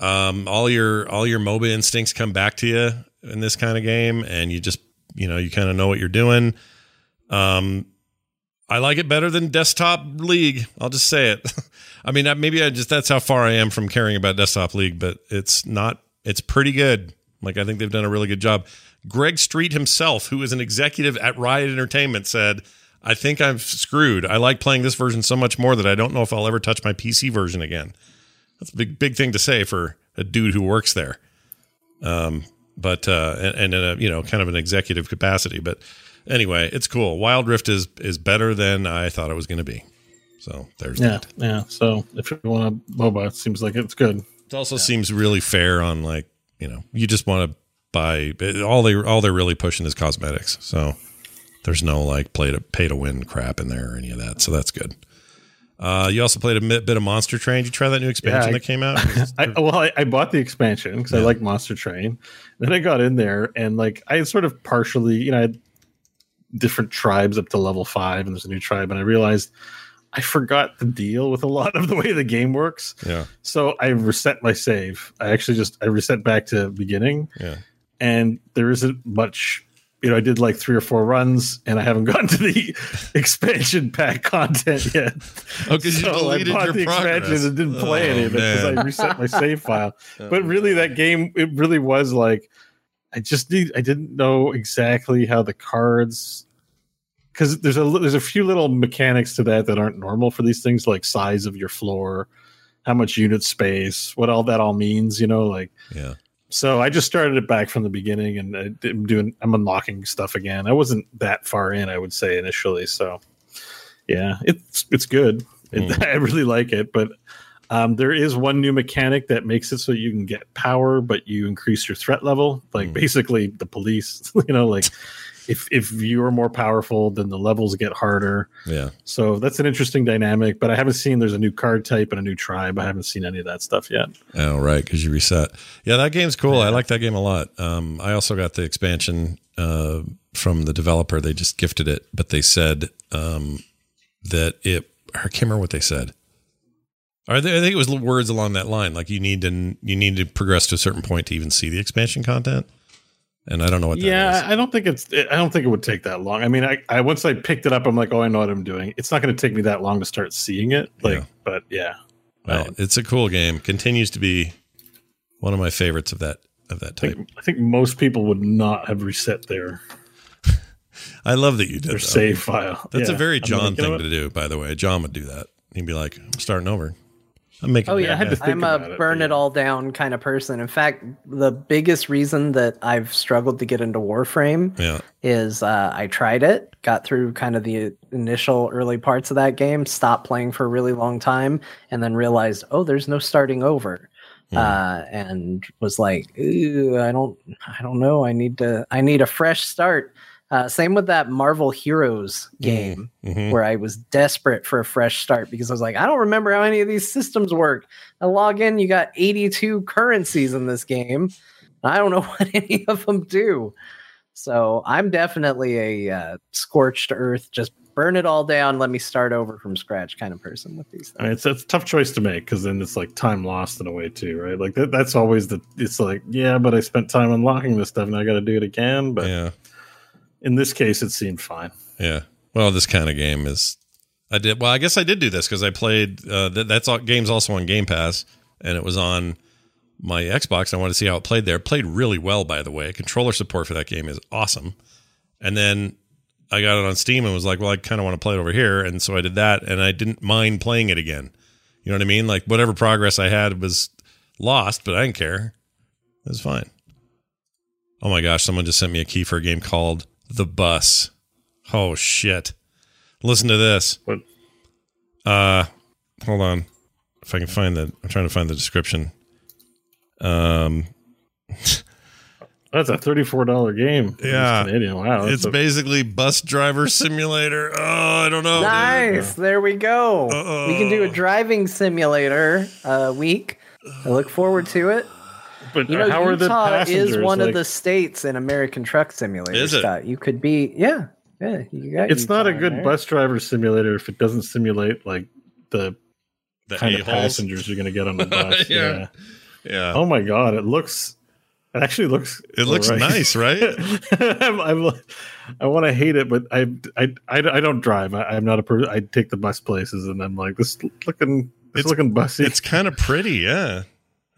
Um, all your, all your MOBA instincts come back to you in this kind of game. And you just, you know, you kind of know what you're doing. Um, I like it better than Desktop League. I'll just say it. I mean, maybe I just, that's how far I am from caring about Desktop League, but it's not, it's pretty good. Like, I think they've done a really good job. Greg Street himself, who is an executive at Riot Entertainment, said, I think I'm screwed. I like playing this version so much more that I don't know if I'll ever touch my P C version again. That's a big, big thing to say for a dude who works there. Um, but, uh, and, and in a, you know, kind of an executive capacity, but anyway, it's cool. Wild Rift is is better than I thought it was going to be. So there's yeah, that. Yeah. So if you want a MOBA, it seems like it's good. It also yeah. seems really fair on like, you know, you just want to buy all they all they're really pushing is cosmetics. So there's no like play to pay to win crap in there or any of that. So that's good. Uh, you also played a bit of Monster Train. Did you try that new expansion yeah, I, that came out? I, well, I, I bought the expansion because yeah. I like Monster Train. Then I got in there and like I sort of partially, you know, I had different tribes up to level five and there's a new tribe and I realized I forgot to deal with a lot of the way the game works. Yeah. So I reset my save. I actually just, I reset back to beginning yeah. and there isn't much, you know, I did like three or four runs and I haven't gotten to the expansion pack content yet. Oh, because so you deleted I bought your the progress. Expansion and didn't play oh, any of it because I reset my save file. But really that game, it really was like, I just need, I didn't know exactly how the cards because there's a there's a few little mechanics to that that aren't normal for these things, like size of your floor, how much unit space, what all that all means, you know, like, yeah. So I just started it back from the beginning, and I'm doing, I'm unlocking stuff again. I wasn't that far in, I would say, initially. So yeah, it's, it's good. Mm. It, I really like it, but um, there is one new mechanic that makes it so you can get power, but you increase your threat level, like mm. basically the police, you know, like if, if you are more powerful, then the levels get harder. Yeah. So that's an interesting dynamic, but I haven't seen, there's a new card type and a new tribe. I haven't seen any of that stuff yet. Oh, right. Cause you reset. Yeah. That game's cool. Yeah. I like that game a lot. Um, I also got the expansion, uh, from the developer. They just gifted it, but they said, um, that it, I can't remember what they said. Are they, I think it was words along that line. Like you need to, you need to progress to a certain point to even see the expansion content. And I don't know what that yeah, is. Yeah, I don't think it's, I don't think it would take that long. I mean, I, I once I picked it up, I'm like, oh, I know what I'm doing. It's not going to take me that long to start seeing it. Like, yeah. But yeah. Well, right. It's a cool game. Continues to be one of my favorites of that, of that type. I think, I think most people would not have reset their I love that you did their though. Save file. That's yeah. a very John thing to do, by the way. John would do that. He'd be like, I'm starting over. I'm making. Oh yeah, I had to think I'm a burn it all down kind of person. In fact, the biggest reason that I've struggled to get into Warframe yeah. is uh, I tried it, got through kind of the initial early parts of that game, stopped playing for a really long time, and then realized, oh, there's no starting over, mm. uh, and was like, Ew, I don't, I don't know. I need to, I need a fresh start. Uh, same with that Marvel Heroes game mm-hmm. where I was desperate for a fresh start because I was like, I don't remember how any of these systems work. I log in, you got eighty-two currencies in this game. I don't know what any of them do. So I'm definitely a uh, scorched earth, just burn it all down, let me start over from scratch kind of person with these things. I mean, it's, it's a tough choice to make because then it's like time lost in a way too, right? Like that, that's always the, it's like, yeah, but I spent time unlocking this stuff and I got to do it again. But yeah. In this case, it seemed fine. Yeah. Well, this kind of game is. I did. Well, I guess I did do this because I played. Uh, th- that's all, game's also on Game Pass, and it was on my Xbox. I wanted to see how it played there. It played really well, by the way. Controller support for that game is awesome. And then I got it on Steam and was like, well, I kind of want to play it over here, and so I did that, and I didn't mind playing it again. You know what I mean? Like whatever progress I had was lost, but I didn't care. It was fine. Oh my gosh! Someone just sent me a key for a game called The Bus. Oh shit. Listen to this. What? Uh hold on. If I can find the I'm trying to find the description. Um That's a thirty-four dollars game. Yeah. Canadian. Wow. It's a- basically Bus Driver Simulator. Oh, I don't know. Nice. There we go. Uh-oh. We can do a driving simulator uh week. I look forward to it. But you know, how Utah are the is one like, of the states in American Truck Simulator. Is it? You could be, yeah, yeah. You got it's Utah not a good there. Bus driver simulator if it doesn't simulate like the, the kind A-holes. Of passengers you're going to get on the bus. yeah. yeah, yeah. Oh my god, it looks. It actually looks. It looks right. nice, right? I'm, I'm, I want to hate it, but I, I, I, I don't drive. I, I'm not a person. I take the bus places, and I'm like this looking. This it's looking bussy. It's kind of pretty, yeah.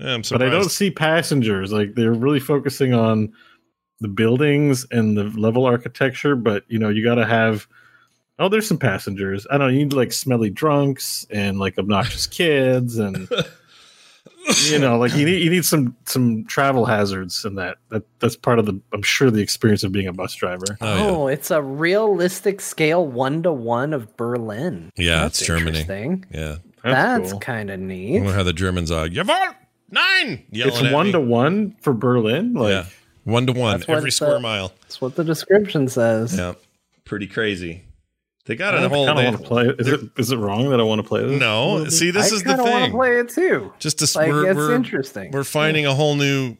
Yeah, I'm but I don't see passengers. Like they're really focusing on the buildings and the level architecture, but you know, you got to have, oh, there's some passengers. I don't know. You need like smelly drunks and like obnoxious kids. And you know, like you need, you need some, some travel hazards in that. that. That's part of the, I'm sure the experience of being a bus driver. Oh, oh yeah. It's a realistic scale. One to one of Berlin. Yeah. That's it's Germany. Yeah. That's, that's cool. Kind of neat. I wonder how the Germans are. Jawohl! Nine. It's one to one for Berlin. Like, yeah, one to one every square the, mile. That's what the description says. Yeah, pretty crazy. They got I a whole. I want to play. Is it, is it wrong that I want to play this? No. Movie? See, this I is the thing. I want to play it too. Just to like, we're, it's we're, interesting. We're finding a whole new,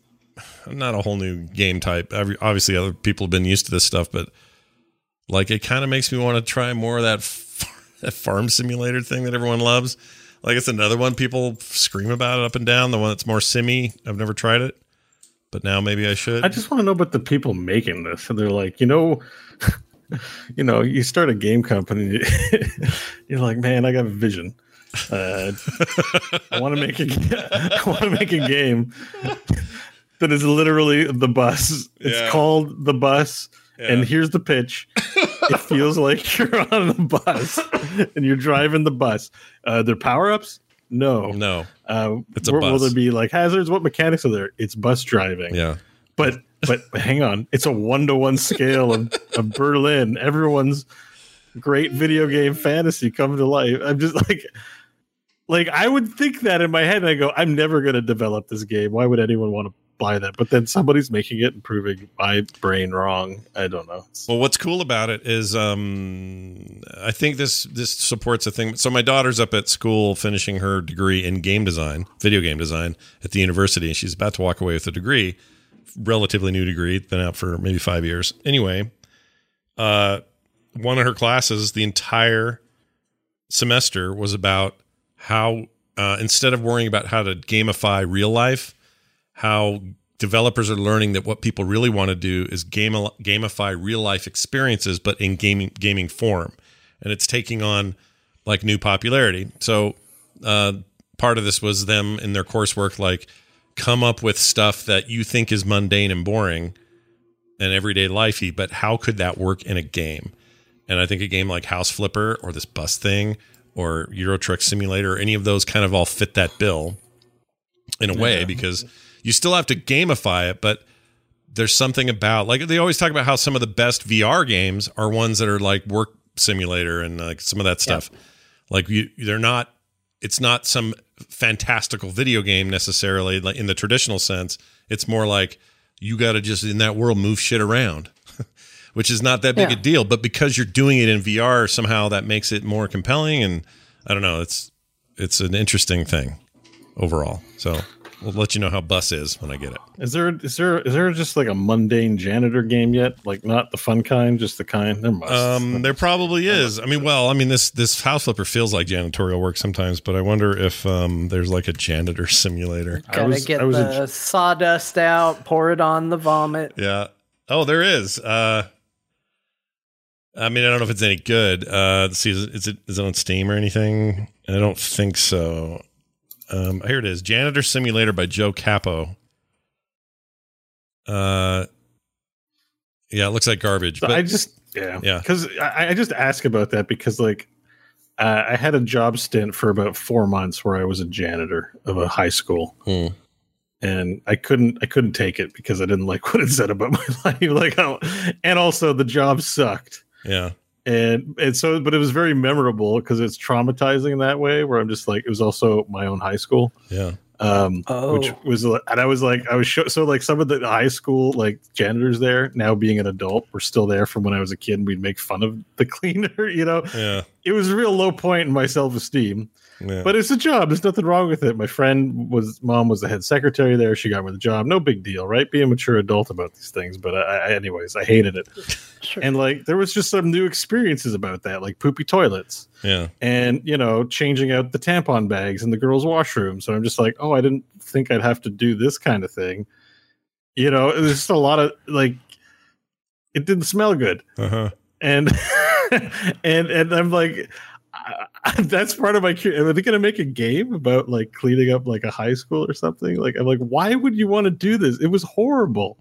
not a whole new game type. Obviously, other people have been used to this stuff, but like it kind of makes me want to try more of that farm, that farm simulator thing that everyone loves. Like it's another one people scream about it up and down. The one that's more simmy. I've never tried it, but now maybe I should. I just want to know about the people making this. And they're like, you know, you know, you start a game company. You're like, man, I got a vision. Uh, I want to make a. I want to make a game that is literally The Bus. It's yeah. called The Bus, yeah. and here's the pitch. It feels like you're on the bus and you're driving the bus. Uh, their power-ups? No. No. Uh, it's a bus. Will there be like hazards? What mechanics are there? It's bus driving. Yeah. But but hang on. It's a one-to-one scale of, of Berlin. Everyone's great video game fantasy come to life. I'm just like... Like, I would think that in my head, and I go, I'm never going to develop this game. Why would anyone want to buy that? But then somebody's making it and proving my brain wrong. I don't know. Well, what's cool about it is um, I think this this supports a thing. So my daughter's up at school finishing her degree in game design, video game design at the university. And she's about to walk away with a degree, relatively new degree, been out for maybe five years. Anyway, uh, one of her classes, the entire semester was about how uh, instead of worrying about how to gamify real life, how developers are learning that what people really want to do is game, gamify real life experiences, but in gaming gaming form. And it's taking on like new popularity. So uh, part of this was them in their coursework, like come up with stuff that you think is mundane and boring and everyday lifey, but how could that work in a game? And I think a game like House Flipper or this bus thing or Euro Truck Simulator, any of those kind of all fit that bill in a way, yeah. Because you still have to gamify it, but there's something about, like they always talk about how some of the best V R games are ones that are like work simulator and like some of that stuff. Yeah. Like you, they're not, it's not some fantastical video game necessarily, like in the traditional sense. It's more like you got to just in that world move shit around. Which is not that big yeah. a deal, but because you're doing it in V R, somehow that makes it more compelling. And I don't know, it's it's an interesting thing overall. So we'll let you know how Bus is when I get it. Is there is there is there just like a mundane janitor game yet? Like not the fun kind, just the kind. There must. Um, there probably is. I mean, well, I mean this this House Flipper feels like janitorial work sometimes, but I wonder if um, there's like a janitor simulator. Gotta I was, get I was the in... sawdust out, pour it on the vomit. Yeah. Oh, there is. Uh, I mean, I don't know if it's any good. Uh, see, is it is it on Steam or anything? I don't think so. Um, here it is, Janitor Simulator by Joe Capo. Uh, yeah, it looks like garbage. So but I just yeah yeah because I, I just ask about that because like uh, I had a job stint for about four months where I was a janitor of a high school. Hmm. And I couldn't, I couldn't take it because I didn't like what it said about my life. Like, oh, and also the job sucked. Yeah. And and so, but it was very memorable because it's traumatizing in that way where I'm just like, it was also my own high school. Yeah. Um, oh. Which was, and I was like, I was sh- so like some of the high school, like janitors there now being an adult, were still there from when I was a kid and we'd make fun of the cleaner, you know, yeah. It was a real low point in my self-esteem, yeah. But it's a job. There's nothing wrong with it. My friend was, mom was the head secretary there. She got with the job. No big deal, right? Be a mature adult about these things. But I, I anyways, I hated it. Sure. And like, there was just some new experiences about that, like poopy toilets. Yeah. And, you know, changing out the tampon bags in the girls' washroom. So I'm just like, oh, I didn't think I'd have to do this kind of thing. You know, there's just a lot of like, it didn't smell good. Uh-huh. And, and, and I'm like, I, that's part of my, are they going to make a game about like cleaning up like a high school or something? Like, I'm like, why would you want to do this? It was horrible.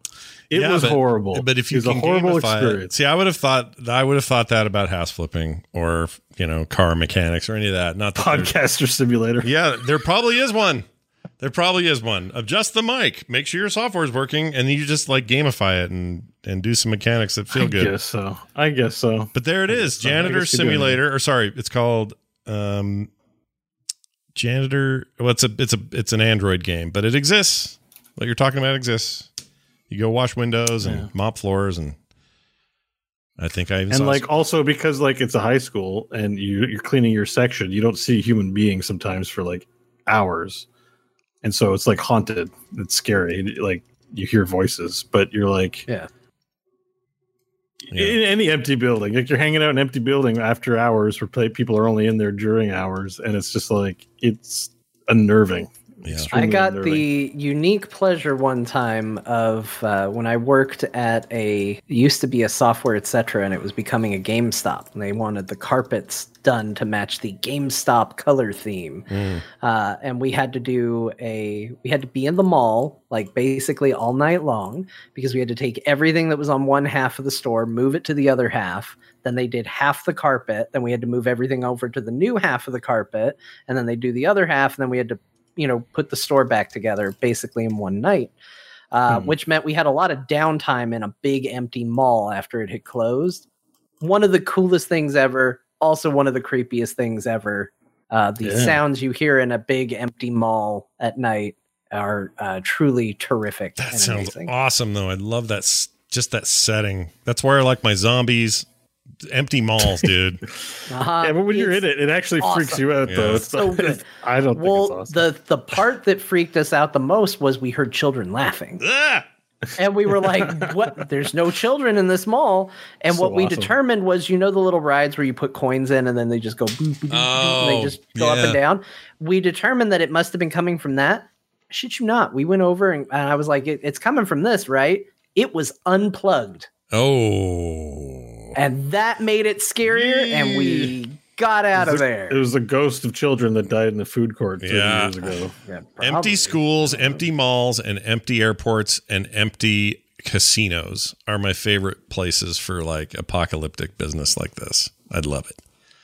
It yeah, was but, horrible. But if you it was can a horrible experience. It. See, I would have thought I would have thought that about house flipping or, you know, car mechanics or any of that. Not that podcaster simulator. Yeah, there probably is one. There probably is one. Adjust the mic. Make sure your software is working, and you just like gamify it and and do some mechanics that feel I good. I guess so. I guess so. But there it is, so. Janitor Simulator. Or sorry, it's called um, Janitor. Well, it's a it's a it's an Android game, but it exists. What you're talking about exists. You go wash windows and yeah. mop floors, and I think I even and saw like some. Also because like it's a high school and you you're cleaning your section, you don't see human beings sometimes for like hours, and so it's like haunted. It's scary. Like you hear voices, but you're like yeah. yeah. In any empty building, like you're hanging out in an empty building after hours, where people are only in there during hours, and it's just like it's unnerving. Yeah. I got unnerving. the unique pleasure one time of uh, when I worked at a, it used to be a Software Etc. and it was becoming a GameStop, and they wanted the carpets done to match the GameStop color theme. Mm. Uh, and we had to do a, we had to be in the mall like basically all night long because we had to take everything that was on one half of the store, move it to the other half. Then they did half the carpet. Then we had to move everything over to the new half of the carpet, and then they do the other half. And then we had to, you know, put the store back together basically in one night, uh, mm. which meant we had a lot of downtime in a big empty mall after it had closed. One of the coolest things ever. Also one of the creepiest things ever. Uh, the yeah. sounds you hear in a big empty mall at night are uh, truly terrific. That and sounds amazing. Awesome though. I love that. S- just that setting. That's where I like my zombies. Empty malls, dude. uh-huh. Yeah, but when it's you're in it, it actually awesome. freaks you out. Yeah. Though, so good. I don't. Well, think it's awesome. the the part that freaked us out the most was we heard children laughing, and we were like, "What? There's no children in this mall." And so what we awesome. determined was, you know, the little rides where you put coins in, and then they just go, boop, boop, oh, boop, and they just go yeah. up and down. We determined that it must have been coming from that. Shit you not? We went over, and, and I was like, it, "It's coming from this, right?" It was unplugged. Oh. And that made it scarier, and we got out of there. It was the ghost of children that died in the food court thirty yeah. years ago. Yeah, empty schools, empty malls, and empty airports, and empty casinos are my favorite places for like apocalyptic business like this. I'd love it.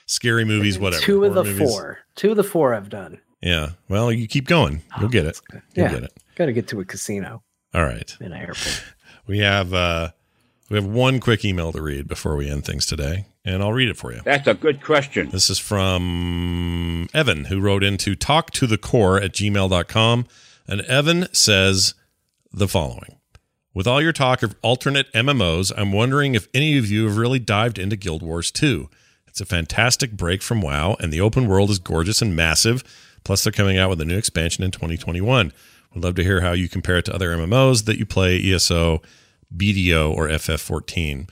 Scary movies, whatever. Two of Horror the movies. four. Two of the four I've done. Yeah. Well, you keep going. You'll oh, get it. You'll yeah. get it. Got to get to a casino. All right. In an airport. We have... uh We have one quick email to read before we end things today, and I'll read it for you. That's a good question. This is from Evan, who wrote into talk to the core at gmail dot com, and Evan says the following. With all your talk of alternate M M Os, I'm wondering if any of you have really dived into Guild Wars two. It's a fantastic break from WoW, and the open world is gorgeous and massive, plus they're coming out with a new expansion in twenty twenty-one. We'd love to hear how you compare it to other M M Os that you play, E S O, B D O, or F F fourteen.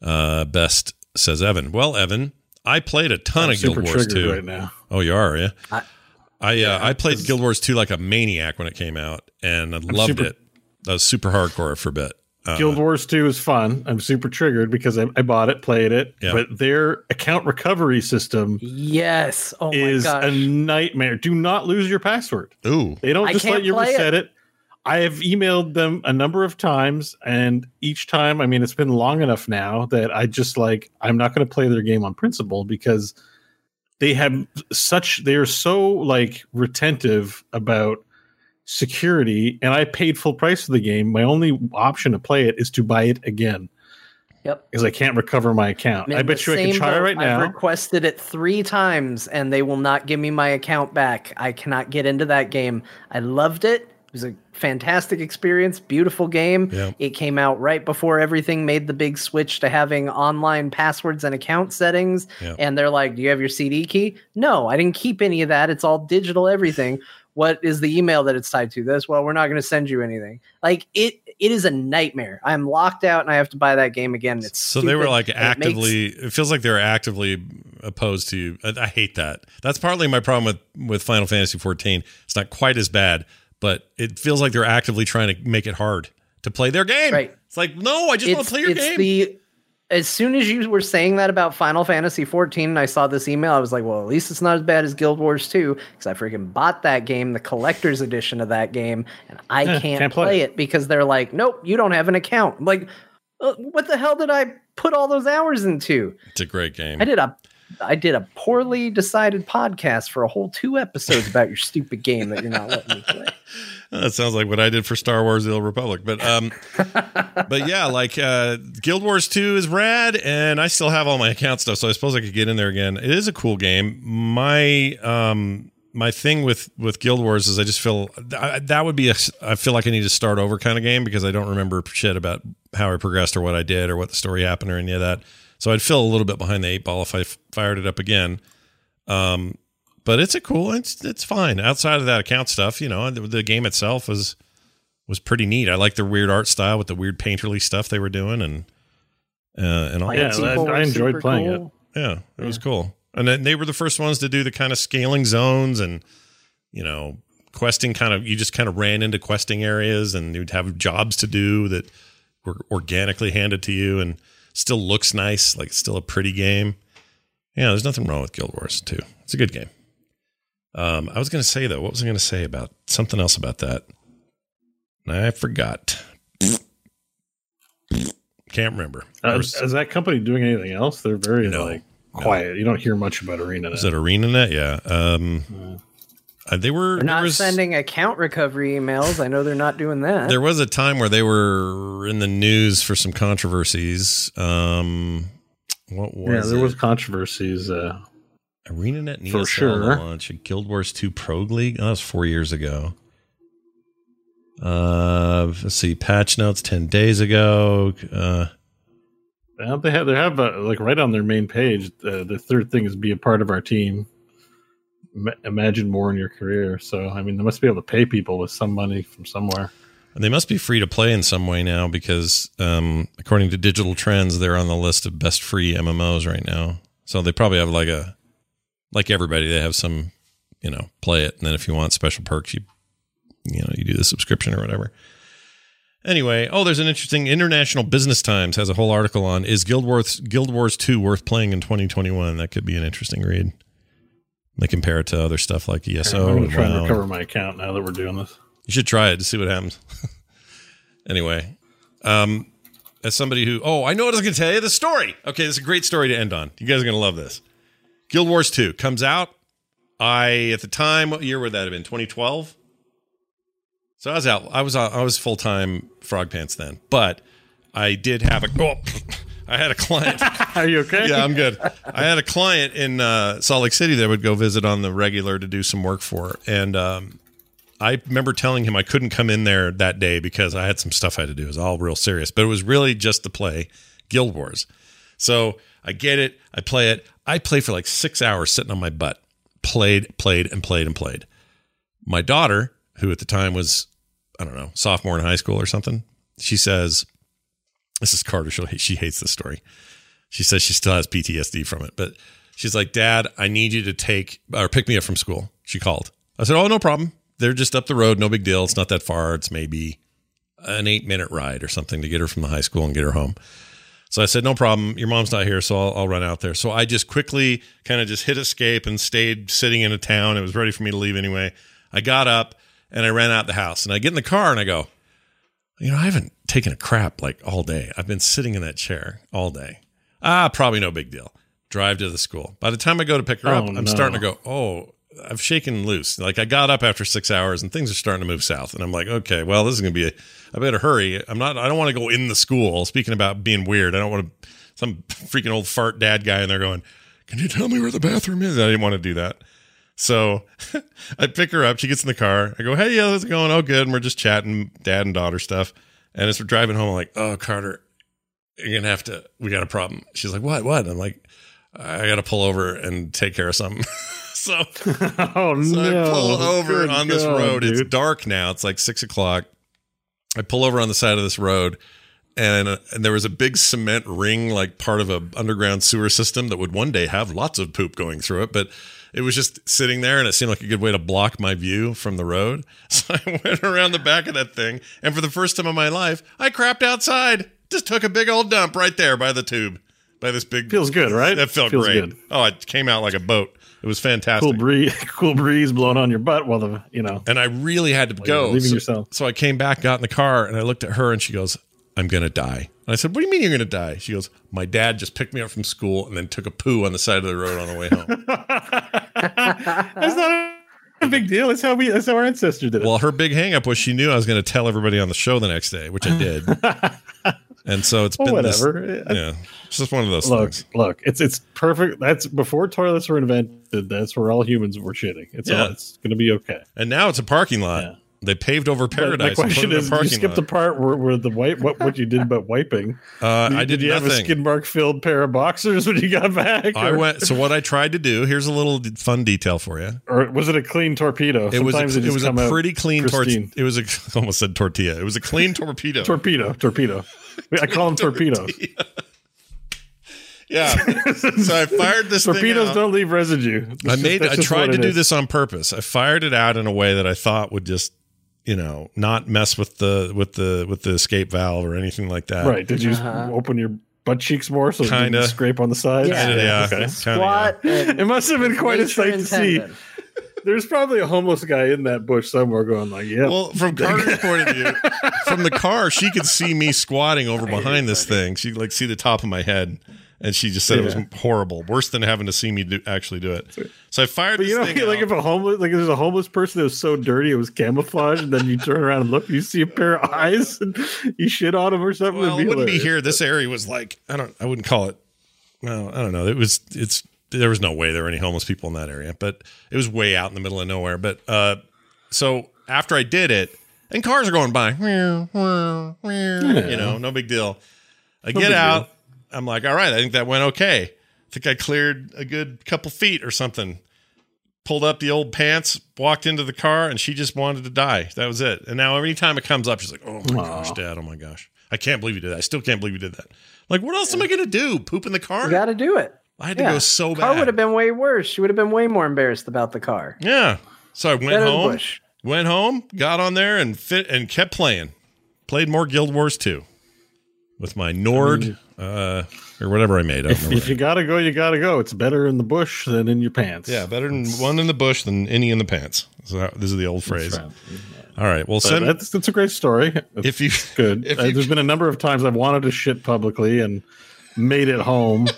Uh, best, says Evan. Well, Evan, I played a ton I'm of Guild Wars two. Right now. Oh, you are, yeah? I I, yeah, uh, I played Guild Wars two like a maniac when it came out, and I I'm loved super, it. I was super hardcore for a bit. Uh, Guild Wars two is fun. I'm super triggered because I, I bought it, played it, yeah. but their account recovery system yes, oh my is gosh. a nightmare. Do not lose your password. Ooh. They don't just let you reset it. it. I have emailed them a number of times, and each time, I mean, it's been long enough now that I just like, I'm not going to play their game on principle because they have such, they're so like retentive about security, and I paid full price for the game. My only option to play it is to buy it again. Yep. Because I can't recover my account. I, mean, I bet you I can try right now. I've requested it three times and they will not give me my account back. I cannot get into that game. I loved it. It was a fantastic experience, beautiful game. Yeah. It came out right before everything made the big switch to having online passwords and account settings. Yeah. And they're like, do you have your C D key? No, I didn't keep any of that. It's all digital, everything. What is the email that it's tied to this? Well, we're not going to send you anything. Like it, it is a nightmare. I'm locked out and I have to buy that game again. It's so stupid. They were like actively, it, makes- it feels like they're actively opposed to, I, I hate that. That's partly my problem with, with Final Fantasy fourteen. It's not quite as bad, but it feels like they're actively trying to make it hard to play their game. Right. It's like, no, I just it's, want to play your it's game. The, as soon as you were saying that about Final Fantasy fourteen, and I saw this email, I was like, well, at least it's not as bad as Guild Wars two, because I freaking bought that game, the collector's edition of that game, and I yeah, can't, can't play, play it because they're like, nope, you don't have an account. I'm like, what the hell did I put all those hours into? It's a great game. I did a I did a poorly decided podcast for a whole two episodes about your stupid game that you're not letting me play. That sounds like what I did for Star Wars: The Old Republic, but um, but yeah, like uh, Guild Wars two is rad, and I still have all my account stuff, so I suppose I could get in there again. It is a cool game. My um, my thing with with Guild Wars is I just feel I, that would be a I feel like I need to start over kind of game because I don't remember shit about how I progressed or what I did or what the story happened or any of that. So I'd feel a little bit behind the eight ball if I f- fired it up again. Um, but it's a cool, it's, it's fine. Outside of that account stuff, you know, the, the game itself was, was pretty neat. I like the weird art style with the weird painterly stuff they were doing. And, uh, and all yeah, that. I, I enjoyed playing cool. it. Yeah, it yeah. was cool. And then they were the first ones to do the kind of scaling zones and, you know, questing kind of, you just kind of ran into questing areas and you'd have jobs to do that were organically handed to you, and still looks nice. Like, it's still a pretty game. Yeah, there's nothing wrong with Guild Wars two. It's a good game. Um, I was going to say, though, what was I going to say about something else about that? I forgot. Can't remember. Uh, was, is that company doing anything else? They're very no, like quiet. No. You don't hear much about ArenaNet. Is that ArenaNet? Yeah. Um, yeah. Uh, they were they're not was, sending account recovery emails. I know they're not doing that. There was a time where they were in the news for some controversies. Um, what was? Yeah, there it? was controversies. Uh, ArenaNet needs for sure. launch a Guild Wars two Pro League. Oh, that was four years ago. Uh, let's see, patch notes ten days ago. Uh, they have they have a, like right on their main page. Uh, the third thing is be a part of our team. Imagine more in your career. So, I mean, they must be able to pay people with some money from somewhere. And they must be free to play in some way now, because um, according to Digital Trends, they're on the list of best free M M Os right now. So they probably have like a, like everybody, they have some, you know, play it. And then if you want special perks, you, you know, you do the subscription or whatever. Anyway. Oh, there's an interesting International Business Times has a whole article on, is Guild Wars, Guild Wars two worth playing in twenty twenty-one? That could be an interesting read. They compare it to other stuff like E S O. I'm going to try and recover my account now that we're doing this. You should try it to see what happens. Anyway, um, as somebody who... Oh, I know what I was going to tell you. The story. Okay, this is a great story to end on. You guys are going to love this. Guild Wars two comes out. I, at the time, what year would that have been? twenty twelve? So I was out. I was I was full-time Frog Pants then. But I did have a... Oh, I had a client. Are you okay? Yeah, I'm good. I had a client in uh, Salt Lake City that I would go visit on the regular to do some work for. And um, I remember telling him I couldn't come in there that day because I had some stuff I had to do. It was all real serious. But it was really just to play Guild Wars. So I get it. I play it. I play for like six hours sitting on my butt. Played, played, and played, and played. My daughter, who at the time was, I don't know, sophomore in high school or something, she says... This is Carter. She'll, she hates this story. She says she still has P T S D from it. But she's like, Dad, I need you to take or pick me up from school. She called. I said, oh, no problem. They're just up the road. No big deal. It's not that far. It's maybe an eight minute ride or something to get her from the high school and get her home. So I said, no problem. Your mom's not here. So I'll, I'll run out there. So I just quickly kind of just hit escape and stayed sitting in a town. It was ready for me to leave anyway. I got up and I ran out the house and I get in the car and I go, you know, I haven't taken a crap like all day. I've been sitting in that chair all day. Ah, probably no big deal. Drive to the school. By the time I go to pick her oh, up, I'm no. starting to go, oh, I've shaken loose. Like I got up after six hours and things are starting to move south. And I'm like, okay, well, this is going to be, a, I better hurry. I'm not, I don't want to go in the school. Speaking about being weird, I don't want to, some freaking old fart dad guy in there going, can you tell me where the bathroom is? I didn't want to do that. So I pick her up. She gets in the car. I go, hey, yeah, how's it going? Oh, good. And we're just chatting dad and daughter stuff. And as we're driving home, I'm like, oh, Carter, you're going to have to, we got a problem. She's like, what, what? And I'm like, I got to pull over and take care of something. so, oh, no. so I pull over Good on God, this road. Dude. It's dark now. It's like six o'clock. I pull over on the side of this road and, uh, and there was a big cement ring, like part of an underground sewer system that would one day have lots of poop going through it. But it was just sitting there, and it seemed like a good way to block my view from the road. So I went around the back of that thing, and for the first time in my life, I crapped outside. Just took a big old dump right there by the tube, by this big. Feels good, right? That felt Feels great. Good. Oh, it came out like a boat. It was fantastic. Cool breeze, cool breeze blowing on your butt while the you know. And I really had to go. Leaving so, yourself. So I came back, got in the car, and I looked at her, and she goes, "I'm gonna die." And I said, what do you mean you're going to die? She goes, my dad just picked me up from school and then took a poo on the side of the road on the way home. That's not a big deal. That's how we, that's how our ancestors did it. Well, her big hang up was she knew I was going to tell everybody on the show the next day, which I did. And so it's well, been whatever. This, yeah, it's just one of those look, things. Look, it's it's perfect. That's before toilets were invented. That's where all humans were shitting. It's yeah. all, it's going to be okay. And now it's a parking lot. Yeah. They paved over paradise. The question is, you skipped the part where, where the wipe, what, what you did about wiping. Uh, did, I did, did you nothing. have a skid mark filled pair of boxers when you got back? Or? I went. So what I tried to do, here's a little fun detail for you. Or was it a clean torpedo? It Sometimes was. A, it was a pretty clean torpedo. It was a almost said tortilla. It was a clean torpedo. torpedo, torpedo. I call them torpedoes. Yeah. So I fired this thing out. Torpedoes don't leave residue. It's I made. Just, I tried to do is. this on purpose. I fired it out in a way that I thought would just, you know, not mess with the with the with the escape valve or anything like that. Right? Did you uh-huh. open your butt cheeks more so you didn't scrape on the side? Yeah. Kinda, yeah. Okay. Squat. Kinda, yeah. It must have been quite a sight to see. There's probably a homeless guy in that bush somewhere going like, yeah. Well, from Carter's point of view, from the car, she could see me squatting over behind this thing. She could like see the top of my head. And she just said yeah. it was horrible, worse than having to see me do, actually do it. So I fired. But this you know, thing like out. If a homeless, like there's a homeless person that was so dirty it was camouflage, and then you turn around and look, you see a pair of eyes, and you shit on them or something. Well, it wouldn't be here. This area was like I don't, I wouldn't call it. Well, I don't know. It was. It's there was no way there were any homeless people in that area, but it was way out in the middle of nowhere. But uh, so after I did it, and cars are going by, yeah. you know, no big deal. I no get out. Deal. I'm like, all right, I think that went okay. I think I cleared a good couple feet or something. Pulled up the old pants, walked into the car, and she just wanted to die. That was it. And now every time it comes up, she's like, oh, my Aww. gosh, Dad, oh, my gosh. I can't believe you did that. I still can't believe you did that. I'm like, what else yeah. am I going to do? Poop in the car? You got to do it. I had yeah. to go so bad. The car would have been way worse. She would have been way more embarrassed about the car. Yeah. So I went Better home, went home, got on there, and fit and kept playing. Played more Guild Wars two with my Nord... I mean, Uh, or whatever I made. I if, if you gotta go, you gotta go. It's better in the bush than in your pants. Yeah, better than one in the bush than any in the pants. So this is the old phrase. Right. All right. Well, send, that's, that's a great story. It's if you good, if you, uh, there's been a number of times I've wanted to shit publicly and made it home.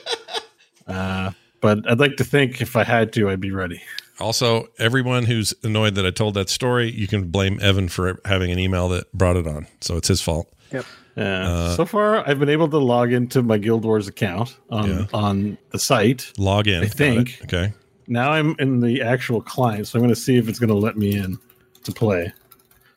uh, but I'd like to think if I had to, I'd be ready. Also, everyone who's annoyed that I told that story, you can blame Evan for having an email that brought it on. So it's his fault. Yep. Yeah. Uh, so far, I've been able to log into my Guild Wars account on, yeah. on the site. Log in. I think. Okay. Now I'm in the actual client, so I'm going to see if it's going to let me in to play.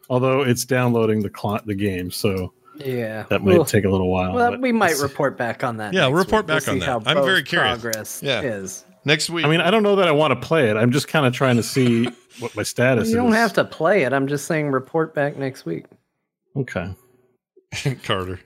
Although it's downloading the cl- the game, so yeah, that might we'll, take a little while. Well, we might report back on that. Yeah, we'll report back we'll on that. I'm very curious. Progress yeah. is. Next week. I mean, I don't know that I want to play it. I'm just kind of trying to see what my status is. You don't is. have to play it. I'm just saying report back next week. Okay. Carter.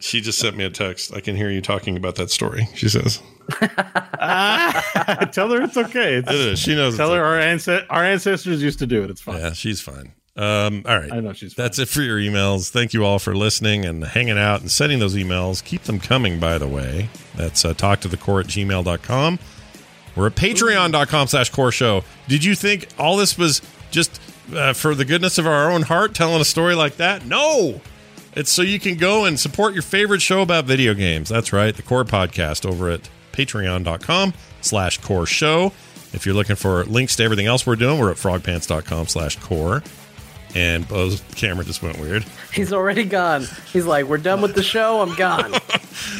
She just sent me a text. I can hear you talking about that story, she says. ah, tell her it's okay. It's, it is. She knows. Tell her okay. our, anse- our ancestors used to do it. It's fine. Yeah, she's fine. Um, all right. I know she's fine. That's it for your emails. Thank you all for listening and hanging out and sending those emails. Keep them coming, by the way. That's uh, talk to the core at gmail dot com. We're at patreon dot com slash core show. Did you think all this was just... Uh, for the goodness of our own heart, telling a story like that? No! It's so you can go and support your favorite show about video games. That's right, the Core Podcast over at patreon dot com slash core show. If you're looking for links to everything else we're doing, we're at frogpants dot com slash core. And Bo's camera just went weird. He's already gone. He's like, we're done with the show. I'm gone.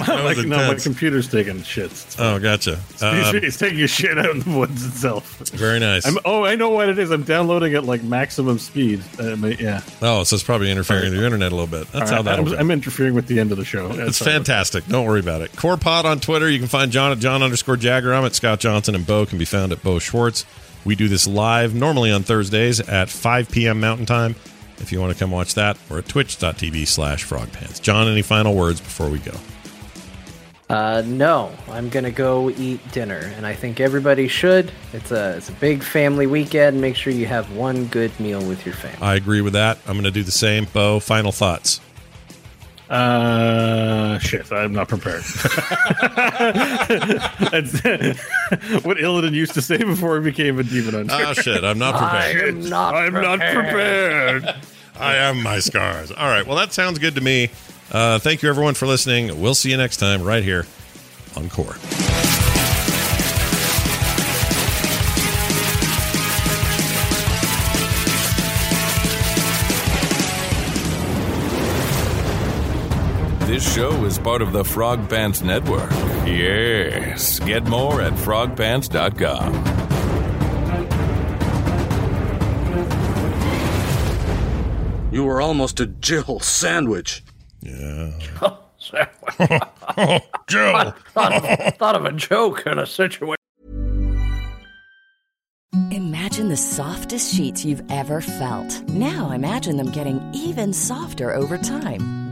like, no, my computer's taking shits. Oh, gotcha. Um, he's, he's taking a shit out of the woods itself. Very nice. I'm, oh, I know what it is. I'm downloading at like maximum speed. Uh, my, yeah. Oh, so it's probably interfering with your internet a little bit. That's right, how that I'm, I'm interfering with the end of the show. It's That's fantastic. Don't worry about it. Core Pod on Twitter. You can find John at John underscore Jagger. I'm at Scott Johnson, and Bo can be found at Bo Schwartz. We do this live normally on Thursdays at five p.m. Mountain Time. If you want to come watch that, we're at twitch dot t v slash frogpants. John, any final words before we go? Uh, no, I'm going to go eat dinner, and I think everybody should. It's a it's a big family weekend. Make sure you have one good meal with your family. I agree with that. I'm going to do the same. Bo, final thoughts? Uh, shit, I'm not prepared. What Illidan used to say before he became a demon hunter. Oh, shit, I'm not prepared. I'm not I'm prepared. Not prepared. I am my scars. All right, well, that sounds good to me. Uh, thank you, everyone, for listening. We'll see you next time right here on Core. This show is part of the Frog Pants Network. Yes. Get more at frog pants dot com. You were almost a Jill sandwich. Yeah. Jill sandwich. Oh, Jill. I thought, of, thought of a joke in a situation. Imagine the softest sheets you've ever felt. Now imagine them getting even softer over time.